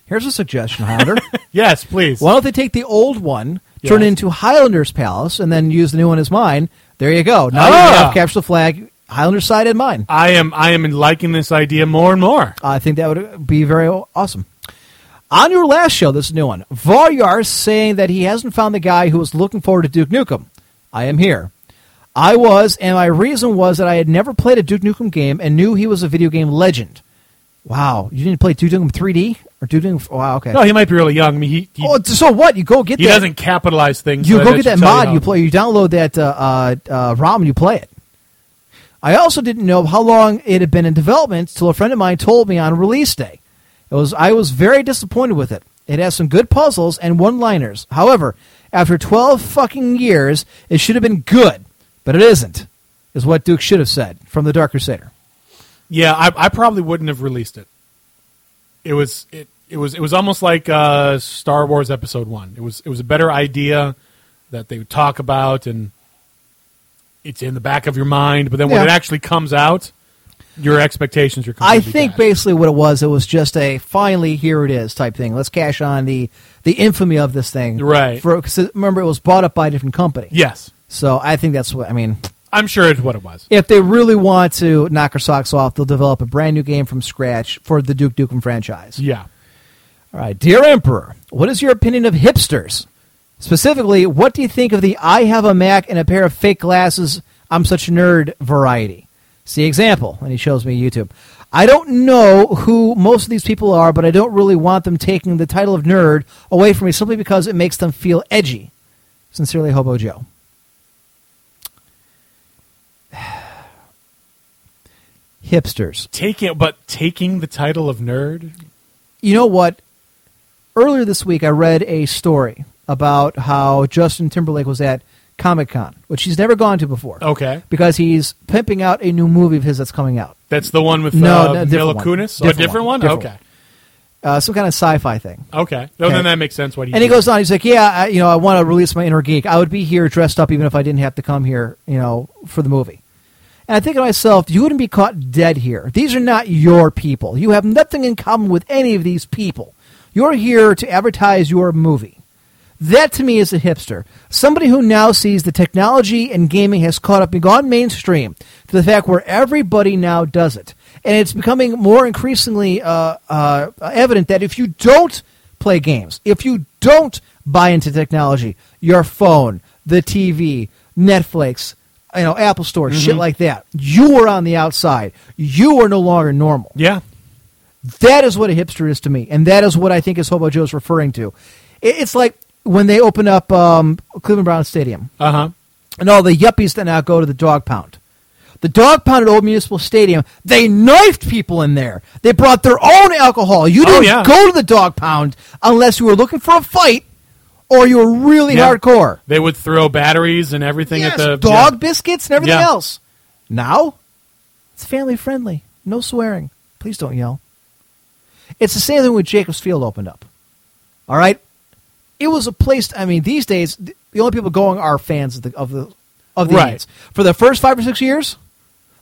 Here's a suggestion, Highlander. Yes, please. Why don't they take the old one, turn yes. it into Highlander's Palace, and then use the new one as mine? There you go. Now ah. you have capture the flag, Highlander's side, and mine. I am I am liking this idea more and more. I think that would be very awesome. On your last show, this new one, Faryar saying that he hasn't found the guy who was looking forward to Duke Nukem. I am here. I was, and my reason was that I had never played a Duke Nukem game and knew he was a video game legend. Wow, you didn't play Duke Nukem three D or Duke Nukem? Oh, wow, okay. No, he might be really young. I mean, he, he oh, so what? You go get. He that. doesn't capitalize things. You so go get that mod. You, you play. You download that uh, uh, ROM and you play it. I also didn't know how long it had been in development till a friend of mine told me on release day. It was I was very disappointed with it. It has some good puzzles and one-liners. However, after twelve fucking years, it should have been good, but it isn't. Is what Duke should have said from the Dark Crusader. Yeah, I, I probably wouldn't have released it. It was it, it was it was almost like uh, Star Wars Episode One. It was it was a better idea that they would talk about, and it's in the back of your mind. But then when yeah. it actually comes out, your expectations are completely I think dashed. Basically what it was, it was just a finally here it is type thing. Let's cash on the the infamy of this thing, right? For, 'cause remember, it was bought up by a different company. Yes. So I think that's what I mean. I'm sure it's what it was. If they really want to knock our socks off, they'll develop a brand new game from scratch for the Duke Nukem franchise. Yeah. All right. Dear Emperor, what is your opinion of hipsters? Specifically, what do you think of the I have a Mac and a pair of fake glasses, I'm such a nerd variety? See example. And he shows me YouTube. I don't know who most of these people are, but I don't really want them taking the title of nerd away from me simply because it makes them feel edgy. Sincerely, Hobo Joe. Hipsters taking, but taking the title of nerd. You know what? Earlier this week, I read a story about how Justin Timberlake was at Comic-Con, which he's never gone to before. Okay, because he's pimping out a new movie of his that's coming out. That's the one with no, uh, no, Mila Kunis. Different, oh, different one. one? Different okay, one. Uh, some kind of sci-fi thing. Okay, no, okay. Then that makes sense. What he and he goes on. He's like, yeah, I, you know, I want to release my inner geek. I would be here dressed up even if I didn't have to come here, you know, for the movie. And I think to myself, you wouldn't be caught dead here. These are not your people. You have nothing in common with any of these people. You're here to advertise your movie. That, to me, is a hipster. Somebody who now sees the technology and gaming has caught up and gone mainstream to the fact where everybody now does it. And it's becoming more increasingly uh, uh, evident that if you don't play games, if you don't buy into technology, your phone, the T V, Netflix, you know, Apple Store, mm-hmm. shit like that. You were on the outside. You are no longer normal. Yeah. That is what a hipster is to me, and that is what I think is Hobo Joe's referring to. It's like when they open up um, Cleveland Browns Stadium, uh-huh, and all the yuppies that now go to the dog pound. The dog pound at Old Municipal Stadium, they knifed people in there. They brought their own alcohol. You didn't oh, yeah. go to the dog pound unless you were looking for a fight or you were really yeah. hardcore. They would throw batteries and everything yes, at the... dog yeah. biscuits and everything yeah. else. Now, it's family friendly. No swearing. Please don't yell. It's the same thing when Jacobs Field opened up. All right? It was a place... I mean, these days, the only people going are fans of the of the, of the right. Indians. For the first five or six years...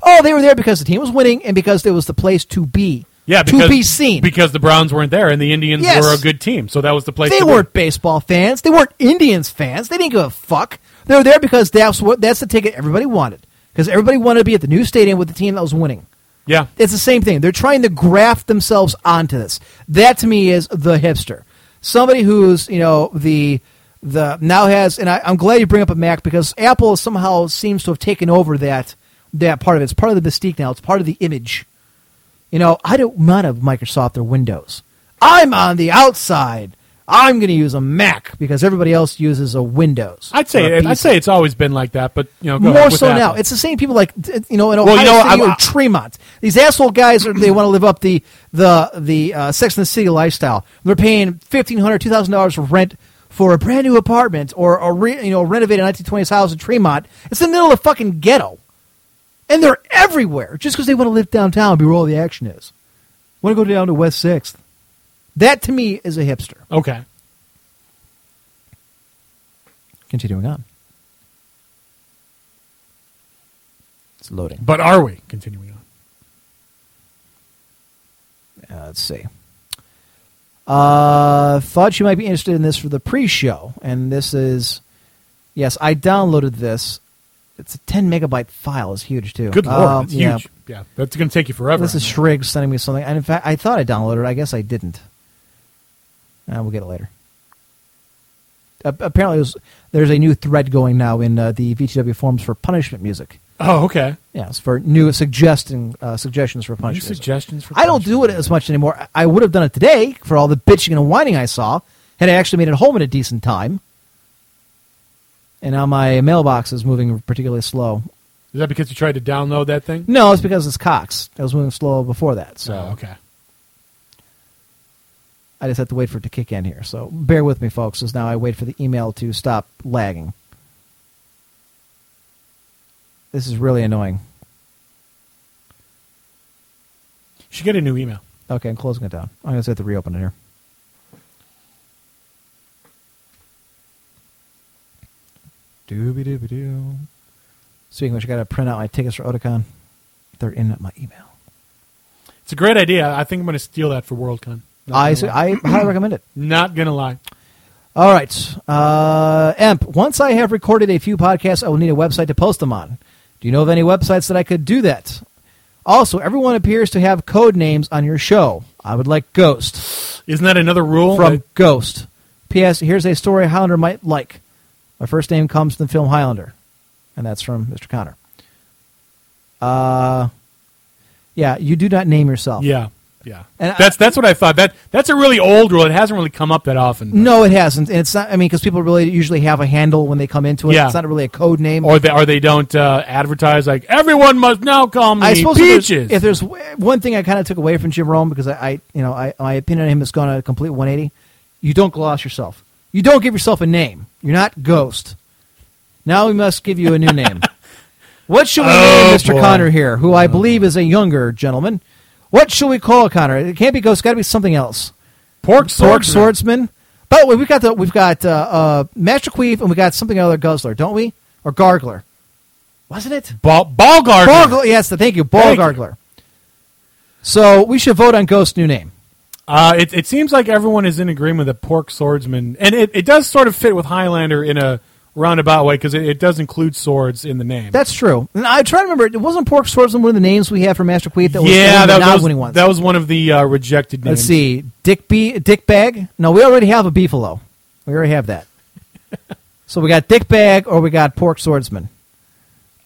Oh, they were there because the team was winning and because it was the place to be. Yeah, because, to be seen. Because the Browns weren't there and the Indians yes. were a good team, so that was the place they to be. They weren't baseball fans. They weren't Indians fans. They didn't give a fuck. They were there because that's what that's the ticket everybody wanted. Because everybody wanted to be at the new stadium with the team that was winning. Yeah. It's the same thing. They're trying to graft themselves onto this. That, to me, is the hipster. Somebody who's, you know, the... the now has... And I, I'm glad you bring up a Mac because Apple somehow seems to have taken over that... that part of it. It's part of the mystique now. It's part of the image. You know, I don't not have Microsoft or Windows. I'm on the outside. I'm going to use a Mac because everybody else uses a Windows. I'd say I'd say it's always been like that, but you know, go more so now. It's the same people like you know in Ohio well, you know, City or Tremont. These asshole guys are they want to live up the the the uh, Sex and the City lifestyle. They're paying fifteen hundred dollars, two thousand dollars for rent for a brand new apartment or a re, you know renovated nineteen twenties house in Tremont. It's in the middle of the fucking ghetto. And they're everywhere just because they want to live downtown and be where all the action is. Want to go down to West sixth. That, to me, is a hipster. Okay. Continuing on. It's loading. But are we continuing on? Uh, let's see. Uh, thought you might be interested in this for the pre-show. And this is... Yes, I downloaded this. It's a ten megabyte file. It's huge, too. Good lord. Um, it's yeah. huge. Yeah. That's going to take you forever. This is Shrigs sending me something. And in fact, I thought I downloaded it. I guess I didn't. Uh, we'll get it later. Uh, apparently, it was, there's a new thread going now in uh, the V T W forums for punishment music. Oh, okay. Yeah, it's for new suggesting, uh, suggestions for punishment. New suggestions for punishment. I don't do it as much anymore. I would have done it today for all the bitching and whining I saw had I actually made it home in a decent time. And now my mailbox is moving particularly slow. Is that because you tried to download that thing? No, it's because it's Cox. It was moving slow before that. So oh, okay. I just have to wait for it to kick in here. So bear with me, folks, as now I wait for the email to stop lagging. This is really annoying. You should get a new email. Okay, I'm closing it down. I'm going to have to reopen it here. Doobie doobie doo. Speaking of which, I got to print out my tickets for Otakon. They're in my email. It's a great idea. I think I'm going to steal that for WorldCon. I, so, I highly recommend it. Not going to lie. All right. Uh, Emp, once I have recorded a few podcasts, I will need a website to post them on. Do you know of any websites that I could do that? Also, everyone appears to have code names on your show. I would like Ghost. Isn't that another rule? From I- Ghost. P S. Here's a story Highlander might like. My first name comes from the film Highlander, and that's from Mister Connor. Uh, yeah, you do not name yourself. Yeah, yeah. And that's I, that's what I thought. That That's a really old rule. It hasn't really come up that often. But. No, it hasn't. And it's not. I mean, because people really usually have a handle when they come into it. Yeah. It's not really a code name. Or they, or they don't uh, advertise, like, everyone must now call me I suppose Peaches. If there's, if there's one thing I kind of took away from Jim Rome, because I, I you know, I, my opinion on him has gone a complete one eighty, you don't gloss yourself. You don't give yourself a name. You're not Ghost. Now we must give you a new name. What should we oh, name Mister Boy. Connor here, who I believe is a younger gentleman? What should we call Connor? It can't be Ghost. It's got to be something else. Pork Swordsman. Pork Swordsman. By the way, we've got, the, we've got uh, uh, Master Queef, and we've got something other Guzzler, don't we? Or Gargler. Wasn't it? Ball, ball Gargler. Ball Gargler. Yes, thank you. Ball thank Gargler. You. So we should vote on Ghost's new name. Uh, it, it seems like everyone is in agreement that Pork Swordsman, and it, it does sort of fit with Highlander in a roundabout way because it, it does include swords in the name. That's true. And I try to remember, it wasn't Pork Swordsman one of the names we had for Master Queef that was yeah, the non-winning ones. That was one of the uh, rejected names. Let's see, Dick B, Dick Bag. No, we already have a Beefalo. We already have that. So we got Dick Bag or we got Pork Swordsman.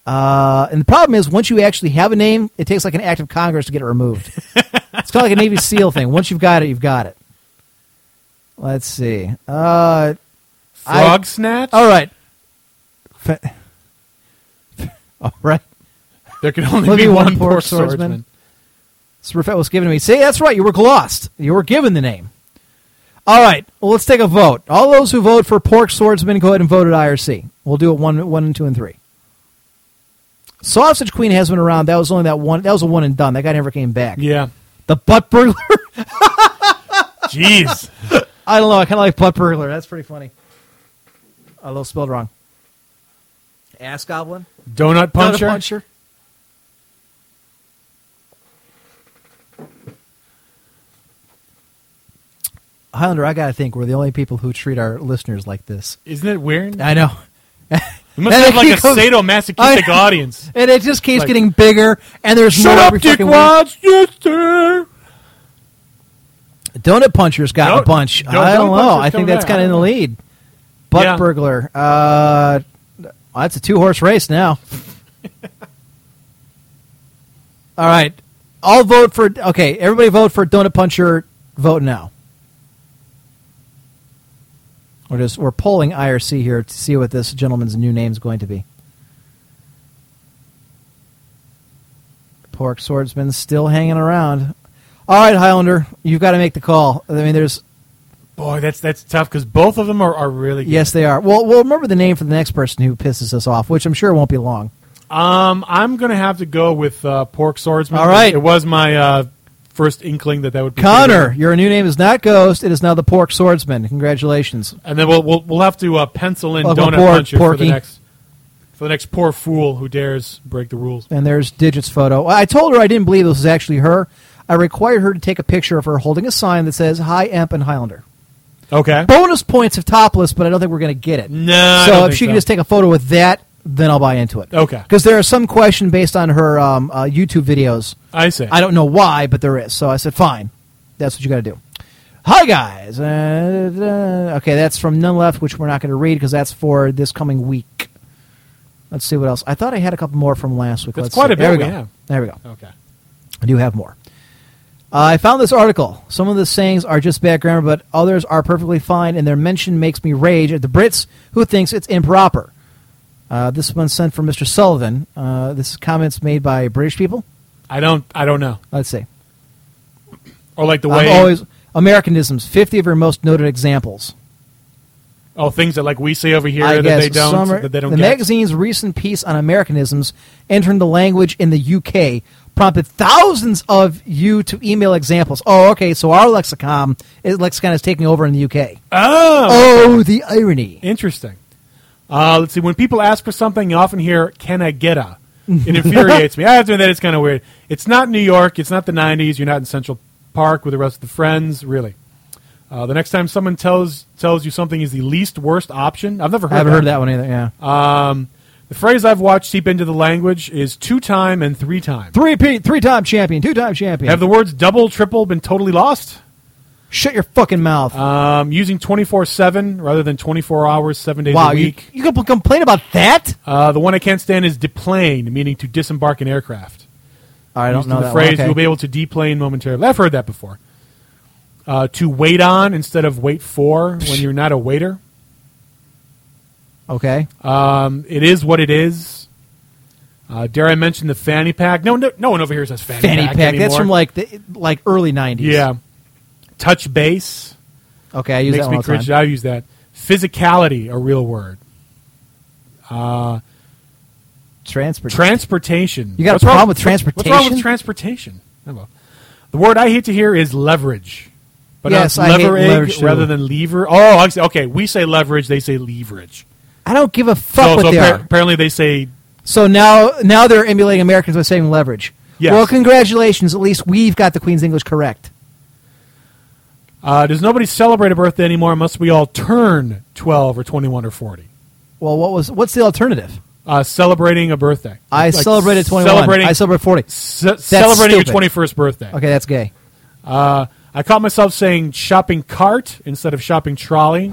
Uh, and the problem is, once you actually have a name, it takes like an act of Congress to get it removed. It's It's like a Navy SEAL thing. Once you've got it, you've got it. Let's see. Uh, Frog I, snatch? All right. All right. There can only Look be one, one poor swordsman. Swerfet was given to me. See, that's right. You were glossed. You were given the name. All right. Well, let's take a vote. All those who vote for Pork Swordsman, go ahead and vote at I R C. We'll do it one, one and two and three. Sausage Queen has been around. That was only that one. That was a one and done. That guy never came back. Yeah. The Butt Burglar. Jeez. I don't know. I kind of like Butt Burglar. That's pretty funny. A little spelled wrong. Ass Goblin. Donut Puncher. Donut Puncher. Highlander, I gotta think we're the only people who treat our listeners like this. Isn't it weird? I know. We must have like a goes, sadomasochistic audience, and it just keeps like, getting bigger. And there's shut more up, dickwads, yes sir. Donut Puncher's got don't, a bunch. Don't, I don't know. I think that's kind of in the lead. Butt yeah. Burglar. Uh, that's a two-horse race now. All right, I'll vote for. Okay, everybody vote for Donut Puncher. Vote now. We're, just, we're polling I R C here to see what this gentleman's new name is going to be. Pork Swordsman's still hanging around. All right, Highlander, you've got to make the call. I mean, there's... Boy, that's that's tough because both of them are, are really good. Yes, they are. Well, we'll remember the name for the next person who pisses us off, which I'm sure won't be long. Um, I'm going to have to go with uh, Pork Swordsman. All right. It was my... Uh, First inkling that that would be Connor. Favorite. Your new name is not Ghost; it is now the Pork Swordsman. Congratulations! And then we'll we'll, we'll have to uh, pencil in Welcome Donut Pork, Puncher Porky. for the next for the next poor fool who dares break the rules. And there's Digit's photo. I told her I didn't believe this was actually her. I required her to take a picture of her holding a sign that says "Hi, Emp and Highlander." Okay. Bonus points if topless, but I don't think we're going to get it. No. So I don't if think she so. can just take a photo with that, then I'll buy into it. Okay. Because there is some question based on her um, uh, YouTube videos. I see. I don't know why, but there is. So I said, fine. That's what you got to do. Hi, guys. Uh, uh, okay, that's from Nun Left, which we're not going to read because that's for this coming week. Let's see what else. I thought I had a couple more from last week. That's Let's quite see. a bit. There we go. Yeah. There we go. Okay. I do have more. Uh, I found this article. Some of the sayings are just bad grammar, but others are perfectly fine, and their mention makes me rage at the Brits who thinks it's improper. Uh, this one's sent from Mister Sullivan. Uh, this is comments made by British people. I don't. I don't know. Let's see. Or like the way I'm always Americanisms. Fifty of your most noted examples. Oh, things that like we say over here I that guess they don't. Are, that they don't. The get. magazine's recent piece on Americanisms entering the language in the U K prompted thousands of you to email examples. Oh, okay. So our lexicon, is, lexicon is taking over in the U K. Oh. Oh, the irony. Interesting. Uh, let's see. When people ask for something, you often hear, can I get a? It infuriates me. I have to admit, it's kind of weird. It's not New York. It's not the nineties. You're not in Central Park with the rest of the friends, really. Uh, the next time someone tells tells you something is the least worst option, I've never heard I haven't that. heard that one either, yeah. Um, the phrase I've watched seep into the language is two-time and three-time. Three-time three champion, two-time champion. Have the words double, triple been totally lost? Shut your fucking mouth. Um, using twenty-four seven rather than twenty-four hours, seven days wow, a week. You, you can complain about that? Uh, the one I can't stand is deplane, meaning to disembark an aircraft. I don't using know the that phrase, one. Okay. You'll be able to deplane momentarily. I've heard that before. Uh, to wait on instead of wait for when you're not a waiter. Okay. Um, it is what it is. Uh, dare I mention the fanny pack? No, no, no one over here says fanny, fanny pack. Fanny pack. Anymore. That's from like the like early nineties. Yeah. Touch base. Okay, I use Makes that one Makes me cringe. I use that. Physicality, a real word. Uh, transportation. Transportation. You got what's a problem wrong, with transportation? What's wrong with transportation? The word I hate to hear is leverage. But yes, I hate leverage rather too. than lever. Oh, I see. Okay. We say leverage. They say leverage. I don't give a fuck so, what so they par- are. Apparently they say... So now now they're emulating Americans by saying leverage. Yes. Well, congratulations. At least we've got the Queen's English correct. Uh, does nobody celebrate a birthday anymore? Must we all turn twelve or twenty-one or forty? Well, what was what's the alternative? Uh, celebrating a birthday. I like celebrated twenty-one. Celebrating, I celebrated forty. Ce- celebrating stupid. your twenty-first birthday. Okay, that's gay. Uh, I caught myself saying shopping cart instead of shopping trolley.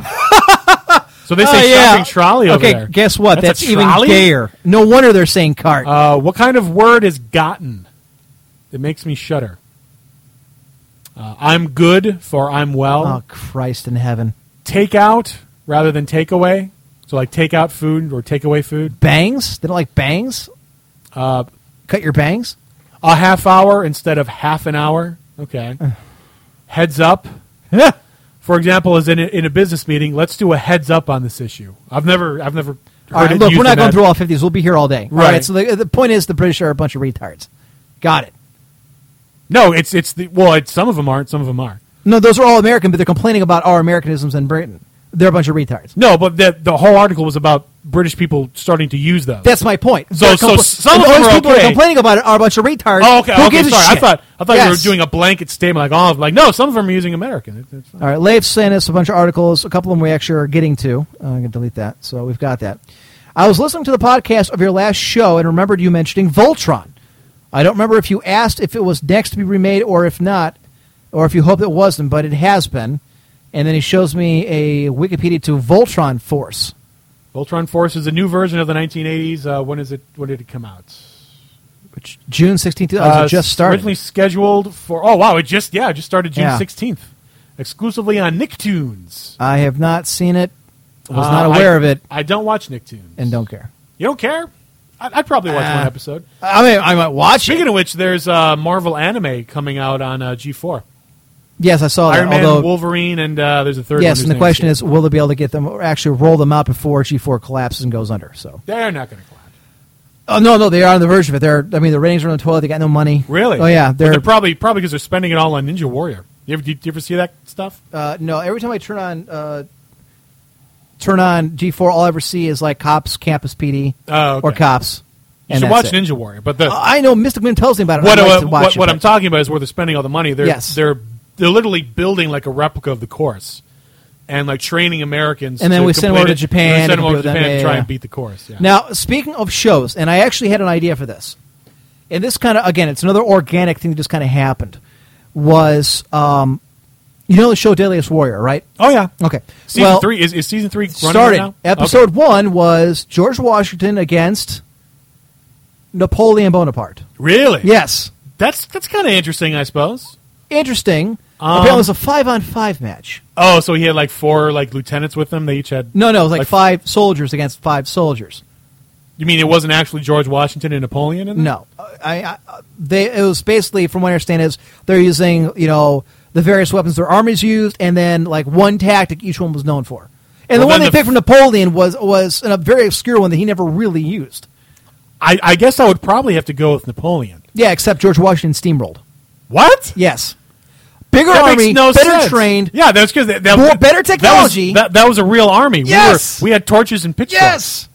So they say oh, yeah. shopping trolley over okay, there. Okay, guess what? That's, that's even gayer. No wonder they're saying cart. Uh, what kind of word is gotten? It makes me shudder. Uh, I'm good for I'm well. Oh, Christ in heaven. Take out rather than take away. So, like, take out food or take away food. Bangs? They don't like bangs? Uh, Cut your bangs? A half hour instead of half an hour. Okay. Heads up. For example, as in a, in a business meeting, let's do a heads up on this issue. I've never, I've never. All right, look, we're not going through all fifties. We'll be here all day. Right. All right, so the, the point is, the British are a bunch of retards. Got it. No, it's it's the well, it's, some of them aren't, some of them are. No, those are all American, but they're complaining about our Americanisms in Britain. They're a bunch of retards. No, but the the whole article was about British people starting to use those. That's my point. So, compl- so some of those okay. people are complaining about it are a bunch of retards. Oh, okay. Who okay, gives sorry. a shit? I thought I thought yes. you were doing a blanket statement like all oh, like no, some of them are using American. It, it's all right, Leif sent us a bunch of articles. A couple of them we actually are getting to. I'm going to delete that. So we've got that. I was listening to the podcast of your last show and remembered you mentioning Voltron. I don't remember if you asked if it was next to be remade or if not, or if you hoped it wasn't, but it has been. And then he shows me a Wikipedia to Voltron Force. Voltron Force is a new version of the nineteen eighties. Uh, when is it? When did it come out? Which June sixteenth. Uh, it just started. Originally scheduled for. Oh wow! It just yeah, it just started June sixteenth, exclusively on Nicktoons. I have not seen it. I was uh, not aware I, of it. I don't watch Nicktoons and don't care. You don't care? I'd, I'd probably watch uh, one episode. I mean, I might watch. Speaking it. of which, there's uh, Marvel anime coming out on uh, G four. Yes, I saw that. Iron Man, although, Wolverine, and uh, there's a third. Yes, and the question is, will they be able to get them or actually roll them out before G four collapses and goes under? So they're not going to collapse. Oh no, no, they are on the verge of it. They're, I mean, the ratings are on the toilet. They got no money. Really? Oh yeah, they're, they're probably probably because they're spending it all on Ninja Warrior. You ever, do you ever see that stuff? Uh, no. Every time I turn on uh, turn on G four, all I ever see is like Cops, Campus P D, uh, okay. or Cops. You should watch it. Ninja Warrior, but the uh, I know Mystic Mim tells me about it. What, uh, what, it, what I'm talking about is where they're spending all the money. They're, yes, they're. They're literally building like a replica of the course, and like training Americans. And then we send them over to Japan. We send them over to Japan and try and beat the course. Yeah. Now, speaking of shows, and I actually had an idea for this, and this kind of again, it's another organic thing that just kind of happened. Was um, you know the show Deadliest Warrior, right? Oh yeah. Okay. Season well, three is, is season three running started. Right now? Episode okay. one was George Washington against Napoleon Bonaparte. Really? Yes. That's that's kind of interesting, I suppose. Interesting. Um, Apparently, it was a five-on-five match. Oh, so he had like four like lieutenants with him? They each had... No, no, it was like, like five soldiers against five soldiers. You mean it wasn't actually George Washington and Napoleon in that? No. I, I, they, it was basically, from what I understand, is they're using, you know, the various weapons their armies used, and then like one tactic each one was known for. And well, the one they the picked f- from Napoleon was, was a very obscure one that he never really used. I, I guess I would probably have to go with Napoleon. Yeah, except George Washington steamrolled. What? Yes. Bigger that army, no better sense. Trained. Yeah, that's because that, that, more better technology. That was, that, that was a real army. Yes, we, were, we had torches and pitchforks. Yes,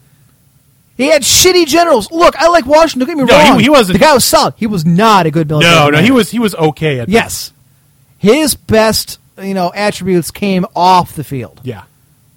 he had shitty generals. Look, I like Washington. Don't get me no, wrong. He, he wasn't. The guy was solid. He was not a good military. No, no, man. he was. He was okay. At yes, that. His best, you know, attributes came off the field. Yeah.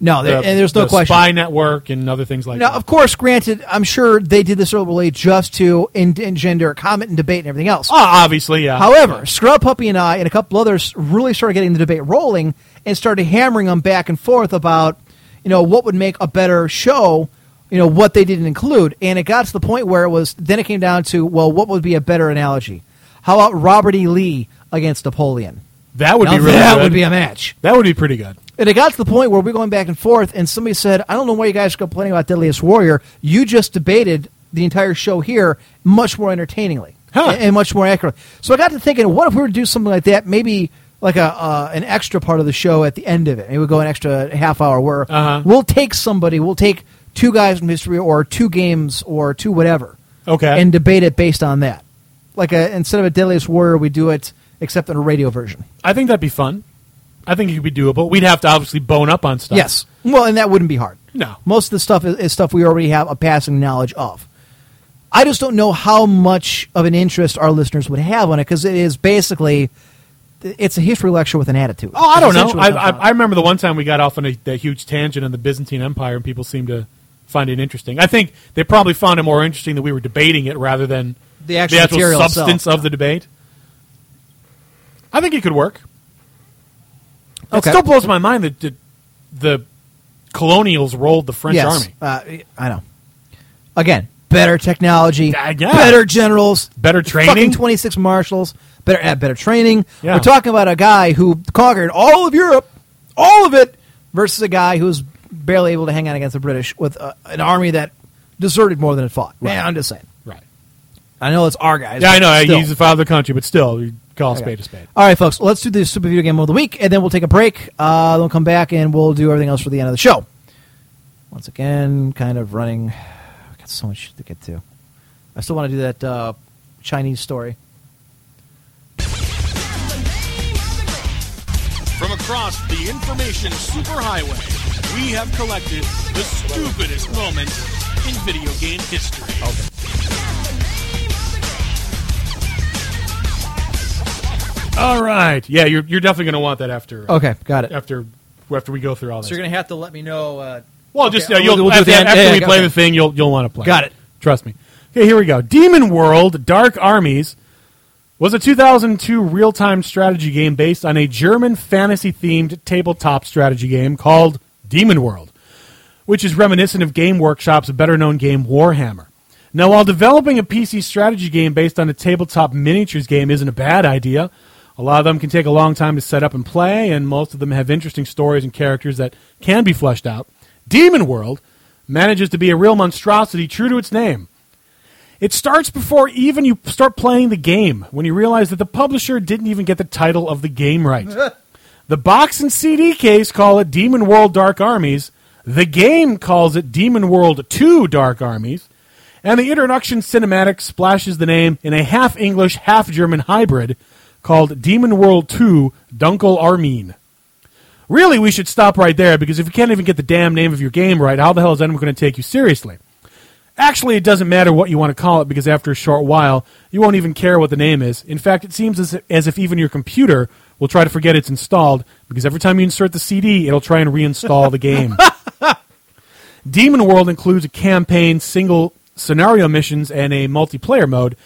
No, the, and there's no the question. Spy network and other things like now, that. Now, of course, granted, I'm sure they did this overlay just to engender comment and debate and everything else. Oh, obviously, yeah. However, yeah. Scrub Puppy and I and a couple others really started getting the debate rolling and started hammering them back and forth about, you know, what would make a better show, you know, what they didn't include. And it got to the point where it was, then it came down to, well, what would be a better analogy? How about Robert E. Lee against Napoleon? That would now, be really that good. That would be a match. That would be pretty good. And it got to the point where we're going back and forth, and somebody said, I don't know why you guys are complaining about Deadliest Warrior. You just debated the entire show here much more entertainingly huh. and, and much more accurately. So I got to thinking, what if we were to do something like that, maybe like a uh, an extra part of the show at the end of it? Maybe we'll go an extra half hour where uh-huh. we'll take somebody, we'll take two guys from history or two games or two whatever, okay, and debate it based on that. Like a, instead of a Deadliest Warrior, we do it except in a radio version. I think that'd be fun. I think it could be doable. We'd have to obviously bone up on stuff. Yes. Well, and that wouldn't be hard. No. Most of the stuff is, is stuff we already have a passing knowledge of. I just don't know how much of an interest our listeners would have on it because it is basically it's a history lecture with an attitude. Oh, I don't know. I, I, I remember the one time we got off on a that huge tangent on the Byzantine Empire, and people seemed to find it interesting. I think they probably found it more interesting that we were debating it rather than the actual, the actual substance itself. Of the debate. I think it could work. It okay. still blows my mind that the, the colonials rolled the French yes, army. Uh, I know. Again, better technology, uh, yeah. better generals, better training, fucking twenty-six marshals. better have better training. Yeah. We're talking about a guy who conquered all of Europe, all of it, versus a guy who's barely able to hang out against the British with uh, an army that deserted more than it fought. Right. Man, I'm just saying. Right. I know it's our guys. Yeah, I know. Still. He's the father of the country, but still, you call okay. spade a spade. All right, folks. Let's do the Super Video Game of the Week, and then we'll take a break. Uh, then we'll come back, and we'll do everything else for the end of the show. Once again, kind of running. I've got so much to get to. I still want to do that uh, Chinese story. From across the information superhighway, we have collected the stupidest moments in video game history. Okay. All right. Yeah, you're you're definitely going to want that after. Uh, okay, got it. After after we go through all this. So you're going to have to let me know. Uh, well, okay, just uh, you'll, we'll after, after yeah, we play it. the thing, you'll you'll want to play. Got it. Trust me. Okay, here we go. Demon World: Dark Armies was a two thousand two real-time strategy game based on a German fantasy-themed tabletop strategy game called Demon World, which is reminiscent of Game Workshop's better-known game Warhammer. Now, while developing a P C strategy game based on a tabletop miniatures game isn't a bad idea, a lot of them can take a long time to set up and play, and most of them have interesting stories and characters that can be fleshed out, Demon World manages to be a real monstrosity true to its name. It starts before even you start playing the game, when you realize that the publisher didn't even get the title of the game right. The box and C D case call it Demon World Dark Armies, the game calls it Demon World two Dark Armies, and the introduction cinematic splashes the name in a half-English, half-German hybrid called Demon World two Dunkel Armin. Really, we should stop right there, because if you can't even get the damn name of your game right, how the hell is anyone going to take you seriously? Actually, it doesn't matter what you want to call it, because after a short while, you won't even care what the name is. In fact, it seems as, as if even your computer will try to forget it's installed, because every time you insert the C D, it'll try and reinstall the game. Demon World includes a campaign, single scenario missions, and a multiplayer mode.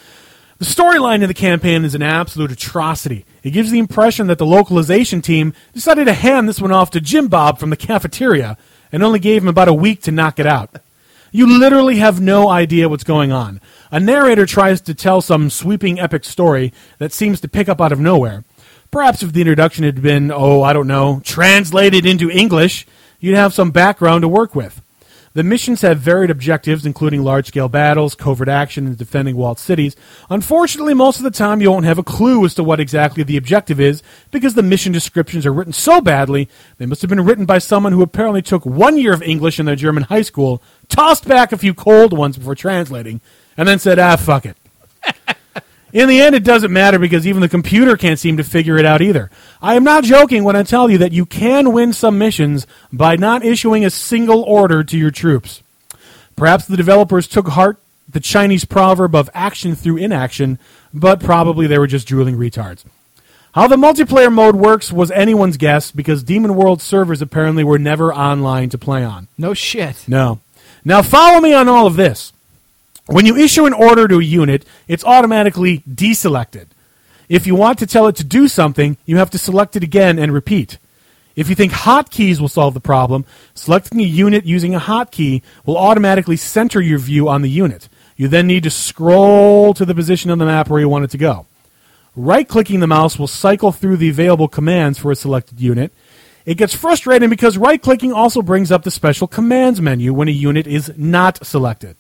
The storyline of the campaign is an absolute atrocity. It gives the impression that the localization team decided to hand this one off to Jim Bob from the cafeteria and only gave him about a week to knock it out. You literally have no idea what's going on. A narrator tries to tell some sweeping epic story that seems to pick up out of nowhere. Perhaps if the introduction had been, oh, I don't know, translated into English, you'd have some background to work with. The missions have varied objectives, including large-scale battles, covert action, and defending walled cities. Unfortunately, most of the time you won't have a clue as to what exactly the objective is, because the mission descriptions are written so badly, they must have been written by someone who apparently took one year of English in their German high school, tossed back a few cold ones before translating, and then said, ah, fuck it. In the end, it doesn't matter, because even the computer can't seem to figure it out either. I am not joking when I tell you that you can win some missions by not issuing a single order to your troops. Perhaps the developers took heart the Chinese proverb of action through inaction, but probably they were just drooling retards. How the multiplayer mode works was anyone's guess, because Demon World servers apparently were never online to play on. No shit. No. Now follow me on all of this. When you issue an order to a unit, it's automatically deselected. If you want to tell it to do something, you have to select it again and repeat. If you think hotkeys will solve the problem, selecting a unit using a hotkey will automatically center your view on the unit. You then need to scroll to the position on the map where you want it to go. Right-clicking the mouse will cycle through the available commands for a selected unit. It gets frustrating because right-clicking also brings up the special commands menu when a unit is not selected.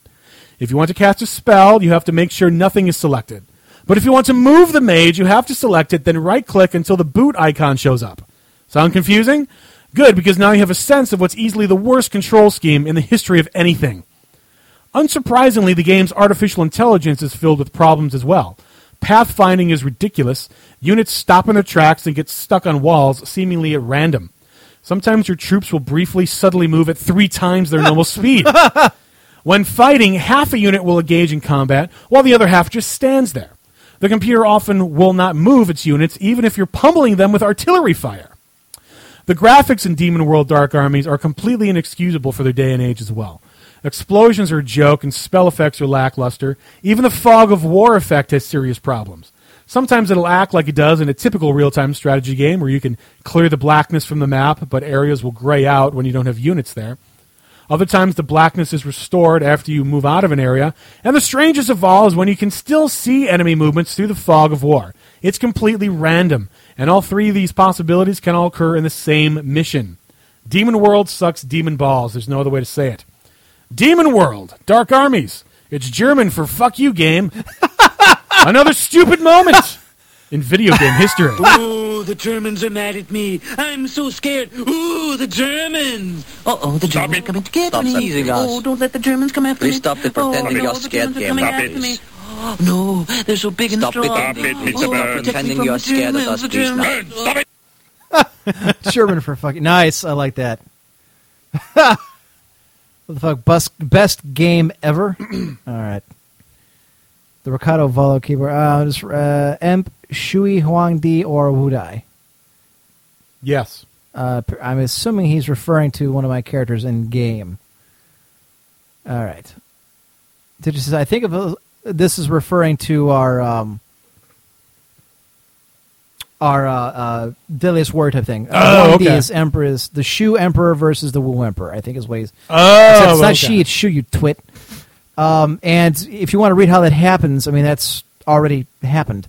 If you want to cast a spell, you have to make sure nothing is selected. But if you want to move the mage, you have to select it, then right-click until the boot icon shows up. Sound confusing? Good, because now you have a sense of what's easily the worst control scheme in the history of anything. Unsurprisingly, the game's artificial intelligence is filled with problems as well. Pathfinding is ridiculous. Units stop in their tracks and get stuck on walls, seemingly at random. Sometimes your troops will briefly, subtly move at three times their normal speed. When fighting, half a unit will engage in combat, while the other half just stands there. The computer often will not move its units, even if you're pummeling them with artillery fire. The graphics in Demon World Dark Armies are completely inexcusable for their day and age as well. Explosions are a joke, and spell effects are lackluster. Even the fog of war effect has serious problems. Sometimes it'll act like it does in a typical real-time strategy game, where you can clear the blackness from the map, but areas will gray out when you don't have units there. Other times, the blackness is restored after you move out of an area, and the strangest of all is when you can still see enemy movements through the fog of war. It's completely random, and all three of these possibilities can all occur in the same mission. Demon World sucks demon balls. There's no other way to say it. Demon World, Dark Armies. It's German for fuck you game. Another stupid moment in video game history. Ooh, the Germans are mad at me. I'm so scared. Ooh, the Germans. Uh-oh, the Germans are coming to get stop me. Stop us. Oh, don't let the Germans come after Please me. Please stop the pretending oh, you're no, scared game. Stop it. Me. Oh, no, they're so big and stop strong. Stop it, Mister Stop oh, pretending you're scared of us, please. Burn. Stop it. German for fucking... Nice, I like that. What the fuck? Best, best game ever? All right. The Ricardo Volo keyboard. Uh, just, uh, Emp, Shui, Huangdi, or Wudai. Yes. Uh, I'm assuming he's referring to one of my characters in game. All right. Did you say, I think of this is referring to our um, our uh, uh, Deadliest Warrior type thing. Uh, oh, Huangdi okay. is Emperor is the Shu Emperor versus the Wu Emperor. I think is what he's. Oh, it's, it's not okay. She. It's Shu. You twit. Um, and if you want to read how that happens, I mean, that's already happened.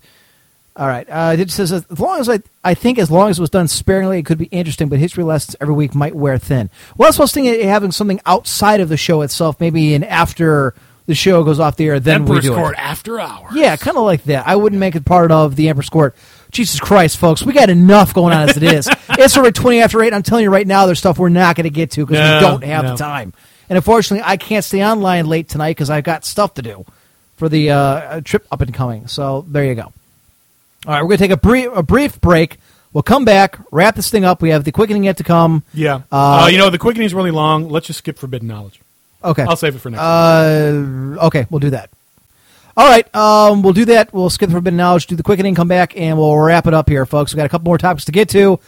All right. Uh, it says, as long as I, I think as long as it was done sparingly, it could be interesting, but history lessons every week might wear thin. Well, that's what I was thinking, having something outside of the show itself, maybe an after the show goes off the air, then Emperor's we do Court it. After hours. Yeah, kind of like that. I wouldn't make it part of the Emperor's Court. Jesus Christ, folks, we got enough going on as it is. It's already twenty after eight. I'm telling you right now, there's stuff we're not going to get to because no, we don't have no. the time. And unfortunately, I can't stay online late tonight because I've got stuff to do for the uh, trip up and coming. So there you go. All right, we're going to take a brief, a brief break. We'll come back, wrap this thing up. We have the quickening yet to come. Yeah. Uh, uh, you know, the quickening is really long. Let's just skip forbidden knowledge. Okay. I'll save it for next time. Uh, okay, we'll do that. All right, um, we'll do that. We'll skip the forbidden knowledge, do the quickening, come back, and we'll wrap it up here, folks. We've got a couple more topics to get to.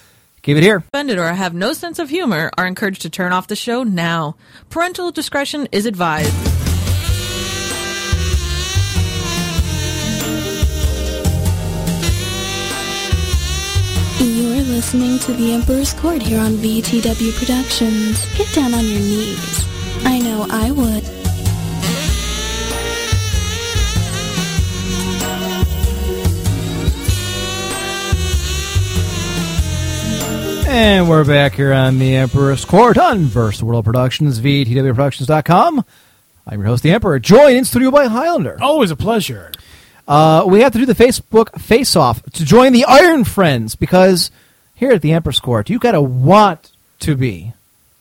Keep it here. Offended or have no sense of humor are encouraged to turn off the show now. Parental discretion is advised. You're listening to The Emperor's Court here on V T W Productions. Get down on your knees. I know I would. And we're back here on The Emperor's Court on Verse World Productions, V T W Productions dot com. I'm your host, The Emperor, joined in studio by Highlander. Always a pleasure. Uh, we have to do the Facebook face-off to join the Iron Friends, because here at The Emperor's Court, you got to want to be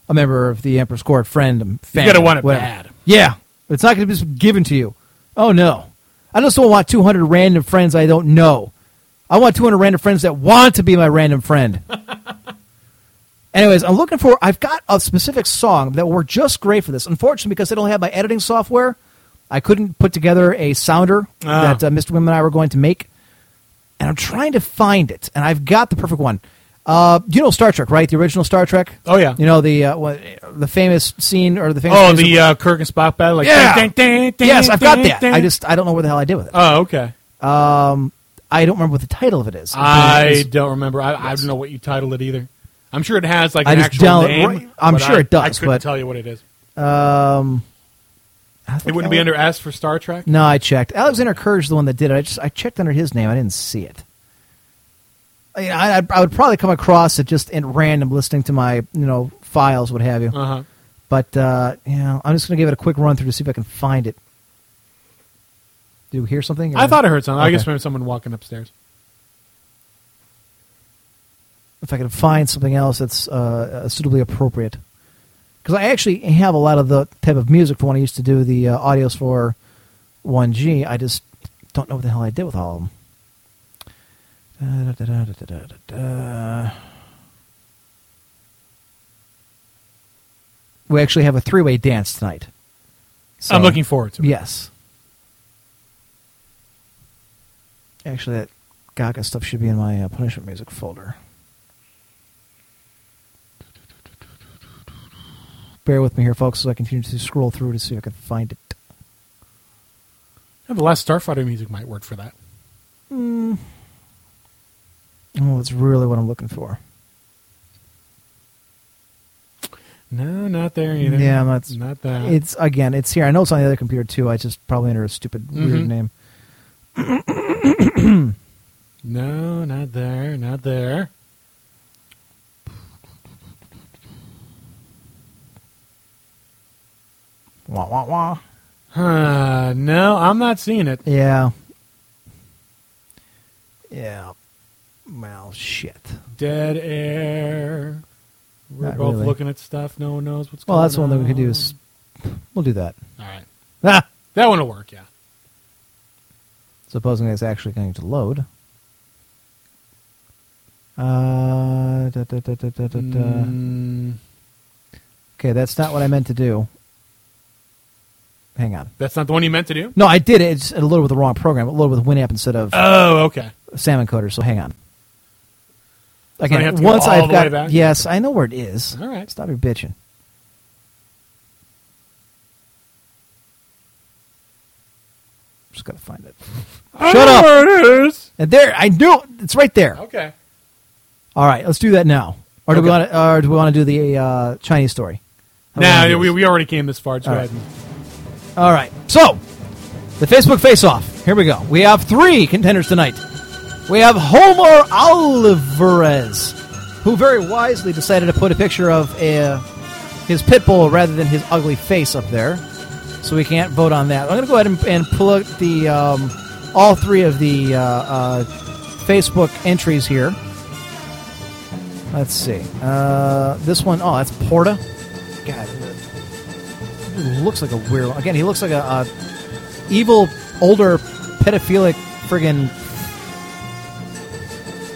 a member of The Emperor's Court friend, fan. You got to want it whatever. Bad. Yeah. It's not going to be given to you. Oh, no. I just don't want two hundred random friends I don't know. I want two hundred random friends that want to be my random friend. Anyways, I'm looking for, I've got a specific song that worked just great for this. Unfortunately, because I don't have my editing software, I couldn't put together a sounder ah. that uh, Mister Mim and I were going to make. And I'm trying to find it, and I've got the perfect one. Uh, you know Star Trek, right? The original Star Trek? Oh, yeah. You know, the uh, what, the famous scene, or the famous... Oh, the uh, Kirk and Spock battle? Like, yeah! Dang, dang, dang, dang, yes, I've got that. Dang. I just, I don't know what the hell I did with it. Oh, okay. Um, I don't remember what the title of it is. I it was, don't remember. I, yes. I don't know what you titled it either. I'm sure it has like an actual name. Right. I'm sure I, it does. I couldn't but, tell you what it is. Um, it wouldn't Alex, be under S for Star Trek? No, I checked. Alexander Courage, the one that did it. I just I checked under his name. I didn't see it. I, I, I would probably come across it just in random listening to my you know files, what have you. Uh-huh. But uh, you know, I'm just going to give it a quick run through to see if I can find it. Did you hear something? Or? I thought I heard something. Okay. I just remember someone walking upstairs. If I can find something else that's uh, suitably appropriate. Because I actually have a lot of the type of music for when I used to do the uh, audios for one G. I just don't know what the hell I did with all of them. Da, da, da, da, da, da, da. We actually have a three-way dance tonight. So, I'm looking forward to it. Yes. Actually, that Gaga stuff should be in my uh, punishment music folder. Bear with me here, folks, as I continue to scroll through to see if I can find it. Yeah, the last Starfighter music might work for that. Mm. Oh, that's really what I'm looking for. No, not there either. Yeah, not, not that. It's, again, it's here. I know it's on the other computer, too. I just probably entered a stupid, mm-hmm. weird name. No, not there, not there. Wah, wah, wah. Huh, no, I'm not seeing it. Yeah. Yeah. Well, shit. Dead air. We're not both really looking at stuff. No one knows what's well, going on. Well, that's one thing we could do is we'll do that. All right. Ah! That one will work, yeah. Supposing it's actually going to load. Uh, da, da, da, da, da, da. Mm. Okay, that's not what I meant to do. Hang on. That's not the one you meant to do? No, I did it. It's loaded with the wrong program. It loaded with Winamp instead of oh, okay. Sam encoder, so hang on. Again, so have to once go all I've the got, way back? Yes, I know where it is. All right. Stop your bitching. Just got to find it. I Shut know up. Where it is. And there, I knew it. It's right there. Okay. All right, let's do that now. Or do okay. we want to, or do we want to do the uh, Chinese story? No, nah, we, we already came this far. All right. All right. So, the Facebook face-off. Here we go. We have three contenders tonight. We have Homer Alvarez, who very wisely decided to put a picture of a, his pit bull rather than his ugly face up there. So we can't vote on that. I'm going to go ahead and, and plug the um, all three of the uh, uh, Facebook entries here. Let's see. Uh, this one, oh, that's Porta. God, he looks like a weirdo. Again, he looks like a, a evil, older, pedophilic friggin'.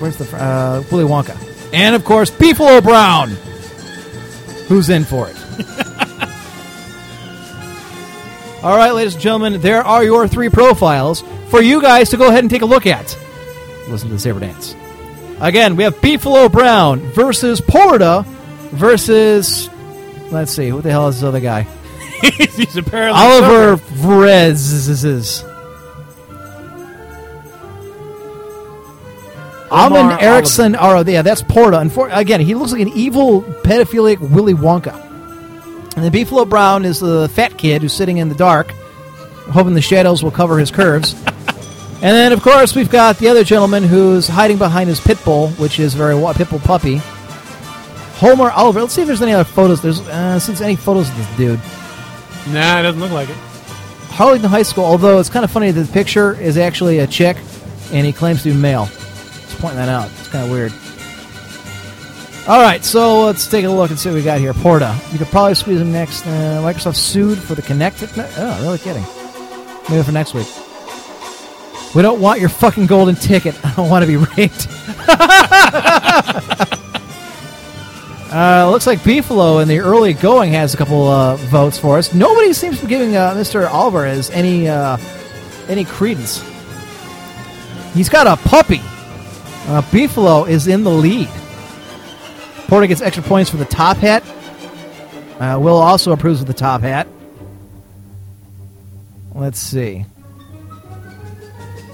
Where's the uh, Willy Wonka? And of course, Beefalo Brown, who's in for it. All right, ladies and gentlemen, there are your three profiles for you guys to go ahead and take a look at. Listen to the saber dance. Again, we have Beefalo Brown versus Porta versus, let's see, who the hell is this other guy? He's apparently Oliver Vrez. Almond Erickson, oh, yeah, that's Porta. For, again, he looks like an evil, pedophilic Willy Wonka. And the Beefalo Brown is the fat kid who's sitting in the dark, hoping the shadows will cover his curves. And then, of course, we've got the other gentleman who's hiding behind his pit bull, which is very wa- pit bull puppy. Homer Oliver. Let's see if there's any other photos. There's uh, since any photos of this dude. Nah, it doesn't look like it. Harlington High School. Although it's kind of funny that the picture is actually a chick, and he claims to be male. Just pointing that out. It's kind of weird. All right, so let's take a look and see what we got here. Porta. You could probably squeeze him next. Uh, Microsoft sued for the Kinect. Oh, really kidding. Maybe for next week. We don't want your fucking golden ticket. I don't want to be raped. uh, looks like Beefalo in the early going has a couple uh, votes for us. Nobody seems to be giving uh, Mister Alvarez any, uh, any credence. He's got a puppy. Uh, Beefalo is in the lead. Porta gets extra points for the top hat. Uh, Will also approves of the top hat. Let's see.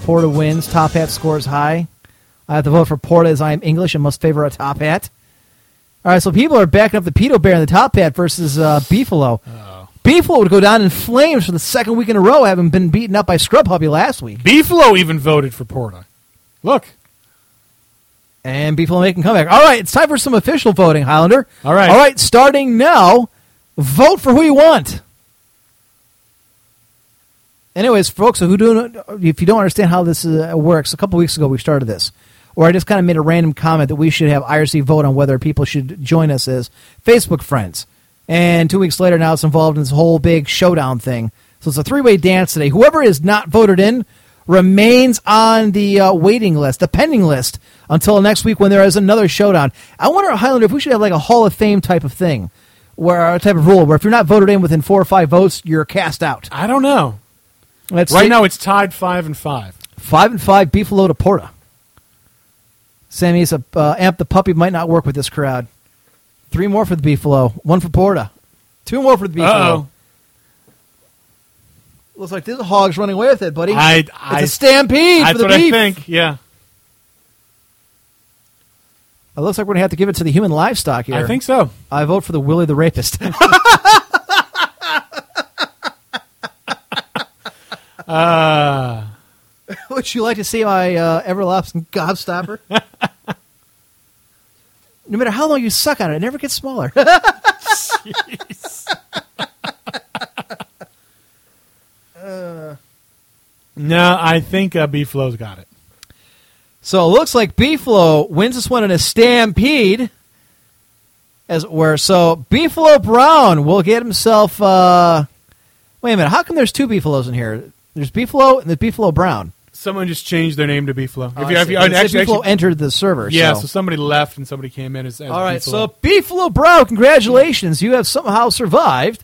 Porta wins. Top hat scores high. I have to vote for Porta as I am English and must favor a top hat. All right, so people are backing up the pedo bear in the top hat versus uh, Beefalo. Uh-oh. Beefalo would go down in flames for the second week in a row, having been beaten up by Scrub Hubby last week. Beefalo even voted for Porta. Look. And Beefalo making comeback. All right, it's time for some official voting, Highlander. All right. All right, starting now, vote for who you want. Anyways, folks, if you don't understand how this works, a couple weeks ago we started this, where I just kind of made a random comment that we should have I R C vote on whether people should join us as Facebook friends. And two weeks later now it's involved in this whole big showdown thing. So it's a three-way dance today. Whoever is not voted in remains on the uh, waiting list, the pending list, until next week when there is another showdown. I wonder, Highlander, if we should have like a Hall of Fame type of thing, where a type of rule, where if you're not voted in within four or five votes, you're cast out. I don't know. Let's right see. Now it's tied five and five. Five and five, Beefalo to Porta. Sammy's a, uh, Amp the puppy might not work with this crowd. Three more for the Beefalo. One for Porta. Two more for the Beefalo. Uh-oh. Looks like there's a hog's running away with it, buddy. I, I, it's a stampede I, for the beef. That's what I think, yeah. It looks like we're going to have to give it to the human livestock here. I think so. I vote for the Willie the Rapist. uh. Would you like to see my uh, Everlapsing Gobstopper? No matter how long you suck on it, it never gets smaller. Jeez. uh. No, I think uh, B-Flow's got it. So it looks like B-Flow wins this one in a stampede, as it were. So B-Flow Brown will get himself... Uh... Wait a minute. How come there's two B-Flows in here? There's B-Flow and the B-Flow Brown. Someone just changed their name to B-Flow. Oh, if you, if you, actually, B-Flow actually, entered the server. Yeah, so. so somebody left and somebody came in as, as All right, B-Flow. So B-Flow Brown, congratulations. You have somehow survived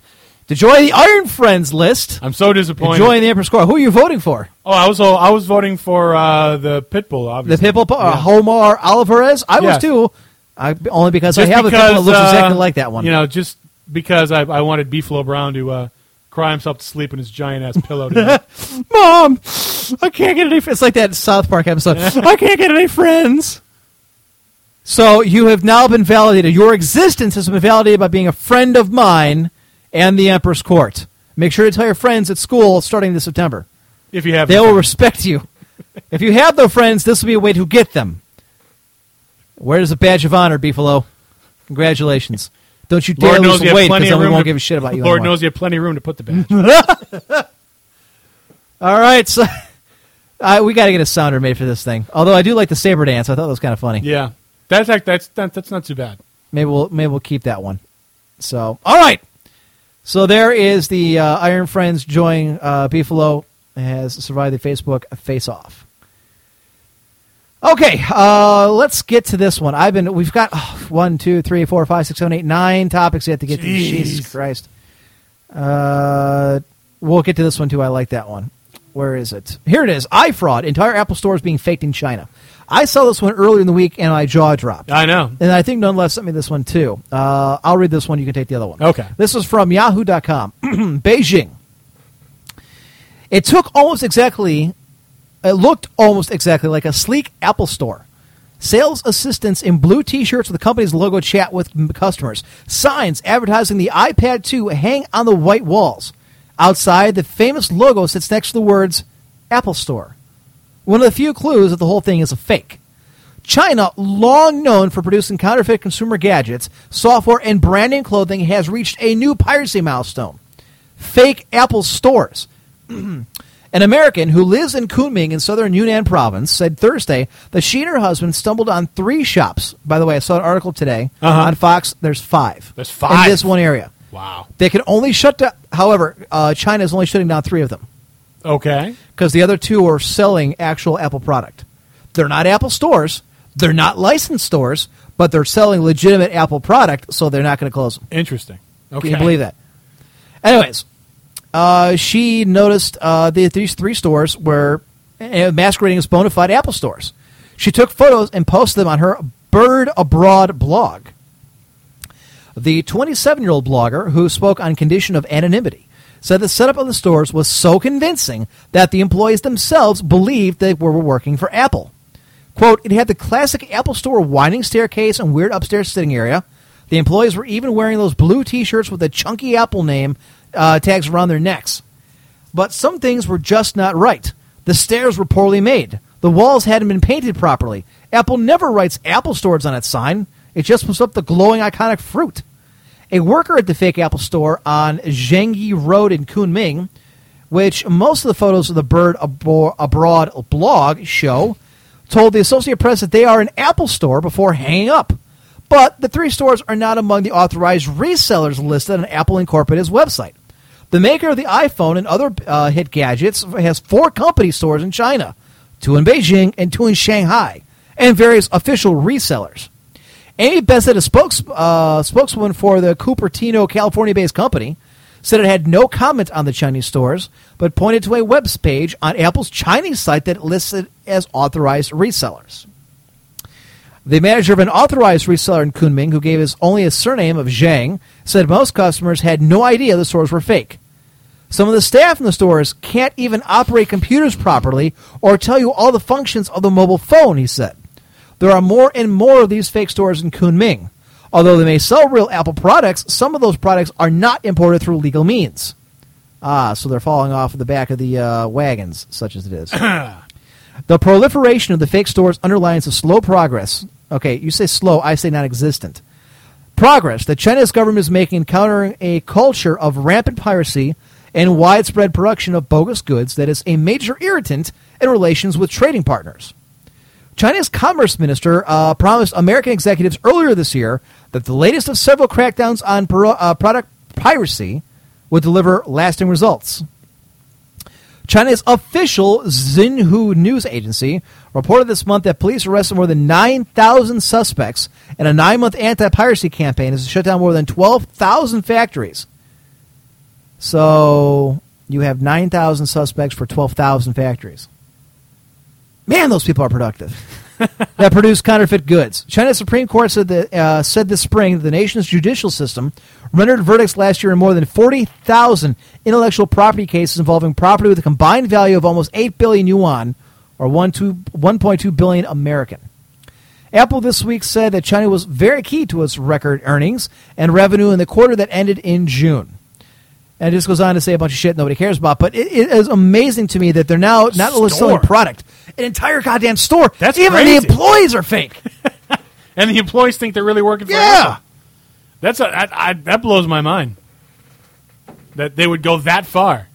to join the Iron Friends list. I'm so disappointed. Join the Emperor's Court. Who are you voting for? Oh, I was I was voting for uh, the Pitbull, obviously. The Pitbull, yeah. uh, Homar Alvarez. I yeah. was too, I, only because just I have because, a Pitbull that looks uh, exactly like that one. You know, just because I, I wanted B-Flow Brown to... Uh, cry himself to sleep in his giant-ass pillow tonight. Mom, I can't get any friends. It's like that South Park episode. I can't get any friends. So you have now been validated. Your existence has been validated by being a friend of mine and the Emperor's Court. Make sure to tell your friends at school starting this September. If you have They them. will respect you. If you have no friends, this will be a way to get them. Where's the badge of honor, Beefalo? Congratulations. Don't you dare lose weight because then we won't to, give a shit about you Lord anymore. knows you have plenty of room to put the badge. All right. So I, we got to get a sounder made for this thing. Although I do like the saber dance. I thought that was kind of funny. Yeah. That's, that's, that's not too bad. Maybe we'll, maybe we'll keep that one. So, all right. So there is the uh, Iron Friends joining uh, Beefalo has survived the Facebook face-off. Okay, uh, let's get to this one. I've been we've got oh, one, two, three, four, five, six, seven, eight, nine topics yet to get Jeez. to. Jesus Christ. Uh, we'll get to this one too. I like that one. Where is it? Here it is. iFraud. Entire Apple store is being faked in China. I saw this one earlier in the week and my jaw dropped. I know. And I think Nun Left sent me this one too. Uh, I'll read this one. You can take the other one. Okay. This is from yahoo dot com. Beijing. It took almost exactly. It looked almost exactly like a sleek Apple store. Sales assistants in blue T-shirts with the company's logo chat with customers. Signs advertising the iPad two hang on the white walls. Outside, the famous logo sits next to the words, Apple Store. One of the few clues that the whole thing is a fake. China, long known for producing counterfeit consumer gadgets, software, and brand-name clothing, has reached a new piracy milestone. Fake Apple Stores. An American who lives in Kunming in southern Yunnan province said Thursday that she and her husband stumbled on three shops. By the way, I saw an article today uh-huh. on Fox. There's five. There's five? In this one area. Wow. They can only shut down. However, uh, China is only shutting down three of them. Okay. Because the other two are selling actual Apple product. They're not Apple stores. They're not licensed stores. But they're selling legitimate Apple product, so they're not going to close them. Interesting. Okay. Can you believe that? Anyways. Uh, she noticed uh, that these three stores were masquerading as bona fide Apple stores. She took photos and posted them on her Bird Abroad blog. The twenty-seven-year-old blogger, who spoke on condition of anonymity, said the setup of the stores was so convincing that the employees themselves believed they were working for Apple. Quote, it had the classic Apple store winding staircase and weird upstairs sitting area. The employees were even wearing those blue T-shirts with a chunky Apple name Uh, tags around their necks. But some things were just not right. The stairs were poorly made. The walls hadn't been painted properly. Apple never writes Apple Stores on its sign. It just puts up the glowing iconic fruit. A worker at the fake Apple store on Zhengyi Road in Kunming, which most of the photos of the Bird Abro- Abroad blog show, told the Associated Press that they are an Apple store before hanging up. But the three stores are not among the authorized resellers listed on Apple Incorporated's website. The maker of the iPhone and other uh, hit gadgets has four company stores in China, two in Beijing and two in Shanghai, and various official resellers. Amy Bessett, a spokes, uh, spokeswoman for the Cupertino, California-based company, said it had no comment on the Chinese stores, but pointed to a web page on Apple's Chinese site that listed as authorized resellers. The manager of an authorized reseller in Kunming, who gave his only a surname of Zhang, said most customers had no idea the stores were fake. Some of the staff in the stores can't even operate computers properly or tell you all the functions of the mobile phone, he said. There are more and more of these fake stores in Kunming. Although they may sell real Apple products, some of those products are not imported through legal means. Ah, so they're falling off the back of the uh, wagons, such as it is. The proliferation of the fake stores underlines the slow progress. Okay, you say slow, I say non-existent. Progress that China's government is making in countering a culture of rampant piracy and widespread production of bogus goods that is a major irritant in relations with trading partners. China's commerce minister uh, promised American executives earlier this year that the latest of several crackdowns on pro- uh, product piracy would deliver lasting results. China's official Xinhua news agency reported this month that police arrested more than nine thousand suspects in a nine-month anti-piracy campaign as it shut down more than twelve thousand factories. So you have nine thousand suspects for twelve thousand factories. Man, those people are productive. That produce counterfeit goods. China's Supreme Court said, that, uh, said this spring that the nation's judicial system rendered verdicts last year in more than forty thousand intellectual property cases involving property with a combined value of almost eight billion yuan, or one point two billion American. Apple this week said that China was very key to its record earnings and revenue in the quarter that ended in June. And it just goes on to say a bunch of shit nobody cares about. But it, it is amazing to me that they're now not only selling product, an entire goddamn store. That's even crazy. The employees are fake. And the employees think they're really working for yeah. Apple. That's a, I, I, that blows my mind. That they would go that far.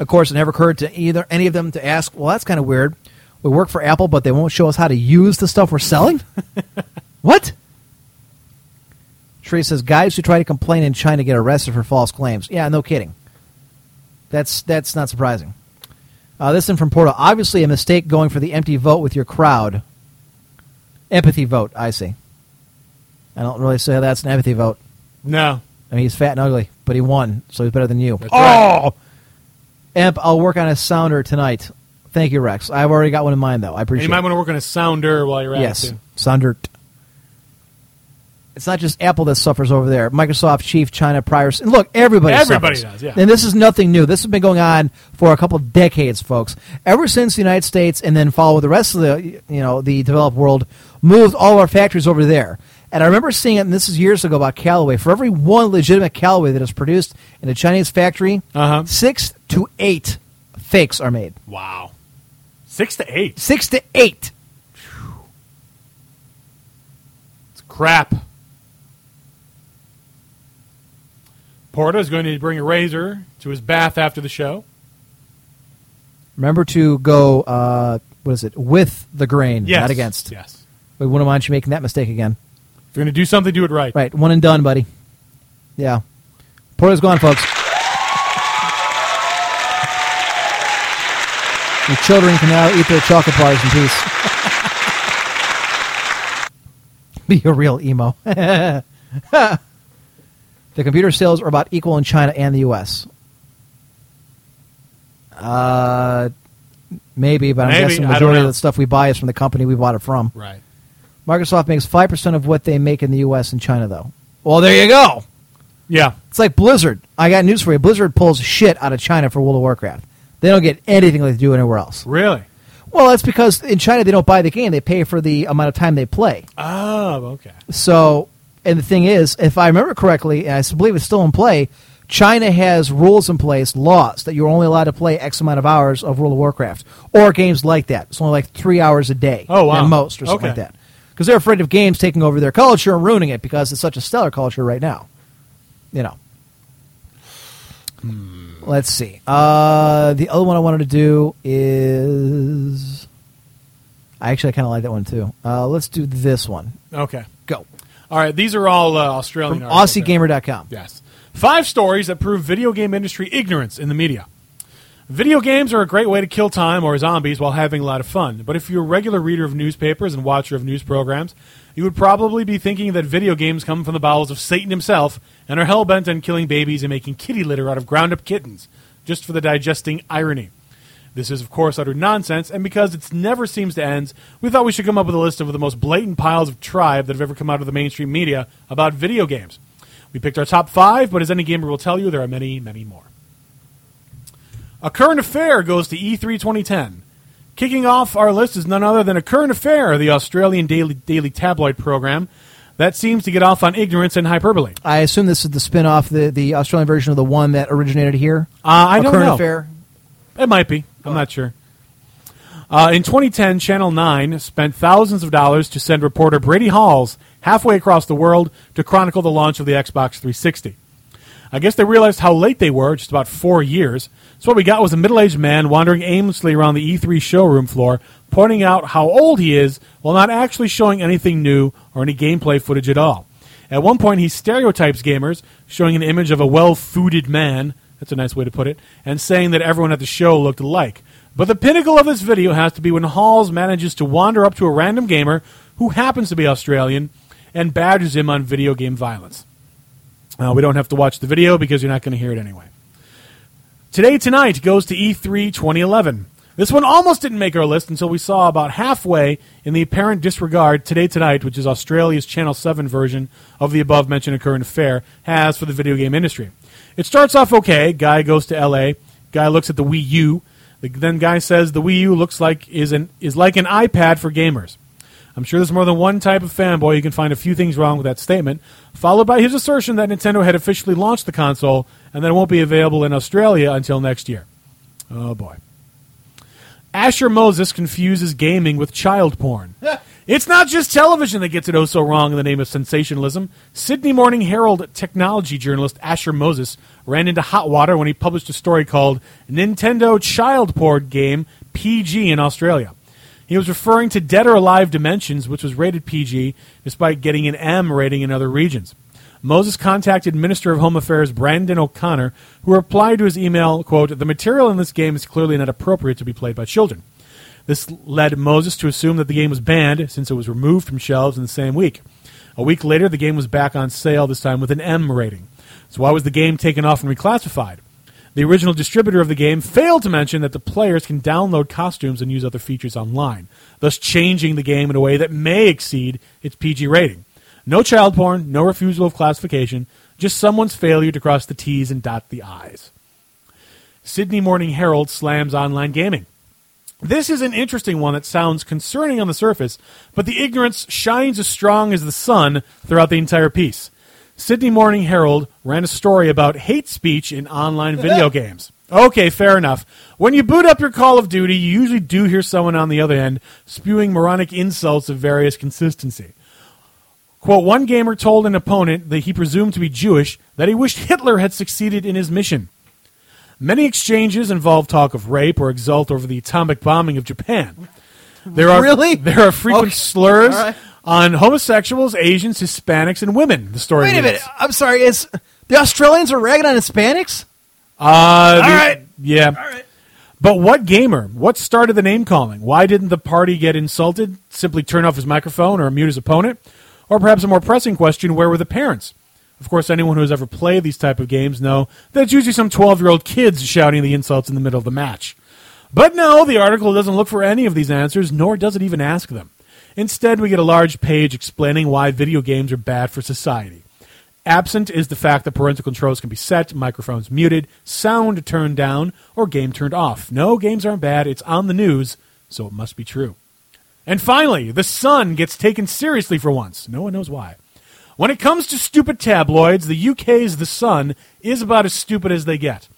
Of course, it never occurred to either any of them to ask, well, that's kind of weird. We work for Apple, but they won't show us how to use the stuff we're selling? What? Tree says, guys who try to complain in China get arrested for false claims. Yeah, no kidding. That's that's not surprising. Uh, this one from Porto. Obviously a mistake going for the empty vote with your crowd. Empathy vote, I see. I don't really say that's an empathy vote. No. I mean, he's fat and ugly, but he won, so he's better than you. That's oh! Right. Emp, I'll work on a sounder tonight. Thank you, Rex. I've already got one in mind, though. I appreciate it. You might it. want to work on a sounder while you're at yes. it, too. Yes, sounder. It's not just Apple that suffers over there. Microsoft, Chief, China, prior... Look, everybody Everybody suffers. does, yeah. And this is nothing new. This has been going on for a couple of decades, folks. Ever since the United States and then followed the rest of the, you know, the developed world, moved all our factories over there. And I remember seeing it, and this is years ago, about Callaway. For every one legitimate Callaway that is produced in a Chinese factory, uh-huh. six to eight fakes are made. Wow. Six to eight? Six to eight. Whew. It's crap. Porta is going to bring a razor to his bath after the show. Remember to go, uh, what is it, with the grain, yes. not against. Yes. We wouldn't mind you making that mistake again. If you're going to do something, do it right. Right. One and done, buddy. Yeah. Porta's gone, folks. Your children can now eat their chocolate bars in peace. Be a real emo. The computer sales are about equal in China and the U S Uh, maybe, but I'm maybe. guessing the majority of the stuff we buy is from the company we bought it from. Right. Microsoft makes five percent of what they make in the U S and China, though. Well, there you go. Yeah. It's like Blizzard. I got news for you. Blizzard pulls shit out of China for World of Warcraft. They don't get anything like they do anywhere else. Really? Well, that's because in China they don't buy the game. They pay for the amount of time they play. Oh, okay. So... And the thing is, if I remember correctly, and I believe it's still in play, China has rules in place, laws, that you're only allowed to play X amount of hours of World of Warcraft, or games like that. It's only like three hours a day oh, wow. at most, or something okay. like that. Because they're afraid of games taking over their culture and ruining it, because it's such a stellar culture right now. You know. Hmm. Let's see. Uh, the other one I wanted to do is... I actually kind of like that one, too. Uh, let's do this one. Okay. Go. All right, these are all uh, Australian from articles. Aussie Gamer dot com. Yes. Five stories that prove video game industry ignorance in the media. Video games are a great way to kill time or zombies while having a lot of fun. But if you're a regular reader of newspapers and watcher of news programs, you would probably be thinking that video games come from the bowels of Satan himself and are hell-bent on killing babies and making kitty litter out of ground-up kittens, just for the digesting irony. This is, of course, utter nonsense, and because it never seems to end, we thought we should come up with a list of the most blatant piles of tribe that have ever come out of the mainstream media about video games. We picked our top five, but as any gamer will tell you, there are many, many more. A current affair goes to E three twenty ten. Kicking off our list is none other than A Current Affair, the Australian daily, daily tabloid program that seems to get off on ignorance and hyperbole. I assume this is the spin-off, the, the Australian version of the one that originated here? Uh, I don't know. A Current Affair? It might be. I'm not sure. Uh, in twenty ten, Channel nine spent thousands of dollars to send reporter Brady Halls halfway across the world to chronicle the launch of the Xbox three sixty. I guess they realized how late they were, just about four years, so what we got was a middle-aged man wandering aimlessly around the E three showroom floor, pointing out how old he is while not actually showing anything new or any gameplay footage at all. At one point, he stereotypes gamers, showing an image of a well-fooded man, that's a nice way to put it, and saying that everyone at the show looked alike. But the pinnacle of this video has to be when Halls manages to wander up to a random gamer who happens to be Australian and badgers him on video game violence. Uh, we don't have to watch the video because you're not going to hear it anyway. Today Tonight goes to E three twenty eleven. This one almost didn't make our list until we saw about halfway in the apparent disregard Today Tonight, which is Australia's Channel seven version of the above-mentioned current affair, has for the video game industry. It starts off okay. Guy goes to L A. Guy looks at the Wii U. Then Guy says the Wii U looks like is an is like an iPad for gamers. I'm sure there's more than one type of fanboy. You can find a few things wrong with that statement, followed by his assertion that Nintendo had officially launched the console and that it won't be available in Australia until next year. Oh, boy. Asher Moses confuses gaming with child porn. It's not just television that gets it oh so wrong in the name of sensationalism. Sydney Morning Herald technology journalist Asher Moses ran into hot water when he published a story called Nintendo Child Porn Game P G in Australia. He was referring to Dead or Alive Dimensions, which was rated P G, despite getting an M rating in other regions. Moses contacted Minister of Home Affairs Brandon O'Connor, who replied to his email, quote, "The material in this game is clearly not appropriate to be played by children." This led Moses to assume that the game was banned, since it was removed from shelves in the same week. A week later, the game was back on sale, this time with an M rating. So why was the game taken off and reclassified? The original distributor of the game failed to mention that the players can download costumes and use other features online, thus changing the game in a way that may exceed its P G rating. No child porn, no refusal of classification, just someone's failure to cross the T's and dot the I's. Sydney Morning Herald slams online gaming. This is an interesting one that sounds concerning on the surface, but the ignorance shines as strong as the sun throughout the entire piece. Sydney Morning Herald ran a story about hate speech in online video games. Okay, fair enough. When you boot up your Call of Duty, you usually do hear someone on the other end spewing moronic insults of various consistency. Quote, "One gamer told an opponent that he presumed to be Jewish that he wished Hitler had succeeded in his mission. Many exchanges involve talk of rape or exult over the atomic bombing of Japan. There are, really? There are frequent okay. slurs... All right. on homosexuals, Asians, Hispanics, and women." The story. Wait a minute. I'm sorry. Is the Australians are ragging on Hispanics? Uh, All the, right. Yeah. All right. But what gamer? What started the name calling? Why didn't the party get insulted? Simply turn off his microphone or mute his opponent? Or perhaps a more pressing question, where were the parents? Of course, anyone who has ever played these type of games know that it's usually some twelve-year-old kids shouting the insults in the middle of the match. But no, the article doesn't look for any of these answers, nor does it even ask them. Instead, we get a large page explaining why video games are bad for society. Absent is the fact that parental controls can be set, microphones muted, sound turned down, or game turned off. No, games aren't bad. It's on the news, so it must be true. And finally, the Sun gets taken seriously for once. No one knows why. When it comes to stupid tabloids, the U K's The Sun is about as stupid as they get.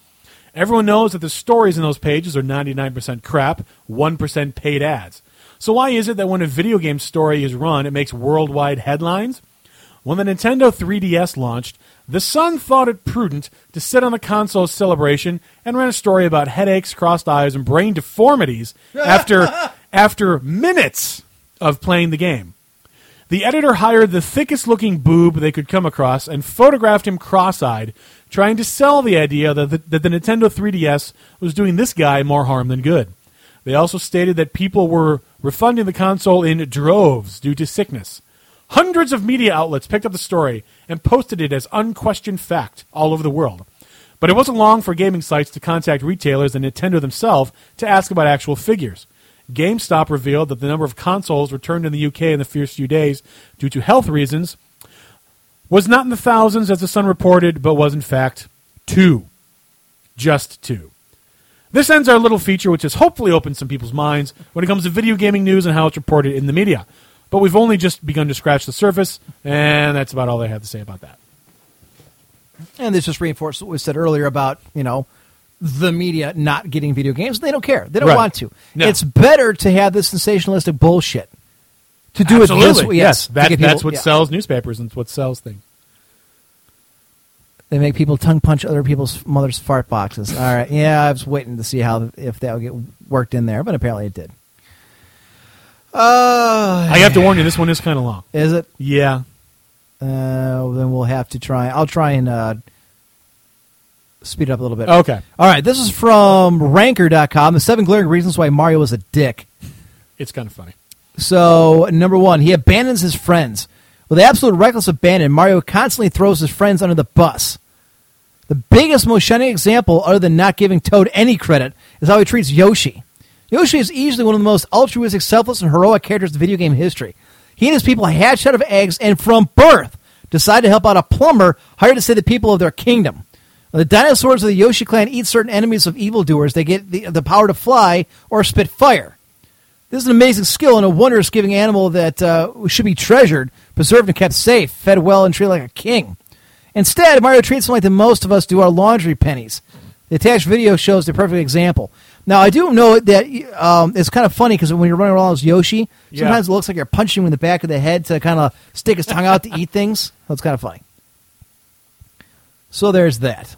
Everyone knows that the stories in those pages are ninety-nine percent crap, one percent paid ads. So why is it that when a video game story is run, it makes worldwide headlines? When the Nintendo three D S launched, the Sun thought it prudent to sit on the console's celebration and ran a story about headaches, crossed eyes, and brain deformities after after minutes of playing the game. The editor hired the thickest-looking boob they could come across and photographed him cross-eyed, trying to sell the idea that the, that the Nintendo three D S was doing this guy more harm than good. They also stated that people were refunding the console in droves due to sickness. Hundreds of media outlets picked up the story and posted it as unquestioned fact all over the world. But it wasn't long for gaming sites to contact retailers and Nintendo themselves to ask about actual figures. GameStop revealed that the number of consoles returned in the U K in the first few days due to health reasons was not in the thousands, as the Sun reported, but was in fact two. Just two. This ends our little feature, which has hopefully opened some people's minds when it comes to video gaming news and how it's reported in the media. But we've only just begun to scratch the surface, and that's about all I have to say about that. And this just reinforces what we said earlier about, you know, the media not getting video games. They don't care. They don't right. want to. No. It's better to have this sensationalistic bullshit. To do Absolutely. It this way. Yes. yes. That, people, that's what yeah. sells newspapers and it's what sells things. They make people tongue punch other people's mother's fart boxes. All right. Yeah, I was waiting to see how if that would get worked in there, but apparently it did. Uh, I have to warn you, this one is kind of long. Is it? Yeah. Uh, well, then we'll have to try. I'll try and uh, speed it up a little bit. Okay. All right. This is from ranker dot com. The seven glaring reasons why Mario was a dick. It's kind of funny. So, number one, he abandons his friends. With absolute reckless abandon, Mario constantly throws his friends under the bus. The biggest, most shining example, other than not giving Toad any credit, is how he treats Yoshi. Yoshi is easily one of the most altruistic, selfless, and heroic characters in video game history. He and his people hatched out of eggs and from birth decide to help out a plumber hired to save the people of their kingdom. When the dinosaurs of the Yoshi clan eat certain enemies of evildoers, they get the, the power to fly or spit fire. This is an amazing skill and a wondrous giving animal that uh, should be treasured, preserved and kept safe, fed well and treated like a king. Instead, Mario treats him like the most of us do our laundry pennies. The attached video shows the perfect example. Now, I do know that um, it's kind of funny because when you're running around as Yoshi, sometimes yeah. it looks like you're punching him in the back of the head to kind of stick his tongue out to eat things. That's kind of funny. So there's that.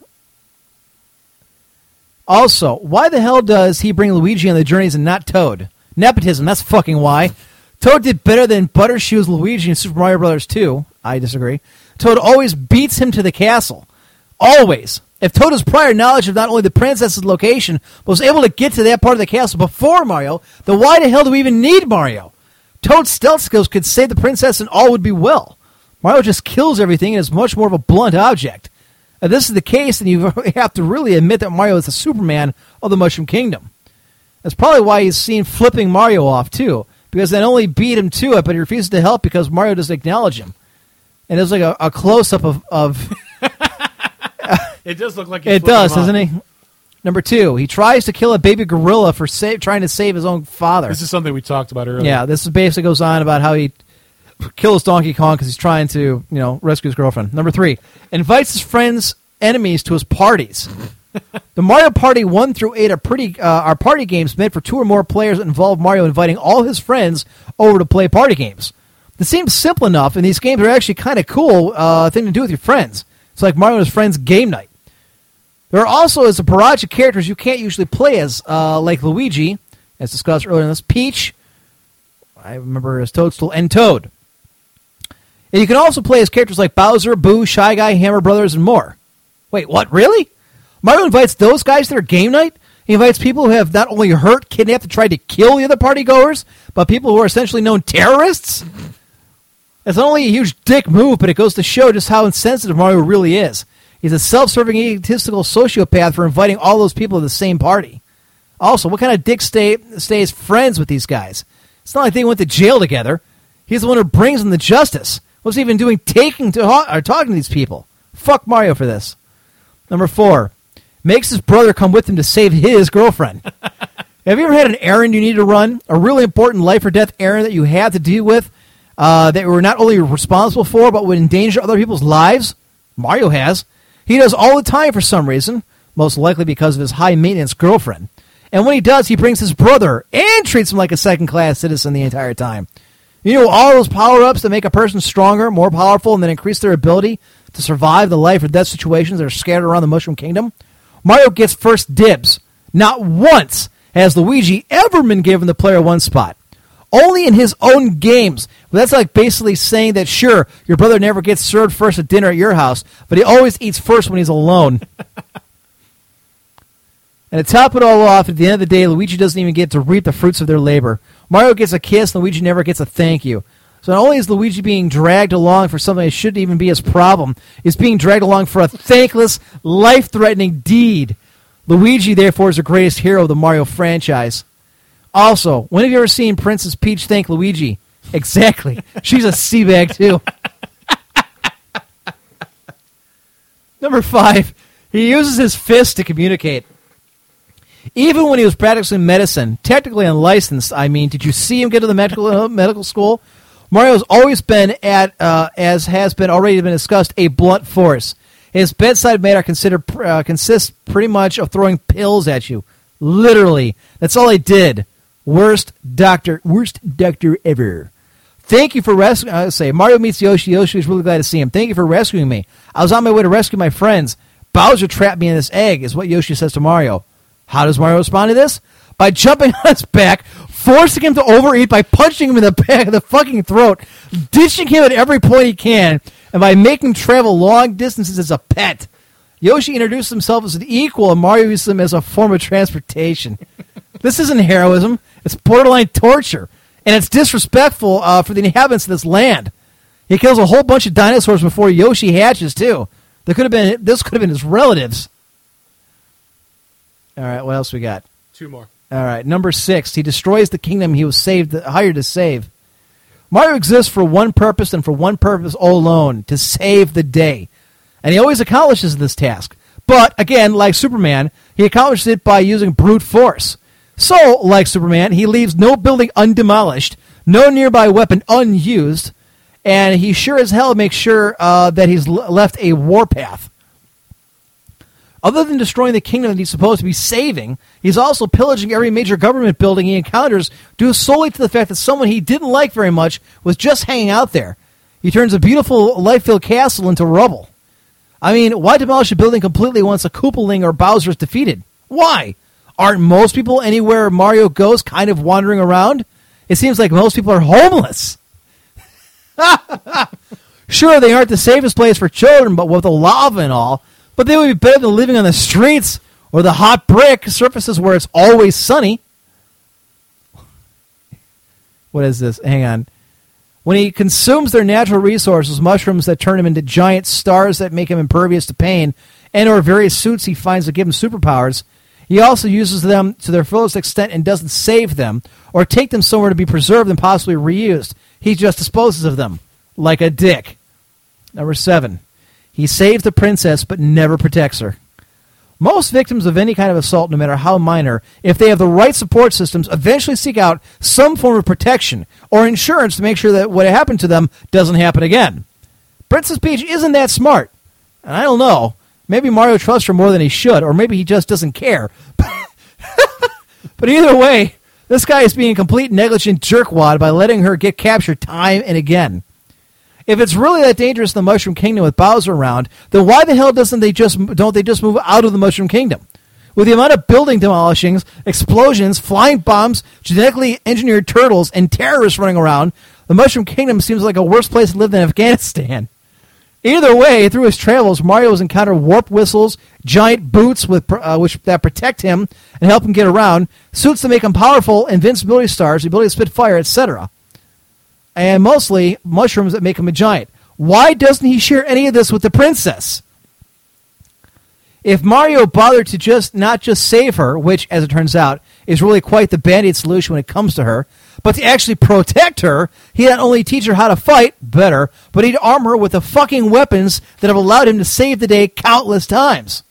Also, why the hell does he bring Luigi on the journeys and not Toad? Nepotism, that's fucking why. Toad did better than Buttershoes Luigi in Super Mario Bros. two. I disagree. Toad always beats him to the castle. Always. If Toad has prior knowledge of not only the princess's location, but was able to get to that part of the castle before Mario, then why the hell do we even need Mario? Toad's stealth skills could save the princess and all would be well. Mario just kills everything and is much more of a blunt object. If this is the case, then you have to really admit that Mario is the Superman of the Mushroom Kingdom. That's probably why he's seen flipping Mario off, too, because they not only beat him to it, but he refuses to help because Mario doesn't acknowledge him. And there's like a, a close-up of... of it does look like he's flipping him off. It does, doesn't he? Number two, he tries to kill a baby gorilla for sa- trying to save his own father. This is something we talked about earlier. Yeah, this basically goes on about how he kills Donkey Kong because he's trying to, you know, rescue his girlfriend. Number three, invites his friends' enemies to his parties. The Mario Party one through eight are pretty uh, are party games meant for two or more players that involve Mario inviting all his friends over to play party games. This seems simple enough, and these games are actually kind of cool uh, thing to do with your friends. It's like Mario and his friends' game night. There are also is a barrage of characters you can't usually play as, uh, like Luigi, as discussed earlier in this, Peach, I remember as Toadstool, and Toad. And you can also play as characters like Bowser, Boo, Shy Guy, Hammer Brothers, and more. Wait, what? Really? Mario invites those guys to their game night? He invites people who have not only hurt, kidnapped, and tried to kill the other partygoers, but people who are essentially known terrorists? It's not only a huge dick move, but it goes to show just how insensitive Mario really is. He's a self-serving, egotistical sociopath for inviting all those people to the same party. Also, what kind of dick stay, stays friends with these guys? It's not like they went to jail together. He's the one who brings them to justice. What's he even doing taking to, or talking to these people? Fuck Mario for this. Number four. Makes his brother come with him to save his girlfriend. Have you ever had an errand you need to run? A really important life or death errand that you had to deal with uh, that you were not only responsible for, but would endanger other people's lives? Mario has. He does all the time for some reason, most likely because of his high-maintenance girlfriend. And when he does, he brings his brother and treats him like a second-class citizen the entire time. You know, all those power-ups that make a person stronger, more powerful, and then increase their ability to survive the life or death situations that are scattered around the Mushroom Kingdom? Mario gets first dibs. Not once has Luigi ever been given the player one spot. Only in his own games. Well, that's like basically saying that, sure, your brother never gets served first at dinner at your house, but he always eats first when he's alone. And to top it all off, at the end of the day, Luigi doesn't even get to reap the fruits of their labor. Mario gets a kiss, and Luigi never gets a thank you. So not only is Luigi being dragged along for something that shouldn't even be his problem, he's being dragged along for a thankless, life-threatening deed. Luigi, therefore, is the greatest hero of the Mario franchise. Also, when have you ever seen Princess Peach thank Luigi? Exactly. She's a seabag, too. Number five, he uses his fists to communicate. Even when he was practicing medicine, technically unlicensed, I mean, did you see him get to the medical uh, medical school? Mario's always been, at uh, as has been already been discussed, a blunt force. His bedside manner consider, uh, consists pretty much of throwing pills at you. Literally. That's all he did. Worst doctor. Worst doctor ever. Thank you for rescuing. I say Mario meets Yoshi. Yoshi is really glad to see him. Thank you for rescuing me. I was on my way to rescue my friends. Bowser trapped me in this egg, is what Yoshi says to Mario. How does Mario respond to this? By jumping on his back, forcing him to overeat by punching him in the back of the fucking throat, ditching him at every point he can, and by making him travel long distances as a pet. Yoshi introduces himself as an equal, and Mario uses him as a form of transportation. This isn't heroism. It's borderline torture. And it's disrespectful uh, for the inhabitants of this land. He kills a whole bunch of dinosaurs before Yoshi hatches, too. There could have been This could have been his relatives. All right, what else we got? Two more. All right, number six. He destroys the kingdom he was saved, hired to save. Mario exists for one purpose and for one purpose alone, to save the day. And he always accomplishes this task. But, again, like Superman, he accomplishes it by using brute force. So, like Superman, he leaves no building undemolished, no nearby weapon unused, and he sure as hell makes sure uh, that he's l- left a warpath. Other than destroying the kingdom that he's supposed to be saving, he's also pillaging every major government building he encounters due solely to the fact that someone he didn't like very much was just hanging out there. He turns a beautiful life-filled castle into rubble. I mean, why demolish a building completely once a Koopaling or Bowser is defeated? Why? Aren't most people anywhere Mario goes kind of wandering around? It seems like most people are homeless. Sure, they aren't the safest place for children, but with the lava and all, but they would be better than living on the streets or the hot brick surfaces where it's always sunny. What is this? Hang on. When he consumes their natural resources, mushrooms that turn him into giant stars that make him impervious to pain, and or various suits he finds that give him superpowers, he also uses them to their fullest extent and doesn't save them or take them somewhere to be preserved and possibly reused. He just disposes of them like a dick. Number seven, he saves the princess but never protects her. Most victims of any kind of assault, no matter how minor, if they have the right support systems, eventually seek out some form of protection or insurance to make sure that what happened to them doesn't happen again. Princess Peach isn't that smart, and I don't know. Maybe Mario trusts her more than he should, or maybe he just doesn't care. But either way, this guy is being a complete negligent jerkwad by letting her get captured time and again. If it's really that dangerous in the Mushroom Kingdom with Bowser around, then why the hell doesn't they just don't they just move out of the Mushroom Kingdom? With the amount of building demolishings, explosions, flying bombs, genetically engineered turtles, and terrorists running around, the Mushroom Kingdom seems like a worse place to live than Afghanistan. Either way, through his travels, Mario has encountered warp whistles, giant boots with uh, which that protect him and help him get around, suits that make him powerful, invincibility stars, the ability to spit fire, et cetera. And mostly, mushrooms that make him a giant. Why doesn't he share any of this with the princess? If Mario bothered to just not just save her, which, as it turns out, is really quite the band-aid solution when it comes to her, but to actually protect her, he'd not only teach her how to fight better, but he'd arm her with the fucking weapons that have allowed him to save the day countless times.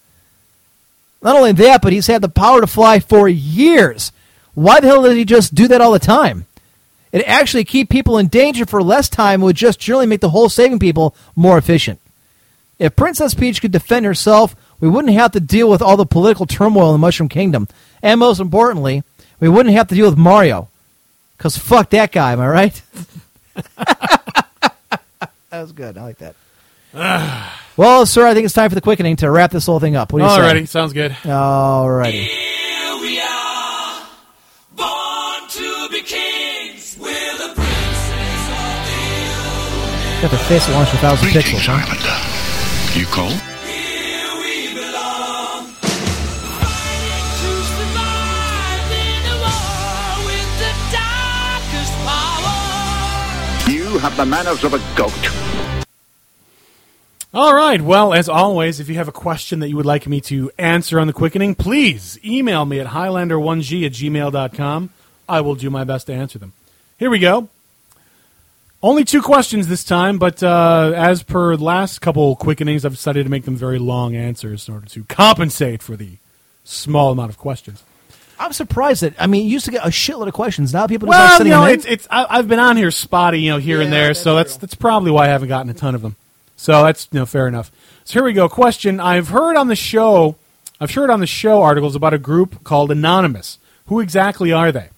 Not only that, but he's had the power to fly for years. Why the hell did he just do that all the time? It'd actually keep people in danger for less time would just generally make the whole saving people more efficient. If Princess Peach could defend herself, we wouldn't have to deal with all the political turmoil in the Mushroom Kingdom. And most importantly, we wouldn't have to deal with Mario. Because fuck that guy, am I right? That was good. I like that. Well, sir, I think it's time for the quickening to wrap this whole thing up. What do you Alrighty. say? Alrighty. Sounds good. Alrighty. Here we are, born to be kings. We're the princess of the got the face that launched a thousand pixels, huh? Highlander. You cold? Have the manners of a goat. All right. Well, as always, if you have a question that you would like me to answer on the quickening, please email me at highlander one g at gmail dot com. I will do my best to answer them. Here we go. Only two questions this time, but uh, as per last couple quickenings, I've decided to make them very long answers in order to compensate for the small amount of questions. I'm surprised that, I mean, you used to get a shitload of questions. Now people well, are sending you know, them in. Well, it's, it's, I've been on here spotty, you know, here yeah, and there, that's so that's true. That's probably why I haven't gotten a ton of them. So that's, you know, fair enough. So here we go. Question: I've heard on the show, I've heard on the show articles about a group called Anonymous. Who exactly are they?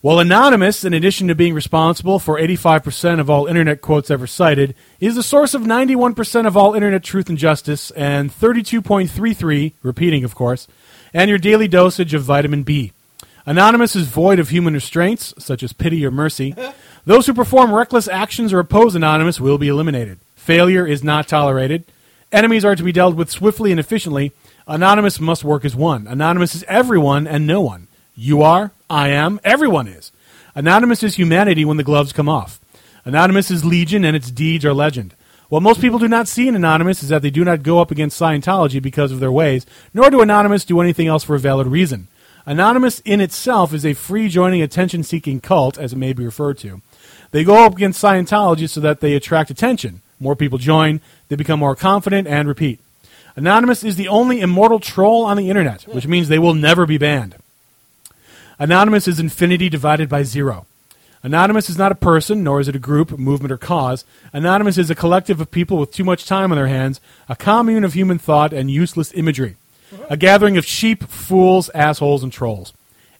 Well, Anonymous, in addition to being responsible for eighty-five percent of all internet quotes ever cited, is the source of ninety-one percent of all internet truth and justice, and thirty-two point three three, repeating of course, and your daily dosage of vitamin B. Anonymous is void of human restraints, such as pity or mercy. Those who perform reckless actions or oppose Anonymous will be eliminated. Failure is not tolerated. Enemies are to be dealt with swiftly and efficiently. Anonymous must work as one. Anonymous is everyone and no one. You are, I am, everyone is. Anonymous is humanity when the gloves come off. Anonymous is legion and its deeds are legend. What most people do not see in Anonymous is that they do not go up against Scientology because of their ways, nor do Anonymous do anything else for a valid reason. Anonymous in itself is a free-joining, attention-seeking cult, as it may be referred to. They go up against Scientology so that they attract attention. More people join, they become more confident, and repeat. Anonymous is the only immortal troll on the internet, which means they will never be banned. Anonymous is infinity divided by zero. Anonymous is not a person, nor is it a group, movement, or cause. Anonymous is a collective of people with too much time on their hands, a commune of human thought and useless imagery, a gathering of sheep, fools, assholes, and trolls.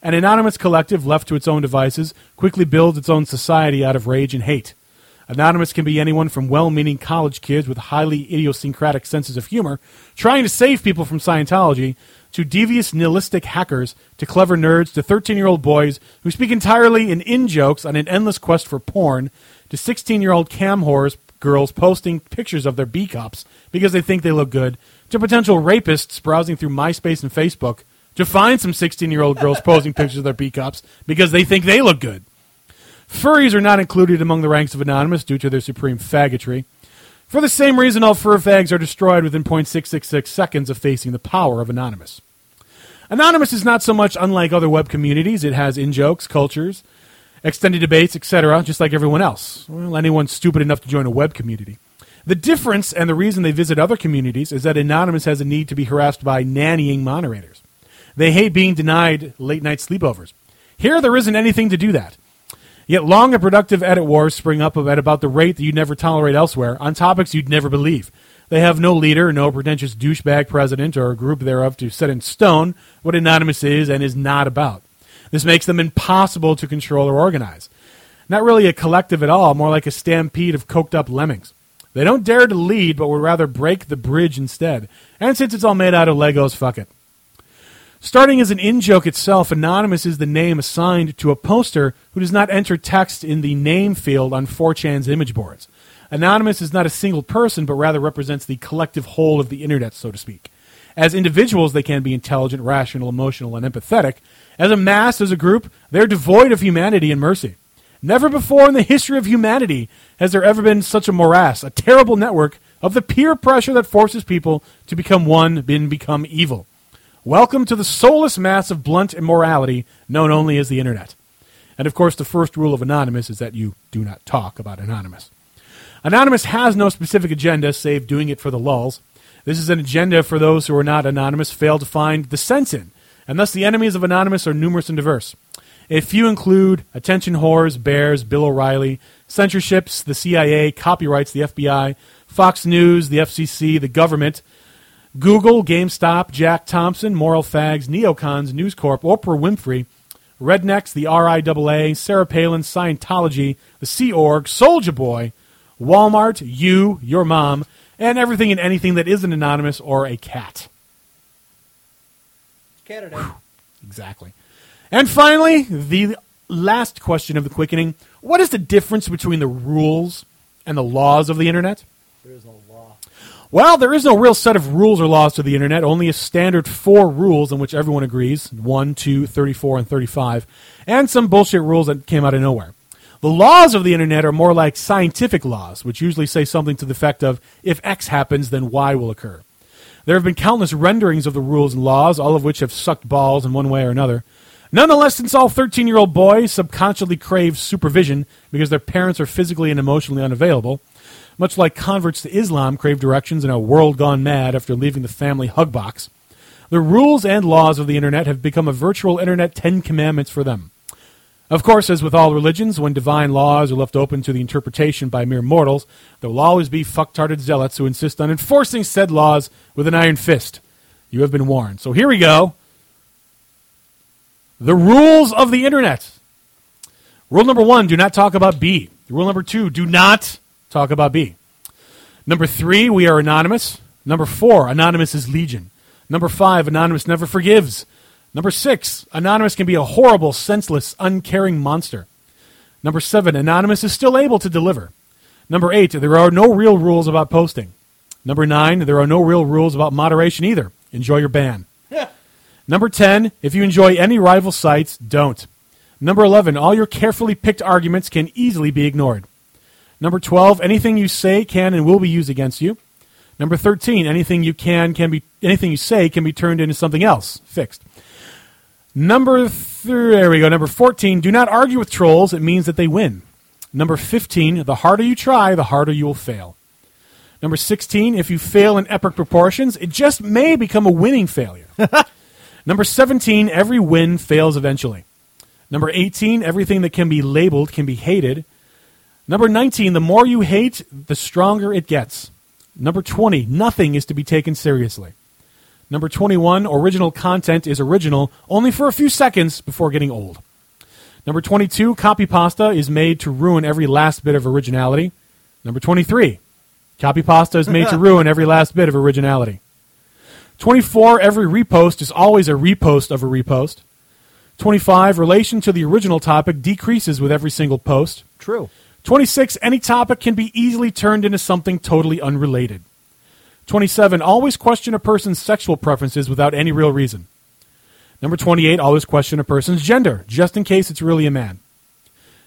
An anonymous collective left to its own devices quickly builds its own society out of rage and hate. Anonymous can be anyone from well-meaning college kids with highly idiosyncratic senses of humor trying to save people from Scientology, to devious nihilistic hackers, to clever nerds, to thirteen-year-old boys who speak entirely in in-jokes on an endless quest for porn, to sixteen-year-old cam whores girls posting pictures of their B-cups because they think they look good, to potential rapists browsing through MySpace and Facebook to find some sixteen-year-old girls posting pictures of their B-cups because they think they look good. Furries are not included among the ranks of Anonymous due to their supreme faggotry. For the same reason, all fur fags are destroyed within zero point six six six seconds of facing the power of Anonymous. Anonymous is not so much unlike other web communities. It has in-jokes, cultures, extended debates, et cetera, just like everyone else. Well, anyone stupid enough to join a web community. The difference, and the reason they visit other communities, is that Anonymous has a need to be harassed by nannying moderators. They hate being denied late-night sleepovers. Here, there isn't anything to do that. Yet long and productive edit wars spring up at about the rate that you'd never tolerate elsewhere, on topics you'd never believe. They have no leader, no pretentious douchebag president, or a group thereof to set in stone what Anonymous is and is not about. This makes them impossible to control or organize. Not really a collective at all, more like a stampede of coked-up lemmings. They don't dare to lead, but would rather break the bridge instead. And since it's all made out of Legos, fuck it. Starting as an in-joke itself, Anonymous is the name assigned to a poster who does not enter text in the name field on four chan's image boards. Anonymous is not a single person, but rather represents the collective whole of the internet, so to speak. As individuals, they can be intelligent, rational, emotional, and empathetic. As a mass, as a group, they're devoid of humanity and mercy. Never before in the history of humanity has there ever been such a morass, a terrible network of the peer pressure that forces people to become one and become evil. Welcome to the soulless mass of blunt immorality known only as the internet. And of course, the first rule of Anonymous is that you do not talk about Anonymous. Anonymous has no specific agenda save doing it for the lulz. This is an agenda for those who are not Anonymous fail to find the sense in, and thus the enemies of Anonymous are numerous and diverse. A few include attention whores, bears, Bill O'Reilly, censorships, the C I A, copyrights, the F B I, Fox News, the F C C, the government, Google, GameStop, Jack Thompson, moral fags, neocons, News Corp, Oprah Winfrey, Rednecks, the R I A A, Sarah Palin, Scientology, the Sea Org, Soulja Boy, Walmart, you, your mom, and everything and anything that isn't Anonymous or a cat. Canada. Whew. Exactly. And finally, the last question of the quickening. What is the difference between the rules and the laws of the internet? There is no law. Well, there is no real set of rules or laws to the internet, only a standard four rules on which everyone agrees, one, two, thirty-four, and thirty-five, and some bullshit rules that came out of nowhere. The laws of the internet are more like scientific laws, which usually say something to the effect of, if X happens, then Y will occur. There have been countless renderings of the rules and laws, all of which have sucked balls in one way or another. Nonetheless, since all thirteen-year-old boys subconsciously crave supervision because their parents are physically and emotionally unavailable, much like converts to Islam crave directions in a world gone mad after leaving the family hug box, the rules and laws of the internet have become a virtual internet Ten Commandments for them. Of course, as with all religions, when divine laws are left open to the interpretation by mere mortals, there will always be fucktarded zealots who insist on enforcing said laws with an iron fist. You have been warned. So here we go. The rules of the internet. Rule number one, do not talk about B. Rule number two, do not talk about B. Number three, we are anonymous. Number four, anonymous is legion. Number five, anonymous never forgives. Number six, anonymous can be a horrible, senseless, uncaring monster. Number seven, anonymous is still able to deliver. Number eight, there are no real rules about posting. Number nine, there are no real rules about moderation either. Enjoy your ban. Yeah. Number ten, if you enjoy any rival sites, don't. Number eleven, all your carefully picked arguments can easily be ignored. Number twelve, anything you say can and will be used against you. Number thirteen, anything you can can be anything you say can be turned into something else, fixed. Number three, there we go. Number fourteen, do not argue with trolls. It means that they win. Number fifteen, the harder you try, the harder you will fail. Number sixteen, if you fail in epic proportions, it just may become a winning failure. Number seventeen, every win fails eventually. Number eighteen, everything that can be labeled can be hated. Number nineteen, the more you hate, the stronger it gets. Number twenty, nothing is to be taken seriously. Number twenty-one, original content is original only for a few seconds before getting old. Number twenty-two, copypasta is made to ruin every last bit of originality. Number twenty-three, copypasta is made to ruin every last bit of originality. twenty-four, every repost is always a repost of a repost. twenty-five, relation to the original topic decreases with every single post. True. twenty-six, any topic can be easily turned into something totally unrelated. twenty-seven, always question a person's sexual preferences without any real reason. Number twenty-eight, always question a person's gender, just in case it's really a man.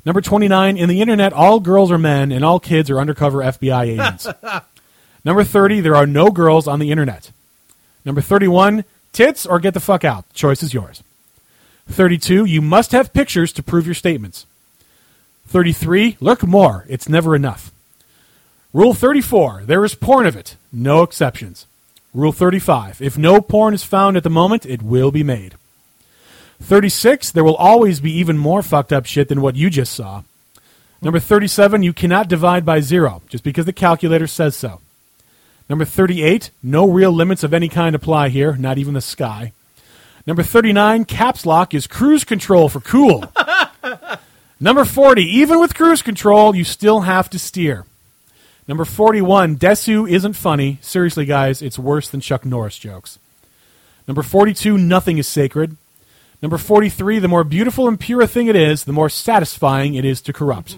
Number twenty-nine, in the internet, all girls are men and all kids are undercover F B I agents. Number thirty, there are no girls on the internet. Number thirty-one, tits or get the fuck out. Choice is yours. thirty-two, you must have pictures to prove your statements. thirty-three, look more. It's never enough. Rule thirty-four, there is porn of it. No exceptions. Rule thirty-five, if no porn is found at the moment, it will be made. thirty-six, there will always be even more fucked up shit than what you just saw. Number thirty-seven, you cannot divide by zero, just because the calculator says so. Number thirty-eight, no real limits of any kind apply here, not even the sky. Number thirty-nine, caps lock is cruise control for cool. Number forty, even with cruise control, you still have to steer. Number forty-one, Desu isn't funny. Seriously, guys, it's worse than Chuck Norris jokes. Number forty-two, nothing is sacred. Number forty-three, the more beautiful and pure a thing it is, the more satisfying it is to corrupt.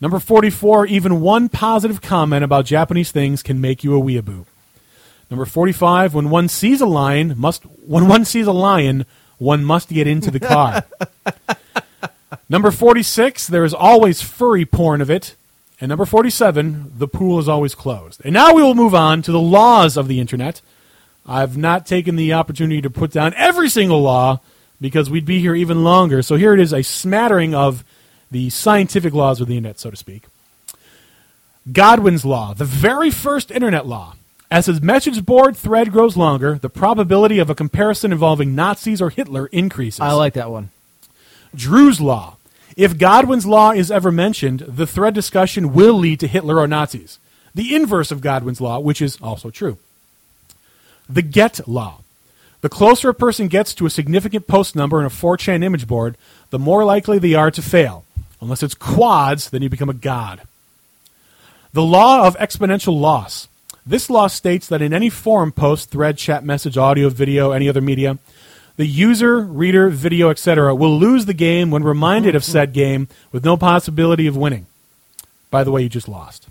Number forty-four, even one positive comment about Japanese things can make you a weeaboo. Number forty-five, when one sees a lion, must when one sees a lion, one must get into the car. Number forty-six, there is always furry porn of it. And number forty-seven, the pool is always closed. And now we will move on to the laws of the internet. I've not taken the opportunity to put down every single law because we'd be here even longer. So here it is, a smattering of the scientific laws of the internet, so to speak. Godwin's Law, the very first internet law. As his message board thread grows longer, the probability of a comparison involving Nazis or Hitler increases. I like that one. Drew's Law. If Godwin's Law is ever mentioned, the thread discussion will lead to Hitler or Nazis. The inverse of Godwin's Law, which is also true. The Get Law. The closer a person gets to a significant post number in a four chan image board, the more likely they are to fail. Unless it's quads, then you become a god. The Law of Exponential Loss. This law states that in any forum post, thread, chat, message, audio, video, any other media, the user, reader, video, et cetera will lose the game when reminded of said game with no possibility of winning. By the way, you just lost.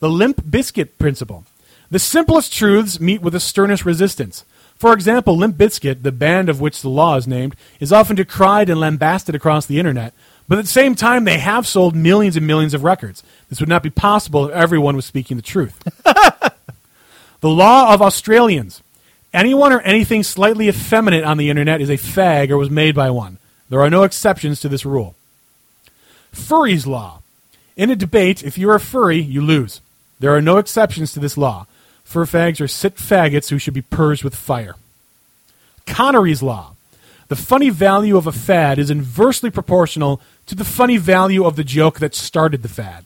The Limp Bizkit Principle. The simplest truths meet with the sternest resistance. For example, Limp Bizkit, the band of which the law is named, is often decried and lambasted across the internet, but at the same time they have sold millions and millions of records. This would not be possible if everyone was speaking the truth. The Law of Australians. Anyone or anything slightly effeminate on the internet is a fag or was made by one. There are no exceptions to this rule. Furry's Law. In a debate, if you're a furry, you lose. There are no exceptions to this law. Fur fags are sit faggots who should be purged with fire. Connery's Law. The funny value of a fad is inversely proportional to the funny value of the joke that started the fad.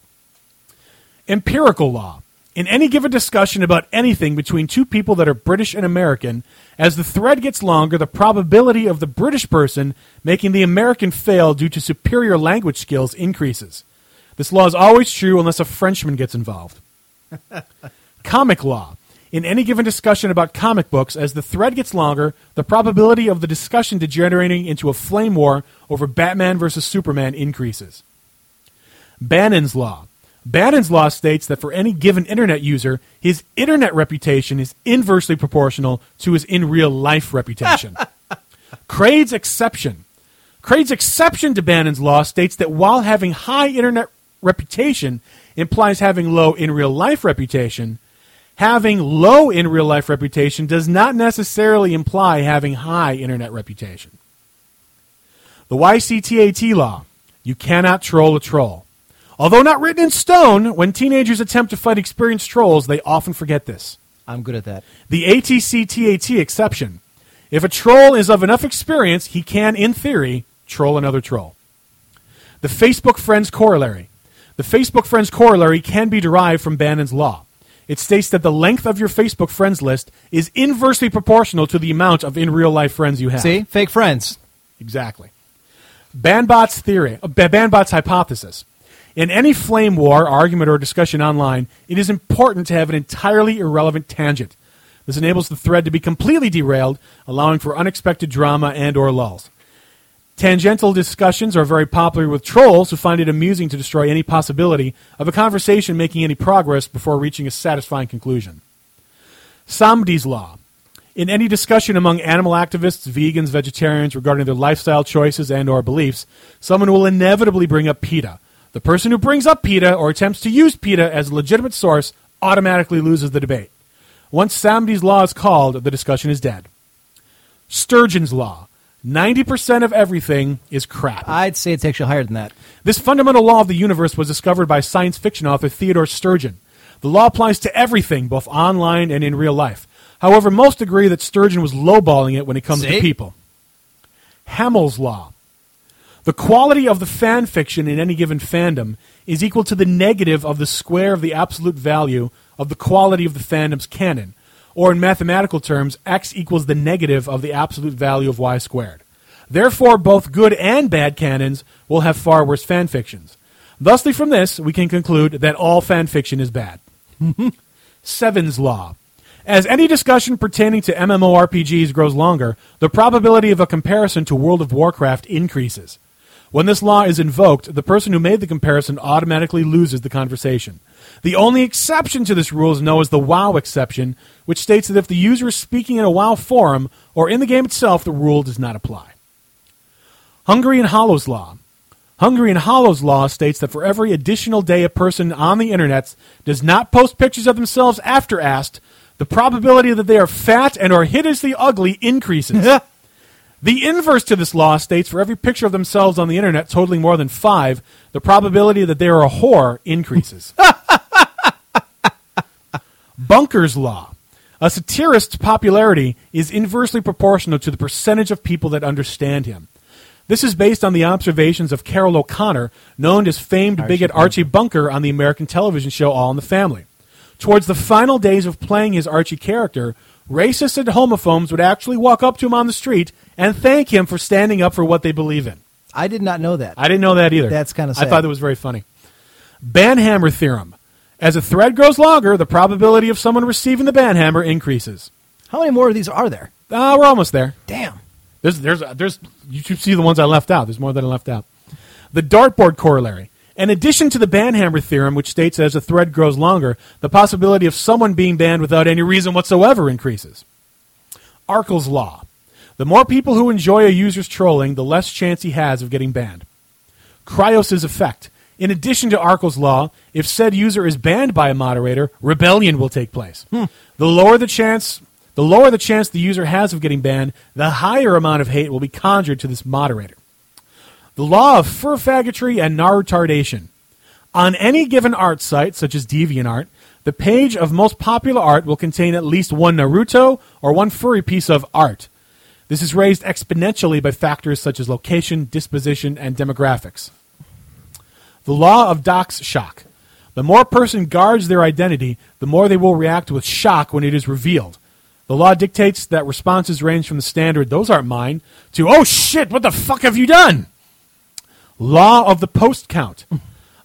Empirical law. In any given discussion about anything between two people that are British and American, as the thread gets longer, the probability of the British person making the American fail due to superior language skills increases. This law is always true unless a Frenchman gets involved. Comic law. In any given discussion about comic books, as the thread gets longer, the probability of the discussion degenerating into a flame war over Batman versus Superman increases. Bannon's law. Bannon's law states that for any given internet user, his internet reputation is inversely proportional to his in-real-life reputation. Craig's exception. Craig's exception to Bannon's law states that while having high internet reputation implies having low in-real-life reputation, having low in-real-life reputation does not necessarily imply having high internet reputation. The Y C T A T law. You cannot troll a troll. Although not written in stone, when teenagers attempt to fight experienced trolls, they often forget this. I'm good at that. The A T C T A T exception. If a troll is of enough experience, he can, in theory, troll another troll. The Facebook Friends Corollary. The Facebook Friends Corollary can be derived from Bannon's law. It states that the length of your Facebook friends list is inversely proportional to the amount of in-real-life friends you have. See? Fake friends. Exactly. Banbot's theory. Uh, Banbot's hypothesis. In any flame war, argument, or discussion online, it is important to have an entirely irrelevant tangent. This enables the thread to be completely derailed, allowing for unexpected drama and or lulls. Tangential discussions are very popular with trolls who find it amusing to destroy any possibility of a conversation making any progress before reaching a satisfying conclusion. Somebody's law. In any discussion among animal activists, vegans, vegetarians regarding their lifestyle choices and or beliefs, someone will inevitably bring up PETA. The person who brings up PETA or attempts to use PETA as a legitimate source automatically loses the debate. Once Samedi's law is called, the discussion is dead. Sturgeon's law. ninety percent of everything is crap. I'd say it's actually higher than that. This fundamental law of the universe was discovered by science fiction author Theodore Sturgeon. The law applies to everything, both online and in real life. However, most agree that Sturgeon was lowballing it when it comes See? to people. Hamel's law. The quality of the fan fiction in any given fandom is equal to the negative of the square of the absolute value of the quality of the fandom's canon, or in mathematical terms, x equals the negative of the absolute value of y squared. Therefore, both good and bad canons will have far worse fan fictions. Thusly, from this, we can conclude that all fan fiction is bad. Seven's law. As any discussion pertaining to MMORPGs grows longer, the probability of a comparison to World of Warcraft increases. When this law is invoked, the person who made the comparison automatically loses the conversation. The only exception to this rule is known as the WoW exception, which states that if the user is speaking in a WoW forum or in the game itself, the rule does not apply. Hungry and Hollow's law. Hungry and Hollow's law states that for every additional day a person on the internet does not post pictures of themselves after asked, the probability that they are fat and or hideously ugly increases. The inverse to this law states for every picture of themselves on the internet totaling more than five, the probability that they are a whore increases. Bunker's law. A satirist's popularity is inversely proportional to the percentage of people that understand him. This is based on the observations of Carol O'Connor, known as famed bigot Archie Bunker on the American television show All in the Family. Towards the final days of playing his Archie character, racists and homophobes would actually walk up to him on the street and thank him for standing up for what they believe in. I did not know that. I didn't know that either. That's kind of sad. I thought that was very funny. Banhammer theorem. As a thread grows longer, the probability of someone receiving the banhammer increases. How many more of these are there? Uh, we're almost there. Damn. There's, there's, there's. You should see the ones I left out. There's more that I left out. The dartboard corollary. In addition to the Banhammer theorem, which states as a thread grows longer, the possibility of someone being banned without any reason whatsoever increases. Arkell's law. The more people who enjoy a user's trolling, the less chance he has of getting banned. Kryos's effect. In addition to Arkell's law, if said user is banned by a moderator, rebellion will take place. Hmm. The lower the chance, the lower the chance the user has of getting banned, the higher amount of hate will be conjured to this moderator. The law of fur faggotry and narutardation. On any given art site, such as DeviantArt, the page of most popular art will contain at least one Naruto or one furry piece of art. This is raised exponentially by factors such as location, disposition, and demographics. The law of dox shock. The more a person guards their identity, the more they will react with shock when it is revealed. The law dictates that responses range from the standard, those aren't mine, to, oh shit, what the fuck have you done? Law of the post count.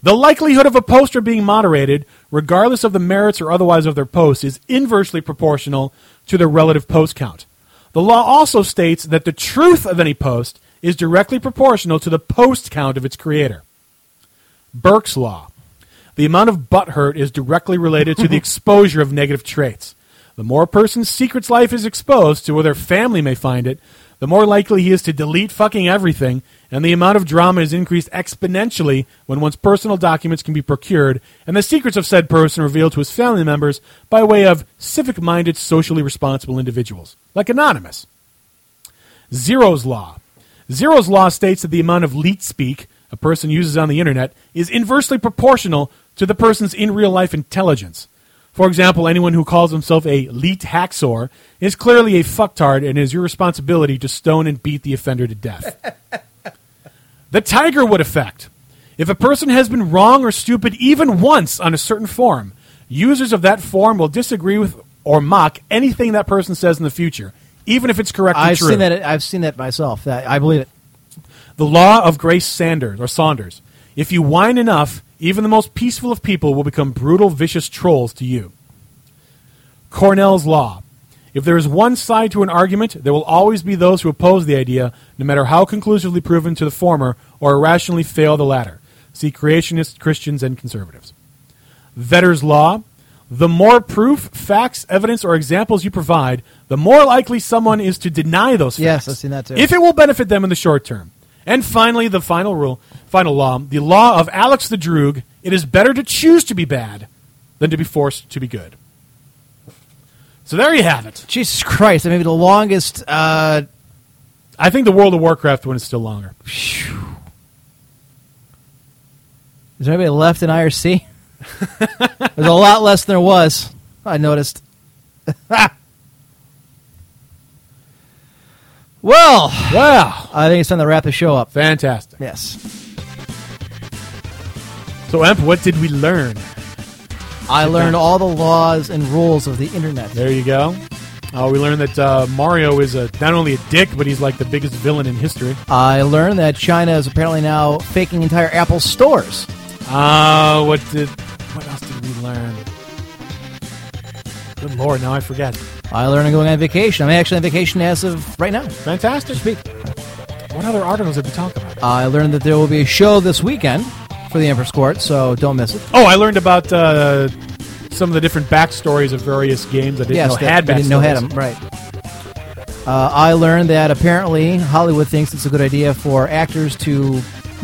The likelihood of a poster being moderated, regardless of the merits or otherwise of their post, is inversely proportional to their relative post count. The law also states that the truth of any post is directly proportional to the post count of its creator. Burke's Law. The amount of butthurt is directly related to the exposure of negative traits. The more a person's secret life is exposed to where their family may find it, the more likely he is to delete fucking everything, and the amount of drama is increased exponentially when one's personal documents can be procured and the secrets of said person revealed to his family members by way of civic-minded, socially responsible individuals, like Anonymous. Zero's Law. Zero's Law states that the amount of leet speak a person uses on the internet is inversely proportional to the person's in-real-life intelligence. For example, anyone who calls himself a leet hacksaw is clearly a fucktard, and it is your responsibility to stone and beat the offender to death. The Tiger Wood effect. If a person has been wrong or stupid even once on a certain forum, users of that forum will disagree with or mock anything that person says in the future, even if it's correct and I've true. Seen that, I've seen that myself. I believe it. The Law of Grace Sanders or Saunders. If you whine enough, even the most peaceful of people will become brutal, vicious trolls to you. Cornell's Law. If there is one side to an argument, there will always be those who oppose the idea, no matter how conclusively proven to the former or irrationally fail the latter. See creationists, Christians, and conservatives. Vetter's Law. The more proof, facts, evidence, or examples you provide, the more likely someone is to deny those facts. Yes, I've seen that too. If it will benefit them in the short term. And finally, the final rule, final law, the law of Alex the Droog. It is better to choose to be bad than to be forced to be good. So there you have it. Jesus Christ. I mean, the longest... Uh... I think the World of Warcraft one is still longer. Whew. Is there anybody left in I R C? There's a lot less than there was. I noticed. Well, wow. I think it's time to wrap the show up. Fantastic. Yes. So, Emp, what did we learn? I learned all the laws and rules of the internet. There you go. Uh, we learned that uh, Mario is a, not only a dick, but he's like the biggest villain in history. I learned that China is apparently now faking entire Apple stores. Uh, what did? What else did we learn? Good Lord, now I forget. I learned I'm going on vacation. I'm actually on vacation as of right now. Fantastic. Speak. What other articles have we talked about? I learned that there will be a show this weekend for the Emperor's Court, so don't miss it. Oh, I learned about uh, some of the different backstories of various games that didn't yes, know that, had backstories. Didn't know had them, right. Uh, I learned that apparently Hollywood thinks it's a good idea for actors to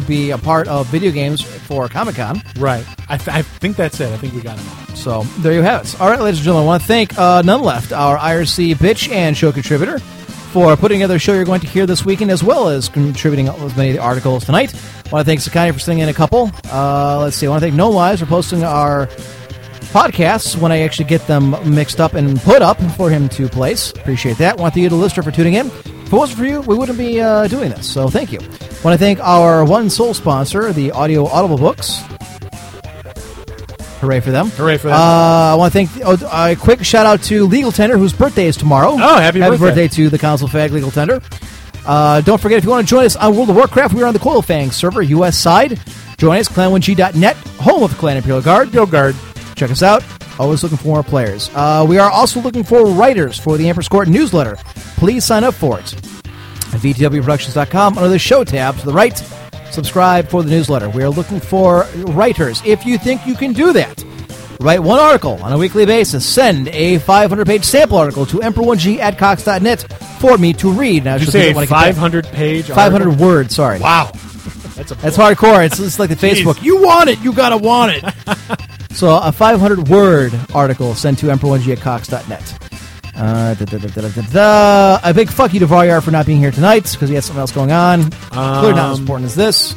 be a part of video games for Comic-Con. Right. I, th- I think that's it. I think we got him on. So there you have it. All right, ladies and gentlemen, I want to thank uh, Nun Left, our I R C bitch and show contributor, for putting together a show you're going to hear this weekend, as well as contributing as many of the articles tonight. I want to thank Sakani for sending in a couple. Uh, let's see. I want to thank No Lies for posting our podcasts when I actually get them mixed up and put up for him to place. Appreciate that. Want to thank you, the listener, for tuning in. If it wasn't for you, we wouldn't be uh, doing this, so thank you. Want to thank our one sole sponsor, the Audio Audible Books. Hooray for them. Hooray for them. Uh, I want to thank oh, a quick shout out to Legal Tender, whose birthday is tomorrow. Oh, happy, happy birthday. birthday to the Council Fag Legal Tender. Uh, don't forget, if you want to join us on World of Warcraft, we are on the Coil Fang server, U S side. Join us, clan one g dot net, home of the Clan Imperial Guard. Go Guard. Check us out. Always looking for more players. Uh, we are also looking for writers for the Emperor's Court newsletter. Please sign up for it at v t w productions dot com under the show tab to the right. Subscribe for the newsletter. We are looking for writers. If you think you can do that, write one article on a weekly basis. Send a five hundred page sample article to emperor one g at cox dot net for me to read. Now, did you say a five hundred page article? five hundred words, sorry. Wow. That's, a That's hardcore. It's, it's like the Facebook. You want it. You got to want it. So a five hundred word article sent to emperor one g at cox dot net. Uh, da, da, da, da, da, da. A big fuck you to Faryar for not being here tonight because he had something else going on. Um, Clearly not as important as this.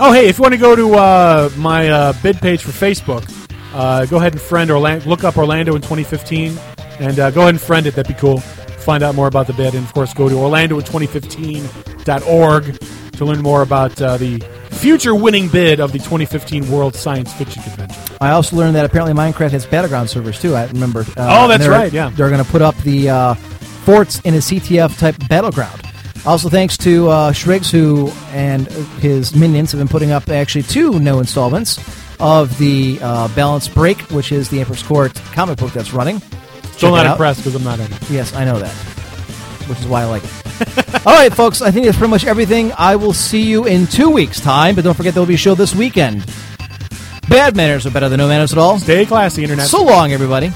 Oh, hey, if you want to go to uh, my uh, bid page for Facebook, uh, go ahead and friend Orlando. Look up Orlando in twenty fifteen and uh, go ahead and friend it. That'd be cool. find out more about the bid. And, of course, go to Orlando in twenty fifteen dot org to learn more about uh, the future winning bid of the twenty fifteen World Science Fiction Convention. I also learned that apparently Minecraft has battleground servers, too. I remember. Uh, oh, that's right, yeah. They're going to put up the uh, forts in a C T F-type battleground. Also, thanks to uh, Shrigs, who and his minions have been putting up actually two new installments of the uh, Balance Break, which is the Emperor's Court comic book that's running. Still not impressed because I'm not in it. Yes, I know that, which is why I like it. All right, folks, I think that's pretty much everything. I will see you in two weeks' time, but don't forget there will be a show this weekend. Bad manners are better than no manners at all. Stay classy, Internet. So long, everybody.